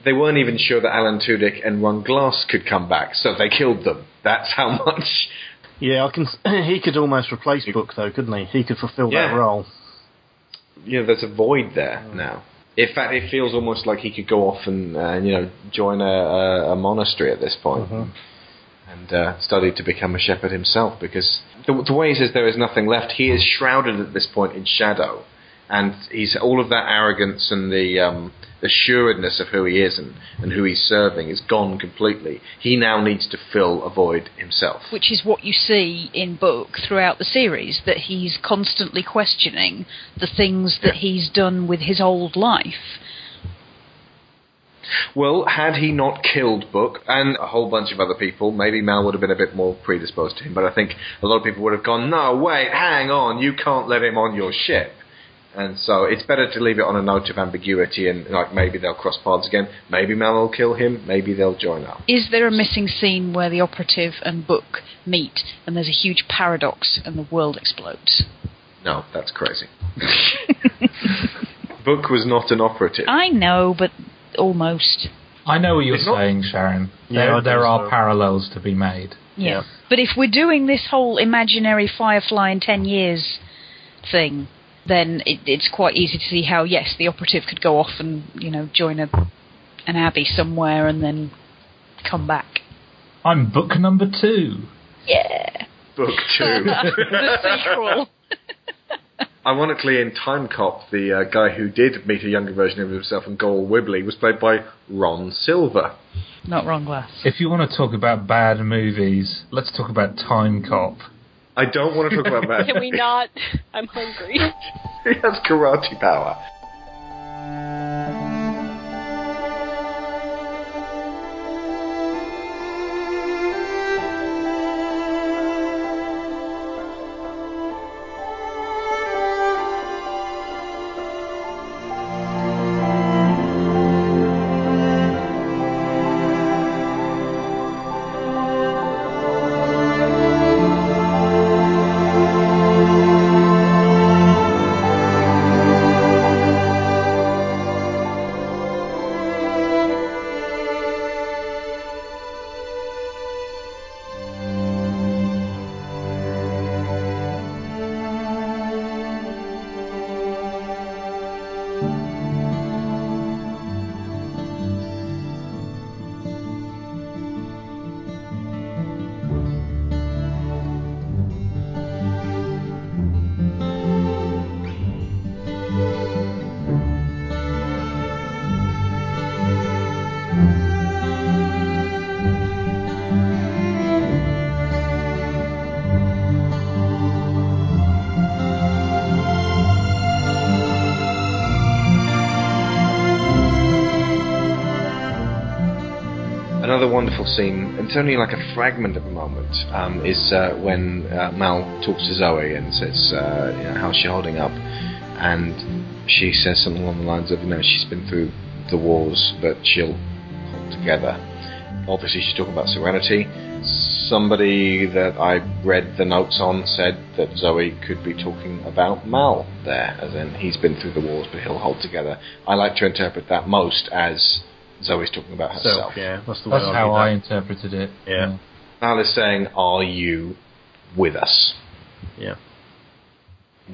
They weren't even sure that Alan Tudyk and Ron Glass could come back, so they killed them. That's how much... Yeah, I can. He could almost replace Book, though, couldn't he? He could fulfil yeah. that role. Yeah, there's a void there oh. now. In fact, it feels almost like he could go off and uh, you know join a, a monastery at this point mm-hmm. and uh, study to become a shepherd himself. Because the, the way he says there is nothing left, he is shrouded at this point in shadow, and he's all of that arrogance and the um, assuredness of who he is and, and who he's serving is gone completely. He now needs to fill a void himself. Which is what you see in Book throughout the series, that he's constantly questioning the things that yeah. he's done with his old life. Well, had he not killed Book and a whole bunch of other people, maybe Mal would have been a bit more predisposed to him, but I think a lot of people would have gone, no, wait, hang on, you can't let him on your ship. And so it's better to leave it on a note of ambiguity and like maybe they'll cross paths again, maybe Mal will kill him, maybe they'll join up. Is there a missing scene where the operative and Book meet and there's a huge paradox and the world explodes? No, that's crazy. Book was not an operative. I know, but almost. I know what you're it's saying, not... Sharon. Yeah, there, there are so. parallels to be made. Yeah. yeah. But if we're doing this whole imaginary Firefly in ten years thing... then it, it's quite easy to see how, yes, the operative could go off and, you know, join a, an abbey somewhere and then come back. I'm book number two. Yeah. Book two. The sequel. Ironically, in Time Cop, the uh, guy who did meet a younger version of himself and Goal Wibley was played by Ron Silver. Not Ron Glass. If you want to talk about bad movies, let's talk about Time Cop. I don't want to talk about that. Can we not? I'm hungry. He has karate power. Another wonderful scene, and it's only like a fragment of a moment, um, is uh, when uh, Mal talks to Zoe and says, uh, you know, how's she holding up? And she says something along the lines of, you know, she's been through the wars, but she'll hold together. Obviously, she's talking about Serenity. somebody that I read the notes on said that Zoe could be talking about Mal there, as in he's been through the wars but he'll hold together. I like to interpret that most as Zoe's talking about herself. So, yeah, that's the way that's I how I that. interpreted it. Yeah. yeah. Mal is saying, "Are you with us? Yeah.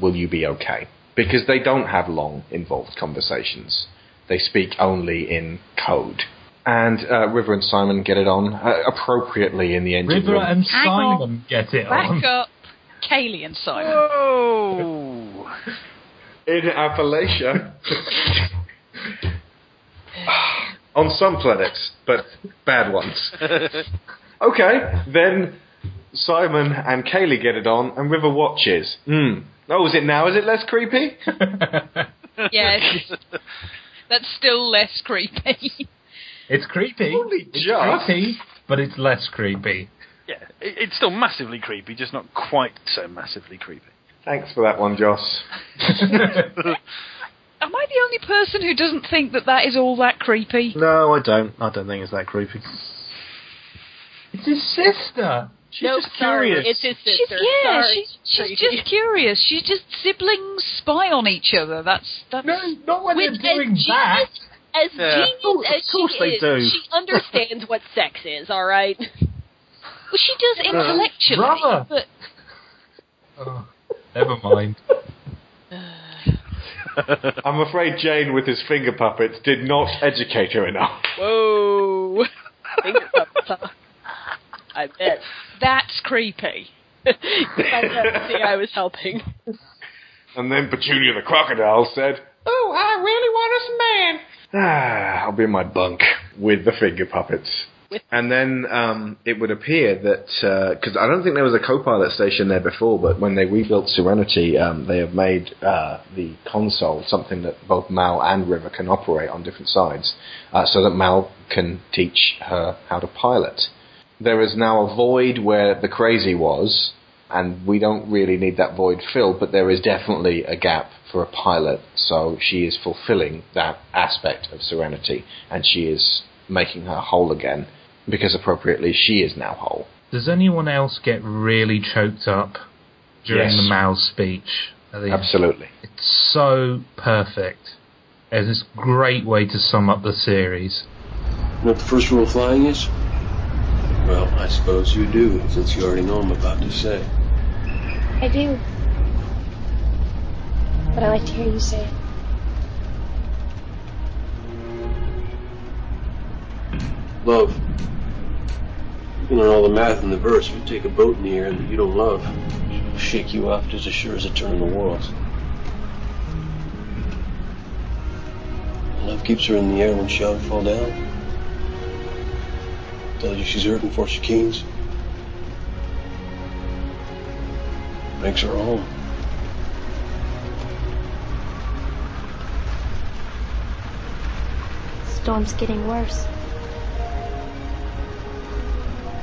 Will you be okay?" Because they don't have long, involved conversations. They speak only in code. And uh, River and Simon get it on uh, appropriately in the engine River room. River and Simon get it Back on. Back up. Kaylee and Simon. Whoa! In Appalachia. On some planets, but bad ones. Okay, then Simon and Kaylee get it on, and River watches. Mm. Oh, is it now? Is it less creepy? Yes. That's still less creepy. It's creepy. Holy it's just. creepy, but it's less creepy. Yeah, it's still massively creepy, just not quite so massively creepy. Thanks for that one, Joss. Am I the only person who doesn't think that that is all that creepy? No, I don't. I don't think it's that creepy. It's his sister. She's no, just sorry, curious. It's his sister. She's, yeah, sorry. she's, she's just curious. She's just siblings spy on each other. That's that's. No, not when they're doing genius, that. As yeah. genius oh, as she is, do. she understands what sex is. All right. Well, she does intellectually, uh, but. Oh, never mind. I'm afraid Jane, with his finger puppets, did not educate her enough. Whoa! Finger puppets. I bet. That's creepy. I see I was helping. And then Petunia the crocodile said, "Oh, I really want us a man." Ah, I'll be in my bunk with the finger puppets. And then um, it would appear that, because uh, I don't think there was a co-pilot station there before, but when they rebuilt Serenity, um, they have made uh, the console something that both Mal and River can operate on different sides, uh, so that Mal can teach her how to pilot. There is now a void where the crazy was, and we don't really need that void filled, but there is definitely a gap for a pilot, so she is fulfilling that aspect of Serenity, and she is making her whole again, because appropriately she is now whole. Does anyone else get really choked up during yes. the Mal's speech? Absolutely. End? It's so perfect. It's this great way to sum up the series. You know what the first rule of flying is? Well, I suppose you do, since you already know I'm about to say. I do. But I like to hear you say it. Love. You can learn all the math in the verse. If you take a boat in the air that you don't love, she'll shake you up just as sure as a turn of the world. Love keeps her in the air when she ought to fall down. Tells you she's hurting before she canes. Makes her home. Storm's getting worse.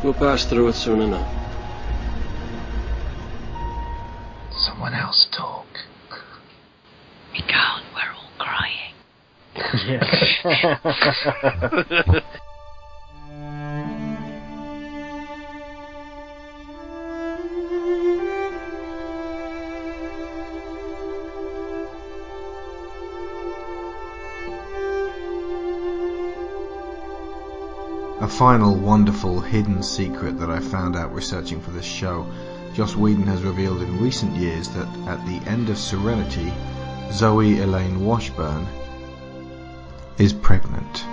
We'll pass through it soon enough. Someone else talk. We can't, we're all crying. A final wonderful hidden secret that I found out researching for this show. Joss Whedon has revealed in recent years that at the end of Serenity, Zoe Elaine Washburn is pregnant.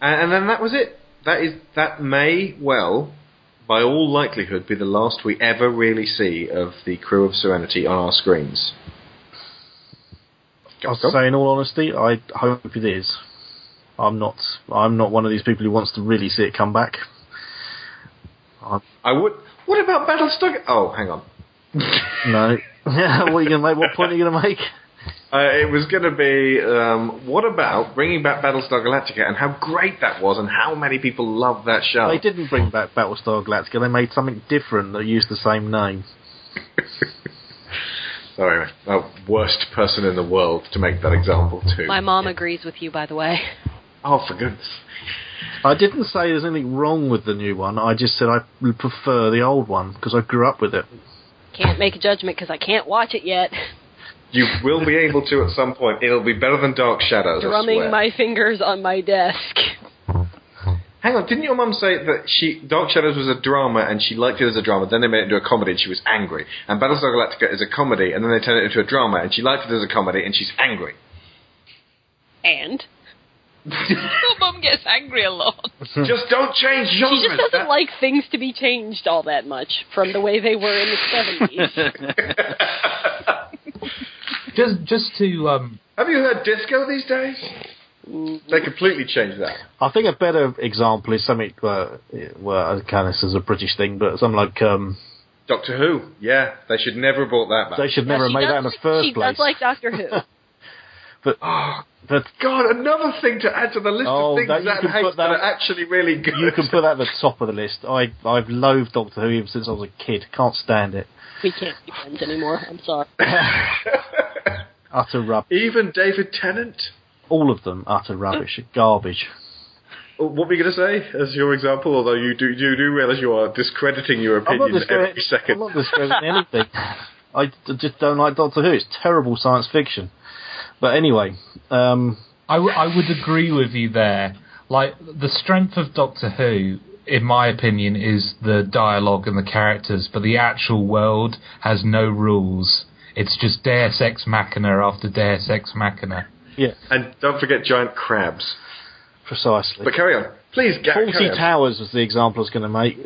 And, and then that was it. That is that may well, by all likelihood, be the last we ever really see of the crew of Serenity on our screens. I'll say, in all honesty, I hope it is. I'm not. I'm not one of these people who wants to really see it come back. I, I would. What about Battlestar? Oh, hang on. No. Yeah. What are you gonna make? What point are you gonna make? Uh, it was going to be, um, what about bringing back Battlestar Galactica and how great that was and how many people loved that show? They didn't bring back Battlestar Galactica. They made something different that used the same name. Sorry, I'm the worst person in the world to make that example to. My mom yeah. agrees with you, by the way. Oh, for goodness. I didn't say there's anything wrong with the new one. I just said I prefer the old one because I grew up with it. Can't make a judgment because I can't watch it yet. You will be able to at some point. It'll be better than Dark Shadows, drumming I swear. My fingers on my desk. Hang on, didn't your mum say that she Dark Shadows was a drama and she liked it as a drama, then they made it into a comedy and she was angry, and Battlestar Galactica is a comedy and then they turned it into a drama and she liked it as a comedy and she's angry? And? Your mum gets angry a lot. Just don't change genres. She just doesn't that. like things to be changed all that much from the way they were in the seventies. Just, just to um, have you heard disco these days? They completely changed that. I think a better example is something uh, well, I kind of as a British thing, but something like um, Doctor Who. Yeah, they should never have brought that back. They should yeah, never have made that in the first she place. She does like Doctor Who. But oh, but God, another thing to add to the list oh, of things that, that, that, that are actually really good. You can put that at the top of the list. I I've loathed Doctor Who even since I was a kid. Can't stand it. We can't be friends anymore. I'm sorry. Utter rubbish. Even David Tennant? All of them utter rubbish. Garbage. What were you going to say as your example? Although you do you do realise you are discrediting your opinion every second. I'm not discrediting anything. I just don't like Doctor Who. It's terrible science fiction. But anyway. Um, I, w- I would agree with you there. Like, the strength of Doctor Who, in my opinion, is the dialogue and the characters, but the actual world has no rules. It's just Deus Ex Machina after Deus Ex Machina. Yeah, and don't forget giant crabs. Precisely. But carry on. Please, Gary. Forty Towers was the example I was going to make.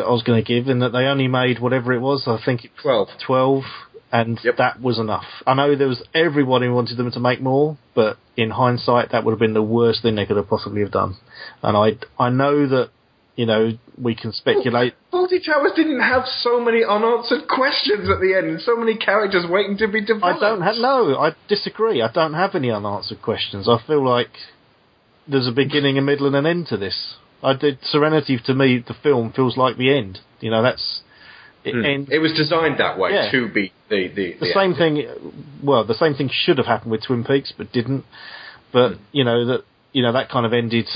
I was going to give, in that they only made whatever it was. I think it was twelve. Twelve, and yep. that was enough. I know there was everyone who wanted them to make more, but in hindsight, that would have been the worst thing they could have possibly have done. And I, I know that. You know, we can speculate. Forty Towers didn't have so many unanswered questions at the end, and so many characters waiting to be developed. I don't have no. I disagree. I don't have any unanswered questions. I feel like there's a beginning, a middle, and an end to this. I did Serenity to me. The film feels like the end. You know, that's it. Mm. Ends, it was designed that way yeah. to be the the, the, the same thing. Well, the same thing should have happened with Twin Peaks, but didn't. But mm. you know that you know that kind of ended.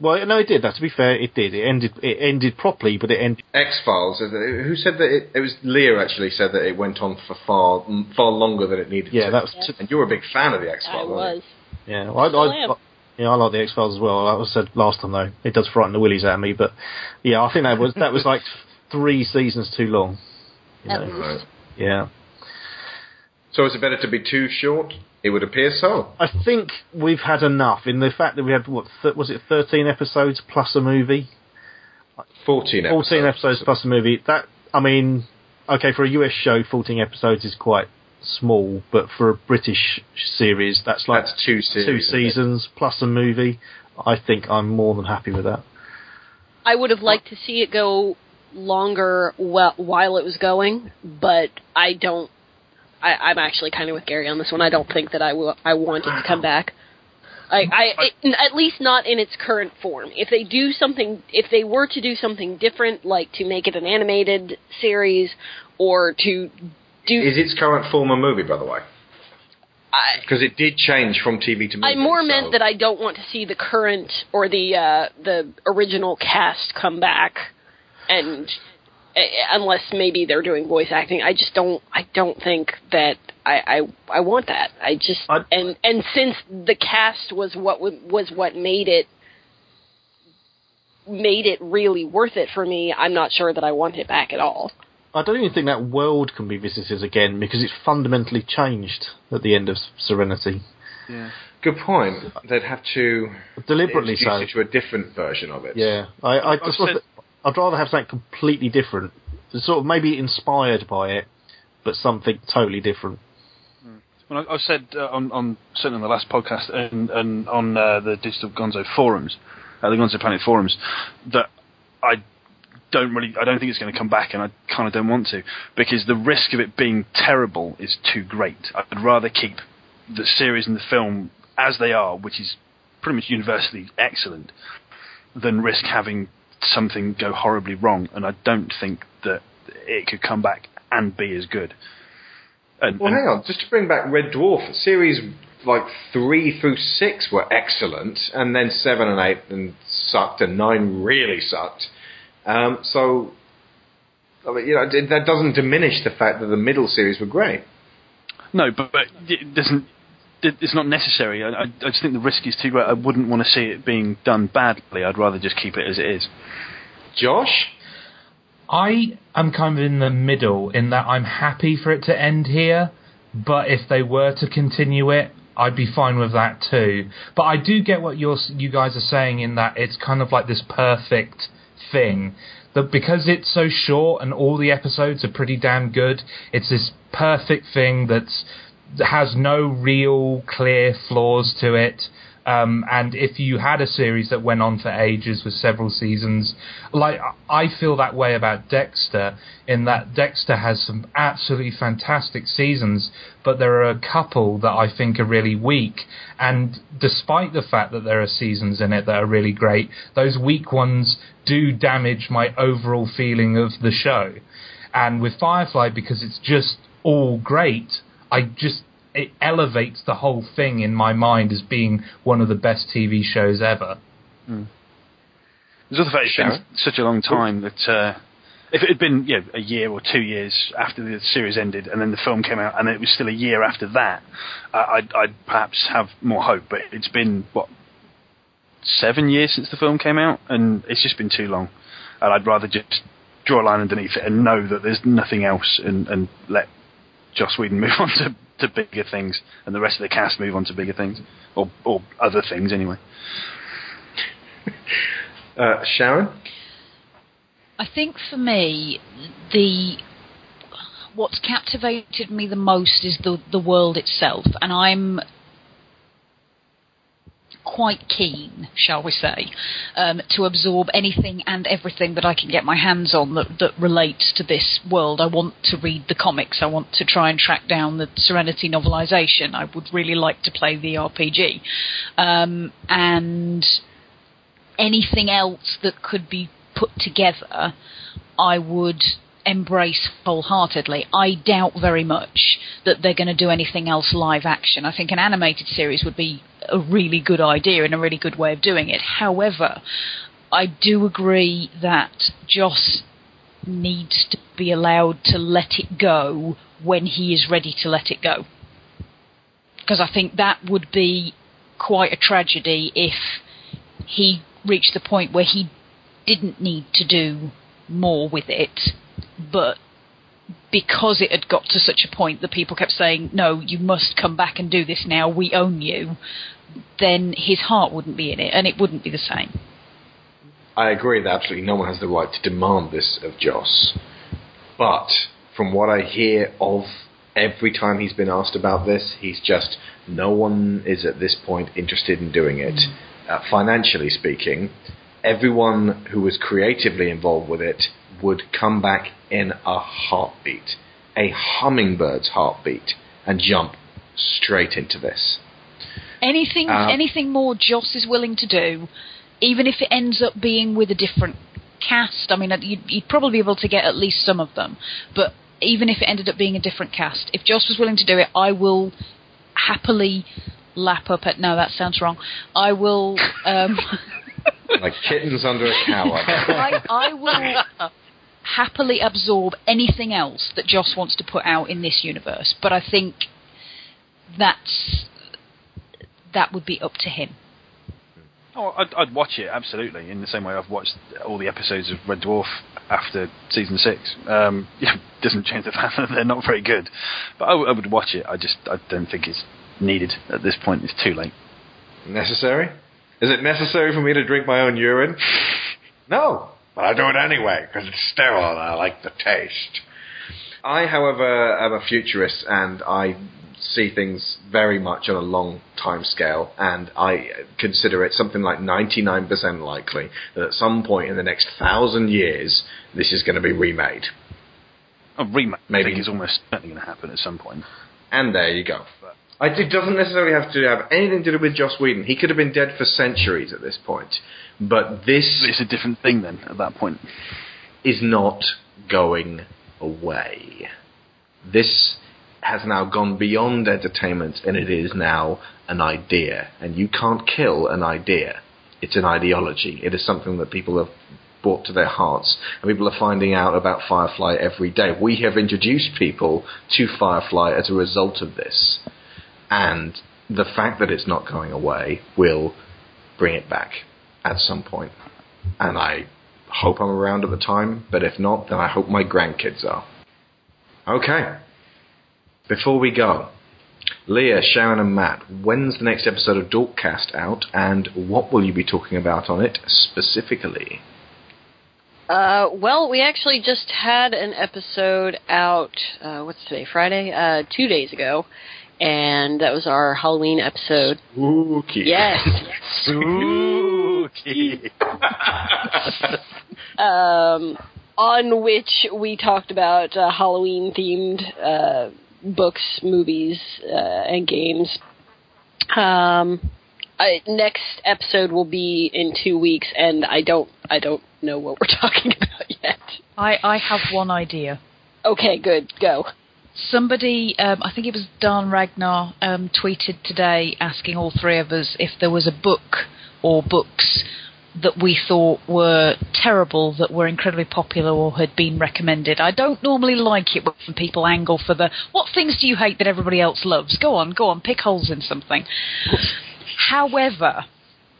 Well, no, it did. That, to be fair, it did. It ended. It ended properly, but it ended. X-Files. Who said that? It, it was Leah actually said that it went on for far, far longer than it needed. Yeah, to. That's. Yes. And you were a big fan of the X-Files. I was. You? Yeah, well, I, I, I, yeah, I like the X-Files as well. Like I said last time though, it does frighten the willies out of me. But yeah, I think that was that was like three seasons too long. You At know? Least. Yeah. So is it better to be too short? It would appear so. I think we've had enough in the fact that we had, what, th- was it thirteen episodes plus a movie? fourteen episodes. fourteen episodes plus a movie. That, I mean, okay, for a U S show, fourteen episodes is quite small, but for a British series, that's like that's two, series, two seasons plus a movie. I think I'm more than happy with that. I would have liked to see it go longer while it was going, but I don't. I, I'm actually kind of with Gary on this one. I don't think that I, will, I want it to come back. I, I it, at least not in its current form. If they do something, if they were to do something different, like to make it an animated series, or to do... Is its current form a movie, by the way? Because it did change from T V to movie. I more so. meant that I don't want to see the current or the uh, the original cast come back and... Unless maybe they're doing voice acting, I just don't. I don't think that I. I, I want that. I just I'd, and and since the cast was what was what made it made it really worth it for me, I'm not sure that I want it back at all. I don't even think that world can be visited again because it's fundamentally changed at the end of Serenity. Yeah. Good point. They'd have to deliberately so. It to a different version of it. Yeah, I, I just said, I'd rather have something completely different, sort of maybe inspired by it, but something totally different. Well, I've said uh, on, on certainly on the last podcast and, and on uh, the Digital Gonzo forums, uh, the Gonzo Planet forums, that I don't really, I don't think it's going to come back, and I kind of don't want to, because the risk of it being terrible is too great. I'd rather keep the series and the film as they are, which is pretty much universally excellent, than risk having something go horribly wrong. And I don't think that it could come back and be as good. And, well, and hang on, just to bring back Red Dwarf, series like three through six were excellent, and then seven and eight and sucked, and nine really sucked. Um, so, I mean, you know, it, that doesn't diminish the fact that the middle series were great. No, but, but it doesn't. It's not necessary. I, I, I just think the risk is too great. I wouldn't want to see it being done badly. I'd rather just keep it as it is. Josh? I am kind of in the middle in that I'm happy for it to end here, but if they were to continue it, I'd be fine with that too. But I do get what you're, you guys are saying in that it's kind of like this perfect thing, that because it's so short and all the episodes are pretty damn good, it's this perfect thing that's, that has no real clear flaws to it. Um, and if you had a series that went on for ages with several seasons, like I feel that way about Dexter, in that Dexter has some absolutely fantastic seasons, but there are a couple that I think are really weak. And despite the fact that there are seasons in it that are really great, those weak ones do damage my overall feeling of the show. And with Firefly, because it's just all great, I just... it elevates the whole thing in my mind as being one of the best T V shows ever. Mm. There's other fact it's been such a long time that uh, if it had been you know, a year or two years after the series ended and then the film came out and it was still a year after that, uh, I'd, I'd perhaps have more hope. But it's been, what, seven years since the film came out, and it's just been too long. And I'd rather just draw a line underneath it and know that there's nothing else, and, and let Joss Whedon move on to to bigger things, and the rest of the cast move on to bigger things, or or other things anyway. uh, Sharon? I think for me, the what's captivated me the most is the, the world itself, and I'm quite keen, shall we say, um, to absorb anything and everything that I can get my hands on that, that relates to this world. I want to read the comics. I want to try and track down the Serenity novelization. I would really like to play the R P G. Um, and anything else that could be put together, I would embrace wholeheartedly. I doubt very much that they're going to do anything else live action. I think an animated series would be a really good idea and a really good way of doing it. However, I do agree that Joss needs to be allowed to let it go when he is ready to let it go. Because I think that would be quite a tragedy if he reached the point where he didn't need to do more with it, but because it had got to such a point that people kept saying, no, you must come back and do this now, we own you, then his heart wouldn't be in it, and it wouldn't be the same. I agree that absolutely no one has the right to demand this of Joss. But from what I hear of every time he's been asked about this, he's just, no one is at this point interested in doing it. Mm. Uh, financially speaking, everyone who was creatively involved with it would come back in a heartbeat, a hummingbird's heartbeat, and jump straight into this. Anything um, anything more Joss is willing to do, even if it ends up being with a different cast. I mean, you'd, you'd probably be able to get at least some of them, but even if it ended up being a different cast, if Joss was willing to do it, I will happily lap up at... No, that sounds wrong. I will... Um, like kittens under a cow. I, I will... happily absorb anything else that Joss wants to put out in this universe, but I think that's that would be up to him. Oh, I'd, I'd watch it, absolutely, in the same way I've watched all the episodes of Red Dwarf after season six. Um, yeah, doesn't change the fact that they're not very good, but I, w- I would watch it. I just I don't think it's needed at this point. It's too late. Necessary? Is it necessary for me to drink my own urine? No, but I do it anyway, because it's sterile and I like the taste. I, however, am a futurist, and I see things very much on a long time scale, and I consider it something like ninety-nine percent likely that at some point in the next thousand years, this is going to be remade. A remake, maybe, I think, is almost certainly going to happen at some point. And there you go. I, it doesn't necessarily have to have anything to do with Joss Whedon. He could have been dead for centuries at this point. But this... It's a different thing then, at that point. ...is not going away. This has now gone beyond entertainment, and it is now an idea. And you can't kill an idea. It's an ideology. It is something that people have brought to their hearts, and people are finding out about Firefly every day. We have introduced people to Firefly as a result of this. And the fact that it's not going away will bring it back at some point. And I hope I'm around at the time, but if not, then I hope my grandkids are. Okay. Before we go, Leah, Sharon and Matt, when's the next episode of Dorkcast out, and what will you be talking about on it specifically? Uh, well, we actually just had an episode out, uh, what's today, Friday? Uh, two days ago. And that was our Halloween episode. Spooky. Yes. Spooky. um, on which we talked about uh, Halloween-themed uh, books, movies, uh, and games. Um, I, next episode will be in two weeks, and I don't, I don't know what we're talking about yet. I, I have one idea. Okay, good. Go. Somebody, um, I think it was Dan Ragnar, um, tweeted today asking all three of us if there was a book or books that we thought were terrible, that were incredibly popular or had been recommended. I don't normally like it when people angle for the, what things do you hate that everybody else loves? Go on, go on, pick holes in something. However...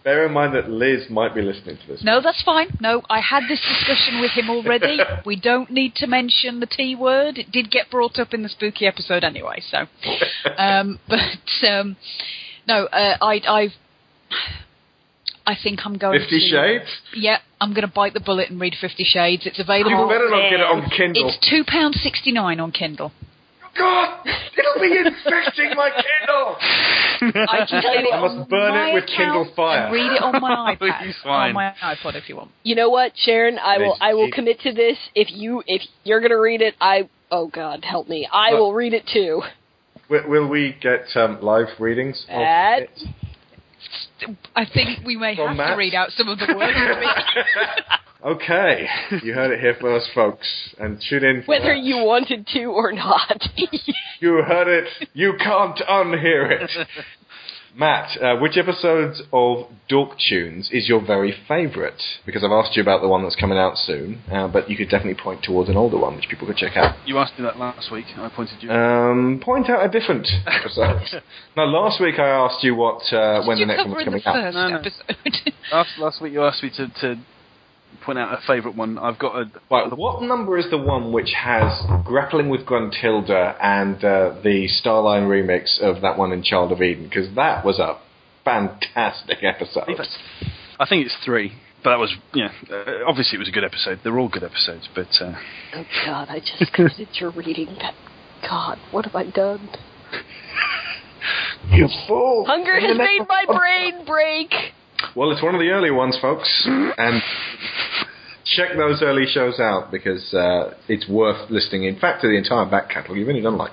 Bear in mind that Liz might be listening to this. No, that's fine. No, I had this discussion with him already. We don't need to mention the T word. It did get brought up in the spooky episode anyway, so. Um, but, um, no, uh, I I've, I think I'm going Fifty to... Fifty Shades? Yeah, I'm going to bite the bullet and read Fifty Shades. It's available. You better not get it on Kindle. It's two pounds sixty-nine on Kindle. God, it'll be infecting my Kindle. I can tell you, I must burn it with Kindle Fire. And read it on my iPad, on my iPod, if you want. You know what, Sharon? I will. I will commit to this. If you, if you're going to read it, I. Oh God, help me! I will read it too. Will we get um, live readings? At it? I think we may have Matt? to read out some of the words. Okay, you heard it here first, folks, and tune in for whether that. You wanted to or not. You heard it. You can't unhear it. Matt, uh, which episodes of Dork Tunes is your very favourite? Because I've asked you about the one that's coming out soon, uh, but you could definitely point towards an older one, which people could check out. You asked me that last week, and I pointed you. Um, point out a different episode. Now, last week I asked you what uh, when the next one was coming out. No, no. last, last week you asked me to... to point out a favourite one. I've got a... Right, what number is the one which has Grappling with Gruntilda and uh, the Starline remix of that one in Child of Eden? Because that was a fantastic episode. I think it's three, but that was, yeah, uh, obviously it was a good episode. They're all good episodes, but... Uh... Oh, God, I just committed to reading that. God, what have I done? You fool! Hunger has made my brain break! Well, it's one of the early ones, folks, and check those early shows out, because uh, it's worth listening, in fact, to the entire back catalogue. You've only done like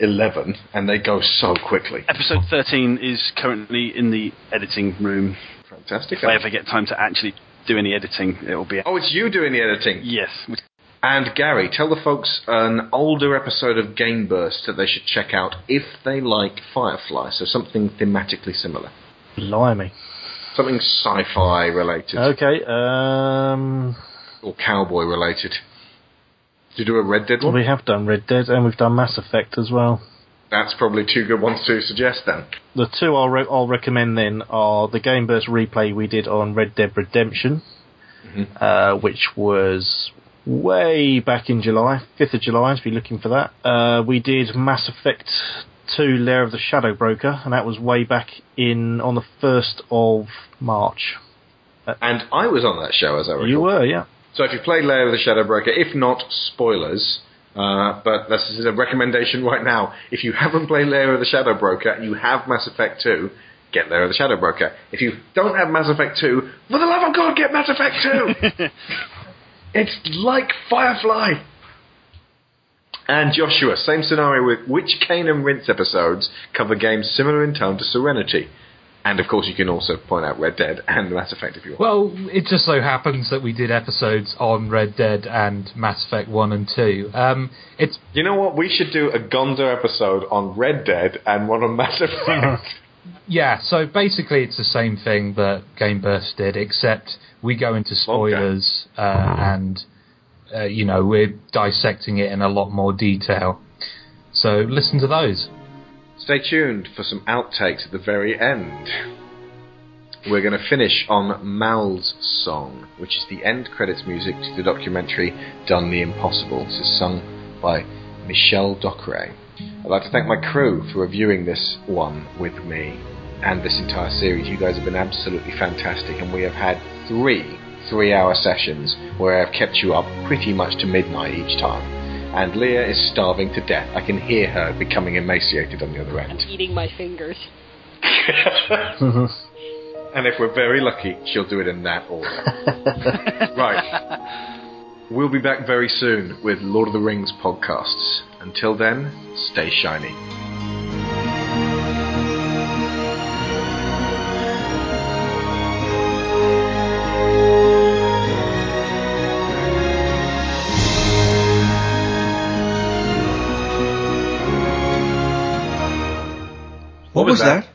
eleven, and they go so quickly. Episode thirteen is currently in the editing room. Fantastic. If I ever get time to actually do any editing, it'll be... Oh, it's you doing the editing? Yes. And Gary, tell the folks an older episode of Game Burst that they should check out if they like Firefly, so something thematically similar. Blimey. Something sci-fi related. Okay. Um, or cowboy related. Did you do a Red Dead one? We have done Red Dead, and we've done Mass Effect as well. That's probably two good ones to suggest then. The two I'll, re- I'll recommend then are the Game Burst replay we did on Red Dead Redemption, mm-hmm. uh, which was way back in July, fifth of July, if you're looking for that. Uh, we did Mass Effect two, Lair of the Shadow Broker, and that was way back in on the first of March. Uh, and I was on that show, as I recall. You were, yeah. So if you played Lair of the Shadow Broker, if not, spoilers. Uh, but this is a recommendation right now. If you haven't played Lair of the Shadow Broker and you have Mass Effect two, get Lair of the Shadow Broker. If you don't have Mass Effect two, for the love of God, get Mass Effect two! It's like Firefly! And Joshua, same scenario with which Kane and Rince episodes cover games similar in tone to Serenity. And, of course, you can also point out Red Dead and Mass Effect if you want. Well, it just so happens that we did episodes on Red Dead and Mass Effect one and two. Um, it's You know what? We should do a Gonzo episode on Red Dead and one on Mass Effect. Yeah, so basically it's the same thing that Game Burst did, except we go into spoilers uh, and, uh, you know, we're dissecting it in a lot more detail. So listen to those. Stay tuned for some outtakes at the very end. We're going to finish on Mal's song, which is the end credits music to the documentary Done the Impossible. This is sung by Michel Dockeray. I'd like to thank my crew for reviewing this one with me and this entire series. You guys have been absolutely fantastic, and we have had three three-hour sessions where I've kept you up pretty much to midnight each time. And Leah is starving to death. I can hear her becoming emaciated on the other end. I'm eating my fingers. And if we're very lucky, she'll do it in that order. Right. We'll be back very soon with Lord of the Rings podcasts. Until then, stay shiny. What, what was that? that?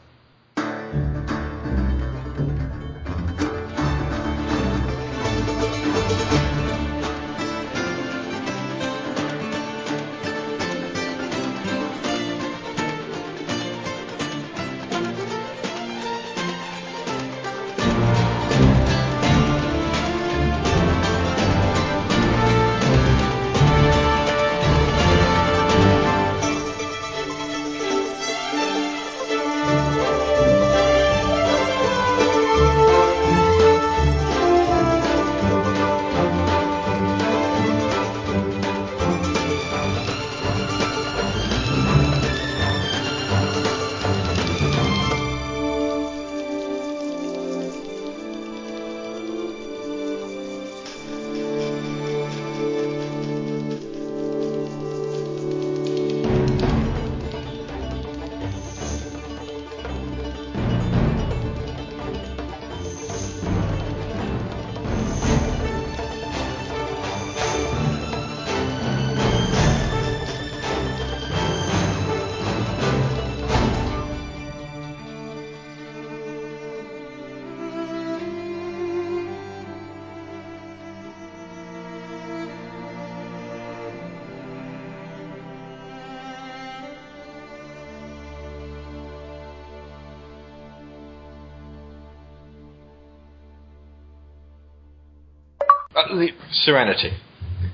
Serenity.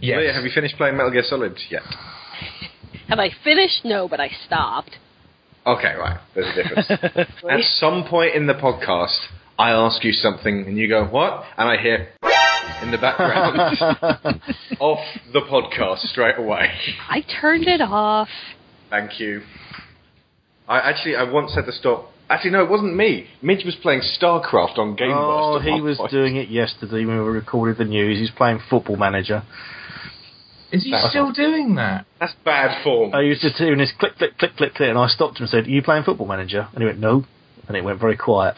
Yes. Leah, have you finished playing Metal Gear Solid yet? Have I finished? No, but I stopped. Okay, right. There's a difference. At some point in the podcast, I ask you something and you go, what? And I hear in the background off the podcast straight away. I turned it off. Thank you. I actually, I once had to stop. Actually, no, it wasn't me. Midge was playing StarCraft on Game Burst. Oh, he was point. doing it yesterday when we recorded the news. He's playing Football Manager. Is he That's still not... doing that? That's bad form. Oh, he was just doing this click, click, click, click, click, and I stopped him and said, are you playing Football Manager? And he went, no. And it went very quiet.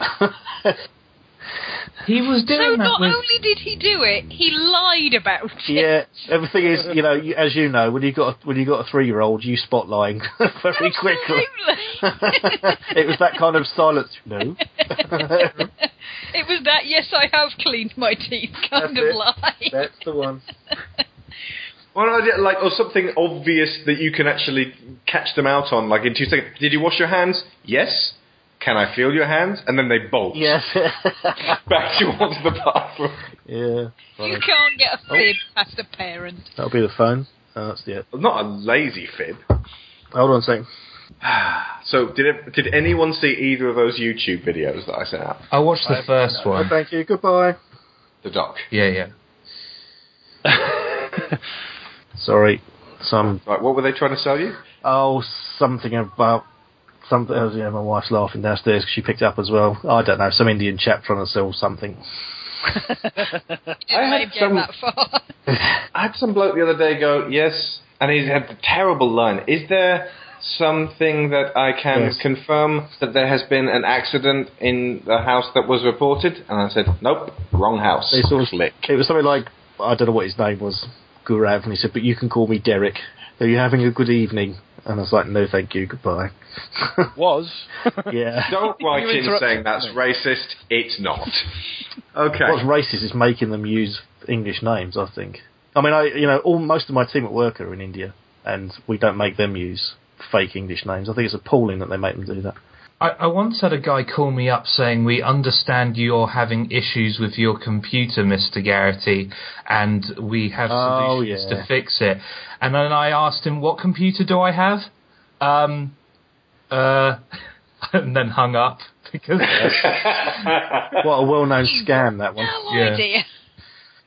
He was doing so that. So not with... only did he do it, he lied about it. Yeah, everything is, you know, as you know, when you got a, when you got a three year old, you spot lying very quickly. It was that kind of silence, no. It was that yes, I have cleaned my teeth kind That's of it. lie. That's the one. Well, like, or something obvious that you can actually catch them out on, like in two seconds. Did you wash your hands? Yes. Can I feel your hands? And then they bolt. Yes. Back towards the bathroom. Yeah. Funny. You can't get a fib oh. past a parent. That'll be the phone. Oh, that's the. Not a lazy fib. Hold on a second. So, did it, did anyone see either of those YouTube videos that I sent out? I watched the I, first no, one. Oh, thank you. Goodbye. The doc. Yeah, yeah. Sorry. Some. Right, what were they trying to sell you? Oh, something about something. Oh, yeah, my wife's laughing downstairs because she picked it up as well. I don't know. Some Indian chap trying to sell something. I had some. That far. I had some bloke the other day go yes, and he had the terrible line. Is there something that I can yes. confirm that there has been an accident in the house that was reported? And I said, nope, wrong house. They sort of, it was something like, I don't know what his name was, Gurav, and he said, but you can call me Derek. Are you having a good evening? And I was like, no, thank you, goodbye. Was? Yeah. Don't write in saying that's racist. It's not. Okay. What's racist is making them use English names, I think. I mean, I you know, all most of my team at work are in India, and we don't make them use fake English names. I think it's appalling that they make them do that. I, I once had a guy call me up saying, we understand you're having issues with your computer, Mister Garrity, and we have solutions oh, yeah. to fix it. And then I asked him, what computer do I have? Um, uh, and then hung up. Because what a well-known scam, that one. No yeah. idea.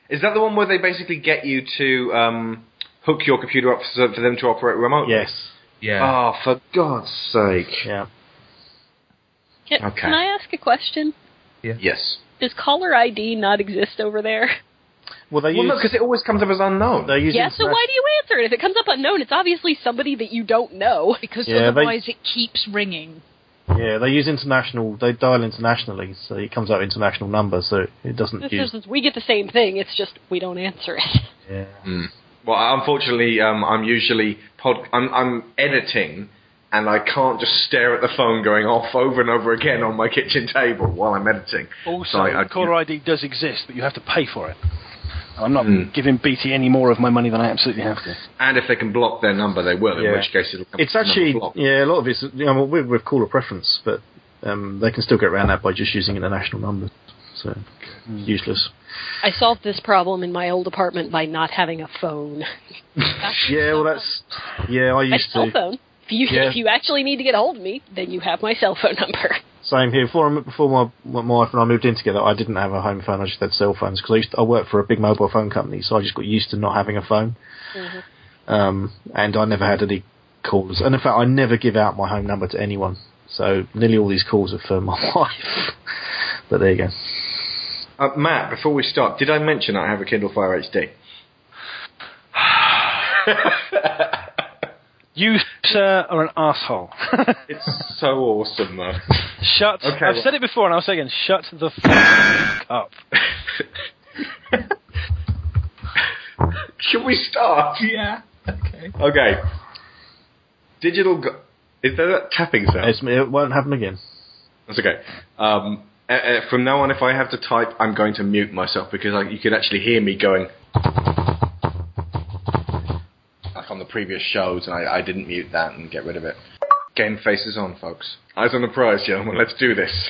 Is that the one where they basically get you to um, hook your computer up so, for them to operate remotely? Yes. Yeah. Oh, for God's sake. Yeah. Can, okay. can I ask a question? Yeah. Yes. Does caller I D not exist over there? Well, they well use, no, because it always comes up as unknown. They use yeah, so why do you answer it? If it comes up unknown, it's obviously somebody that you don't know. Because yeah, otherwise they, it keeps ringing. Yeah, they use international, they dial internationally, so it comes out international number, so it doesn't this use... Is, we get the same thing, it's just we don't answer it. Yeah. Mm. Well, unfortunately, um, I'm usually... Pod, I'm, I'm editing... And I can't just stare at the phone going off over and over again on my kitchen table while I'm editing. Also, so caller I D does exist, but you have to pay for it. I'm not mm. giving B T any more of my money than I absolutely have to. And if they can block their number, they will, yeah. in which case it'll come it's to actually, block. Yeah, a lot of it's, you know, we're, we're caller preference, but um, they can still get around that by just using international numbers. So, mm. useless. I solved this problem in my old apartment by not having a phone. yeah, well, that's... Yeah, I used to... A cell phone. If you, yeah. if you actually need to get a hold of me, then you have my cell phone number. Same here. Before, I, before my, my wife and I moved in together, I didn't have a home phone. I just had cell phones because I, used to, I worked for a big mobile phone company, so I just got used to not having a phone. Mm-hmm. Um, and I never had any calls. And in fact, I never give out my home number to anyone. So nearly all these calls are for my wife. But there you go. Uh, Matt, before we start, did I mention I have a Kindle Fire H D? You, sir, are an arsehole. It's so awesome, though. Shut... Okay, I've well. said it before, and I'll say again, shut the f*** up. Should we start? Yeah. Okay. Okay. Digital... Go- Is there that tapping sound? It's, it won't happen again. That's okay. Um, uh, uh, from now on, if I have to type, I'm going to mute myself, because I, you could actually hear me going... on the previous shows, and I, I didn't mute that and get rid of it. Game face is on, folks. Eyes on the prize, gentlemen. Let's do this.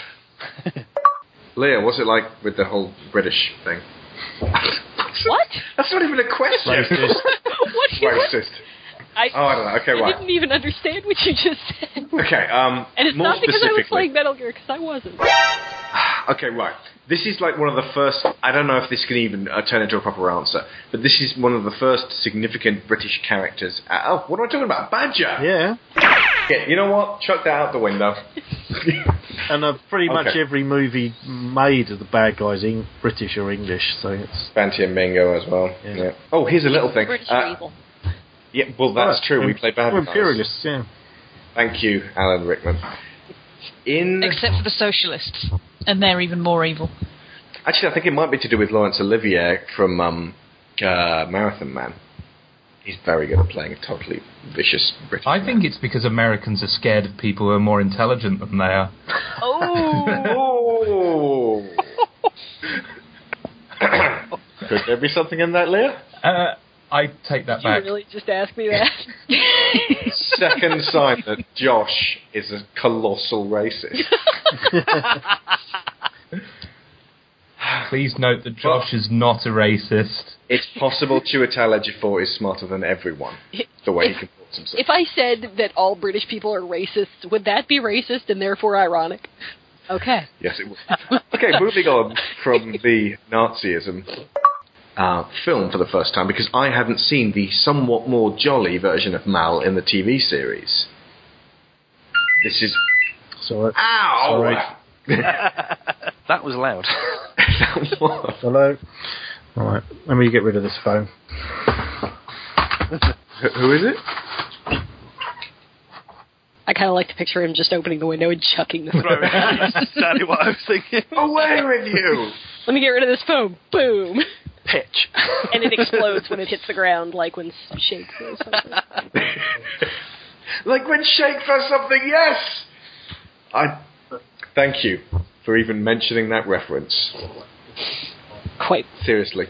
Leah, what's it like with the whole British thing? What? That's not even a question. Racist. What is Racist. I, oh, I don't know. Okay, I right. I didn't even understand what you just said. Okay, um, and it's more not because I was playing Metal Gear, because I wasn't. Okay, right. This is like one of the first... I don't know if this can even uh, turn into a proper answer, but this is one of the first significant British characters... At, oh, what am I talking about? Badger! Yeah. Yeah, you know what? Chuck that out the window. And uh, pretty much okay. every movie made of the bad guys in British or English, so it's... Banty and Bingo as well. Yeah. Yeah. Oh, here's a little thing. British uh, evil. Yeah, well, that's oh, true. Im- we play bad guys. We're imperialists, yeah. Thank you, Alan Rickman. In... Except for the socialists. And they're even more evil. Actually, I think it might be to do with Laurence Olivier from um, uh, Marathon Man. He's very good at playing a totally vicious British I man. think it's because Americans are scared of people who are more intelligent than they are. Oh! oh. Could there be something in that, Leah? Uh, I take that Did back. Did you really just ask me that? Second sign that Josh is a colossal racist. Please note that Josh well, is not a racist. It's possible Chiwetel Ejiofor is smarter than everyone. the way if, he comports himself. If I said that all British people are racists, would that be racist and therefore ironic? Okay. Yes, it would. Okay, moving on from the Nazism uh, film for the first time, because I haven't seen the somewhat more jolly version of Mal in the T V series. This is... Sorry. Ow! Sorry. That was loud. That was. Hello? All right, let me get rid of this phone. Who is it? I kind of like to picture him just opening the window and chucking the phone. That's exactly what I was thinking. Away with you! Let me get rid of this phone. Boom! Pitch. And it explodes when it hits the ground, like when Shake does something. Like when Shake does something, yes! I thank you for even mentioning that reference. Quite. Seriously.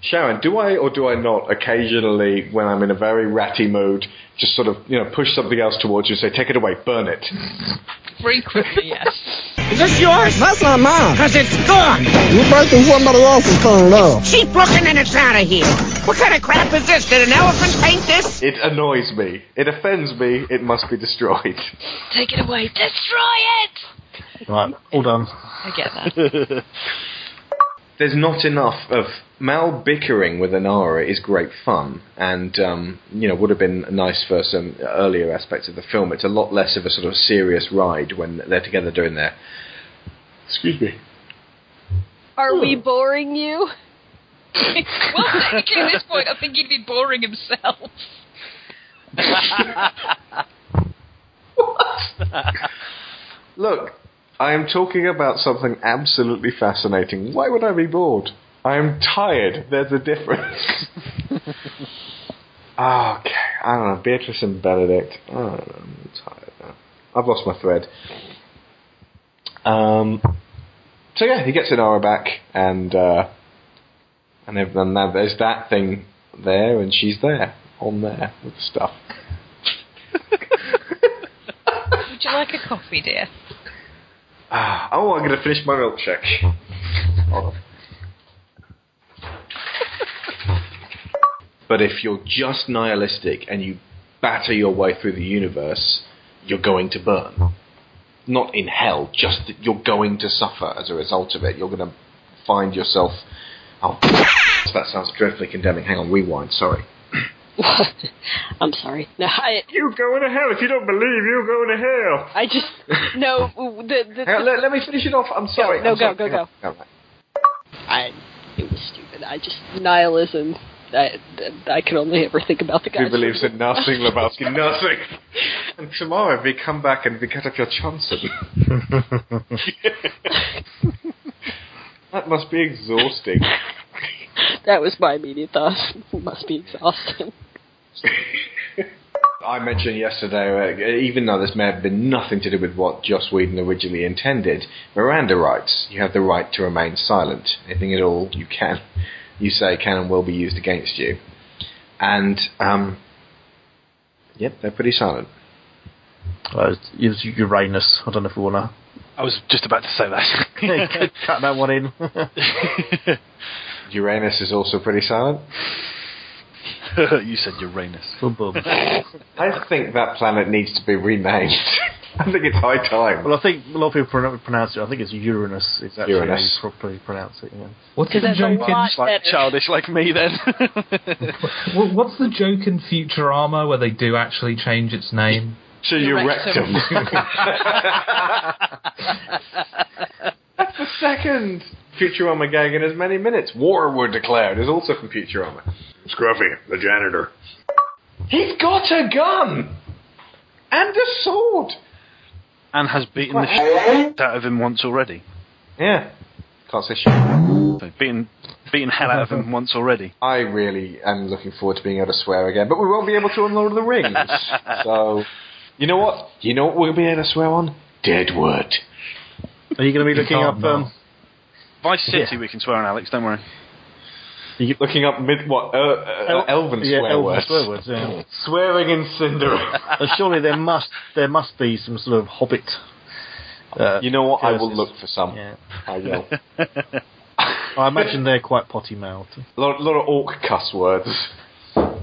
Sharon, do I or do I not occasionally, when I'm in a very ratty mood, just sort of, you know, push something else towards you and say, take it away, burn it? Frequently, yes. Is this yours? That's not mine. Because it's gone. You're breaking somebody else's phone now. Keep looking and it's out of here. What kind of crap is this? Did an elephant paint this? It annoys me. It offends me. It must be destroyed. Take it away. Destroy it! Right, all done. I get that. There's not enough of Mal bickering with Inara is great fun, and um, you know, would have been nice for some earlier aspects of the film. It's a lot less of a sort of serious ride when they're together doing their. Excuse me. Are Ooh. we boring you? Well, technically, at this point, I think he'd be boring himself. What? Look. I am talking about something absolutely fascinating. Why would I be bored? I am tired. There's a difference. Oh, okay. I don't know. Beatrice and Benedict. I don't know. I'm tired now. I've lost my thread. Um. So, yeah, he gets Inara back, and, uh, and, and now there's that thing there, and she's there, on there, with stuff. Would you like a coffee, dear? Uh, oh, I'm going to finish my milkshake. Hold on. But if you're just nihilistic and you batter your way through the universe, you're going to burn. Not in hell, just that you're going to suffer as a result of it. You're going to find yourself... Oh, that sounds dreadfully condemning. Hang on, rewind, sorry. I'm sorry. No, I, you go into hell if you don't believe. You go into hell. I just no. The, the, the, on, let, let me finish it off. I'm sorry. No, no I'm go, sorry. go, go, go. I it was stupid. I just nihilism. I I could only ever think about the guy who believes in nothing, Lebowski, nothing. And tomorrow we come back and we cut up your chances. That must be exhausting. That was my immediate thought. It must be exhausting. I mentioned yesterday, uh, even though this may have been nothing to do with what Joss Whedon originally intended, Miranda writes, you have the right to remain silent. Anything at all you can, you say can and will be used against you. And, um, yep, they're pretty silent. Uh, it's Uranus. I don't know if we want to... I was just about to say that. Cut that one in. Uranus is also pretty silent. You said Uranus. Boom, boom. I think that planet needs to be renamed. I think it's high time. Well, I think a lot of people pron- pronounce it. I think it's Uranus. It's actually Uranus. How you properly pronounce it. Yeah. What's the joke? It's like childish, like me. Then. Well, what's the joke in Futurama where they do actually change its name? To your rectum. That's the second Futurama gag in as many minutes. War were declared is also from Futurama. Scruffy, the janitor. He's got a gun! And a sword! And has beaten what? the shit out of him once already. Yeah. Can't say shit. Beaten, beaten hell out of him once already. I really am looking forward to being able to swear again, but we won't be able to on Lord of the Rings. So... You know what? You know what we'll be able to swear on? Deadwood. Are you going to be looking up... Um, Vice City yeah. we can swear on, Alex, don't worry. Are you looking up mid... What? Uh, uh, El- Elven yeah, swear Elven words. Swear words yeah. Swearing in Cinderella. uh, surely there must there must be some sort of hobbit... Uh, you know what? Curses. I will look for some. Yeah. I will. I imagine they're quite potty-mouthed. A lot, lot of orc cuss words.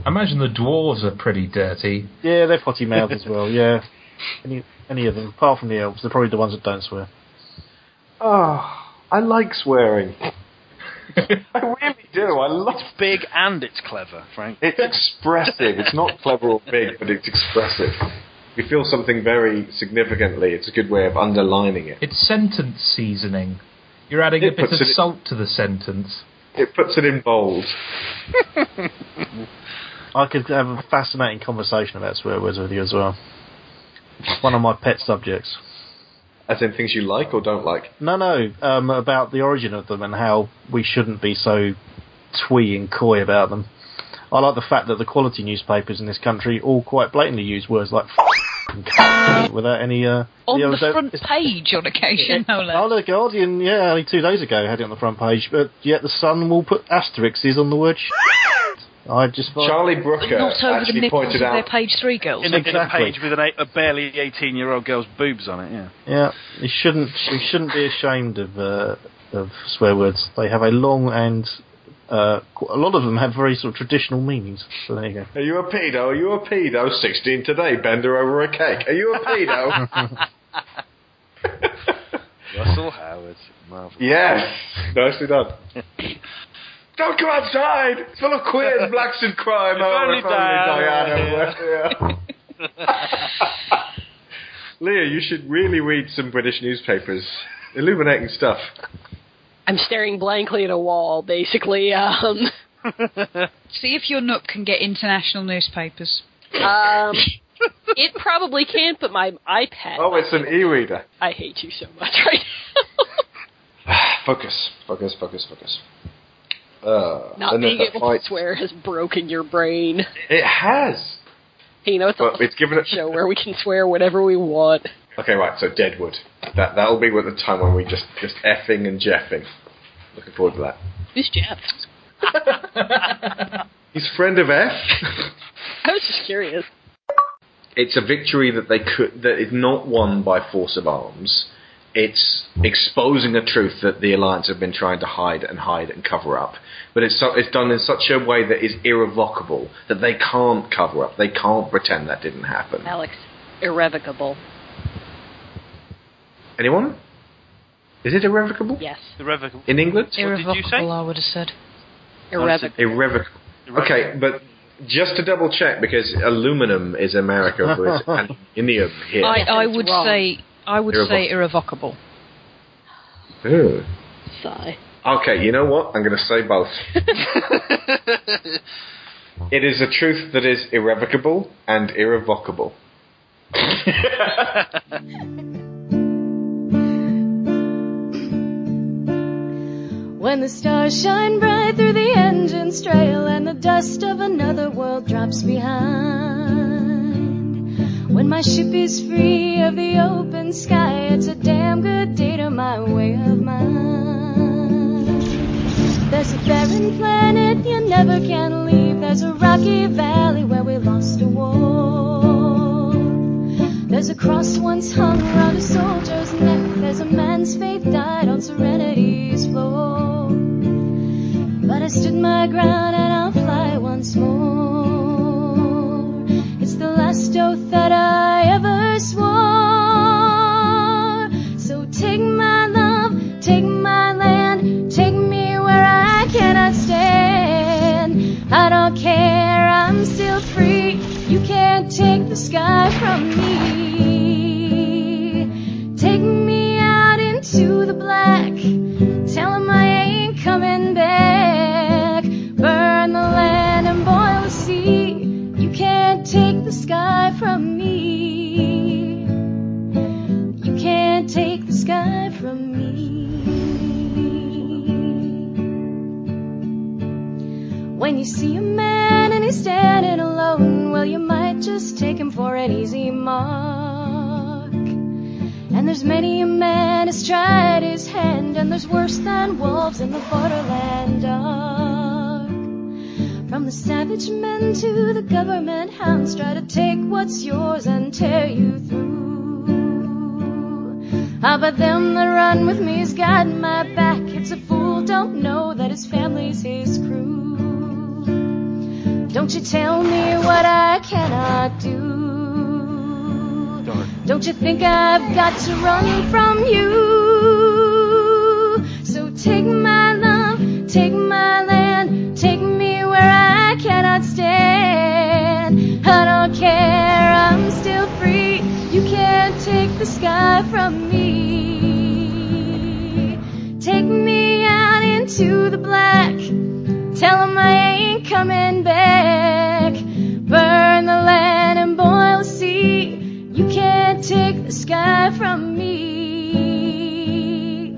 I imagine the dwarves are pretty dirty. Yeah, they're potty mouthed as well, yeah. Any any of them, apart from the elves, they're probably the ones that don't swear. Oh, I like swearing. I really do. I love it's big and it's clever, Frank. It's expressive. It's not clever or big, but it's expressive. You feel something very significantly. It's a good way of underlining it. It's sentence seasoning. You're adding it a bit of salt in, to the sentence. It puts it in bold. I could have a fascinating conversation about swear words with you as well. It's one of my pet subjects. As in things you like or don't like? No, no, um, about the origin of them and how we shouldn't be so twee and coy about them. I like the fact that the quality newspapers in this country all quite blatantly use words like f*** and c*** without any... Uh, on the, the front page on occasion, no less. Oh, the Guardian, yeah, only two days ago had it on the front page, but yet the Sun will put asterisks on the word s***. I just Charlie Brooker not over actually the pointed out their page three girls in, exactly. in a page with an eight, a barely eighteen-year-old girl's boobs on it. Yeah, yeah. You shouldn't you shouldn't be ashamed of uh, of swear words. They have a long and uh, a lot of them have very sort of traditional meanings. So there you go. Are you a pedo? Are you a pedo? Sixteen today. Bend her over a cake. Are you a pedo? Russell Howard. Marvelous. Yes, nicely done. Don't come outside! It's full of queers, blacks and crime. If oh, only Diana were here. Leah, you should really read some British newspapers. Illuminating stuff. I'm staring blankly at a wall, basically. Um. See if your nook can get international newspapers. Um, it probably can't, but my iPad... Oh, it's an e-reader. I hate you so much right now. Focus, focus, focus, focus. Uh, Not being able fight. to swear has broken your brain. It has. Hey, you know, it's a it's given it show where we can swear whatever we want. Okay, right, so Deadwood. That, that'll be at the time when we just, just effing and jeffing. Looking forward to that. Who's Jeff? He's friend of F. I was just curious. It's a victory that they could that is not won by force of arms. It's exposing a truth that the Alliance have been trying to hide and hide and cover up. But it's so, it's done in such a way that is irrevocable, that they can't cover up. They can't pretend that didn't happen. Alex, irrevocable. Anyone? Is it irrevocable? Yes. Irrevocable. In England? Irrevocable, what did you say? I would have said. Irrevocable. Irrevocable. Okay, but... Just to double check, because aluminum is America, whereas aluminium here. I, I would wrong. say... I would irrevocable. say irrevocable. Ooh. Sigh. Okay, you know what? I'm going to say both. It is a truth that is irrevocable and irrevocable. When the stars shine bright through the engine's trail and the dust of another world drops behind. When my ship is free of the open sky, it's a damn good day to my way of mind. There's a barren planet you never can leave. There's a rocky valley where we lost a war. There's a cross once hung around a soldier's neck. There's a man's faith died on Serenity's floor. But I stood my ground and I'll fly once more. The last oath that I ever swore. So take my love, take my land, take me where I cannot stand. I don't care, I'm still free. You can't take the sky from me. Take me out into the black. Tell him I ain't coming back. Burn the land and boil the sea. Can't take the sky from me. You can't take the sky from me. When you see a man and he's standing alone, well, you might just take him for an easy mark. And there's many a man has tried his hand, and there's worse than wolves in the borderland dark. From the savage men to the government hounds, try to take what's yours and tear you through. Ah, but them that run with me's got my back. It's a fool, don't know that his family's his crew. Don't you tell me what I cannot do. Dark. Don't you think I've got to run from you? So take my love, take my land, take me where I cannot stand. I don't care, I'm still free. You can't take the sky from me. Take me out into the black. Tell 'em I ain't coming back. Burn the land and boil the sea. You can't take the sky from me.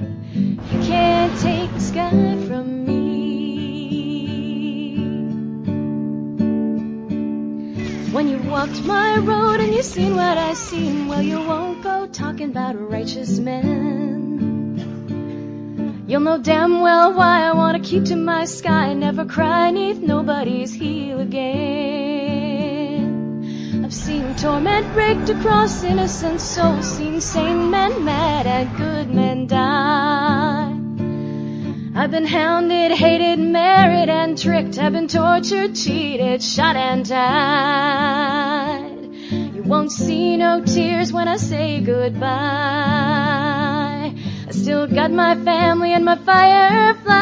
You can't take the sky from me. When you walked my road and you seen what I seen, well, you won't go talking about righteous men. You'll know damn well why I want to keep to my sky and never cry neath nobody's heel again. I've seen torment raked across innocent souls, seen sane men mad and good men die. I've been hounded, hated, married, and tricked. I've been tortured, cheated, shot, and died. You won't see no tears when I say goodbye. I still got my family and my Firefly.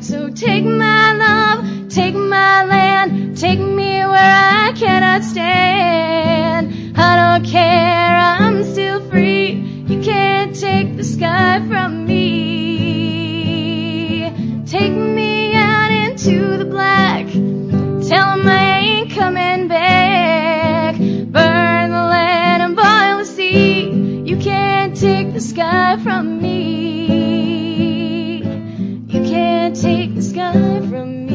So take my love, take my land, take me where I cannot stand. I don't care, I'm still free. You can't take the sky from me. Take me out into the black. Tell 'em I ain't coming back. Burn the land and boil the sea. You can't take the sky from me. You can't take the sky from me.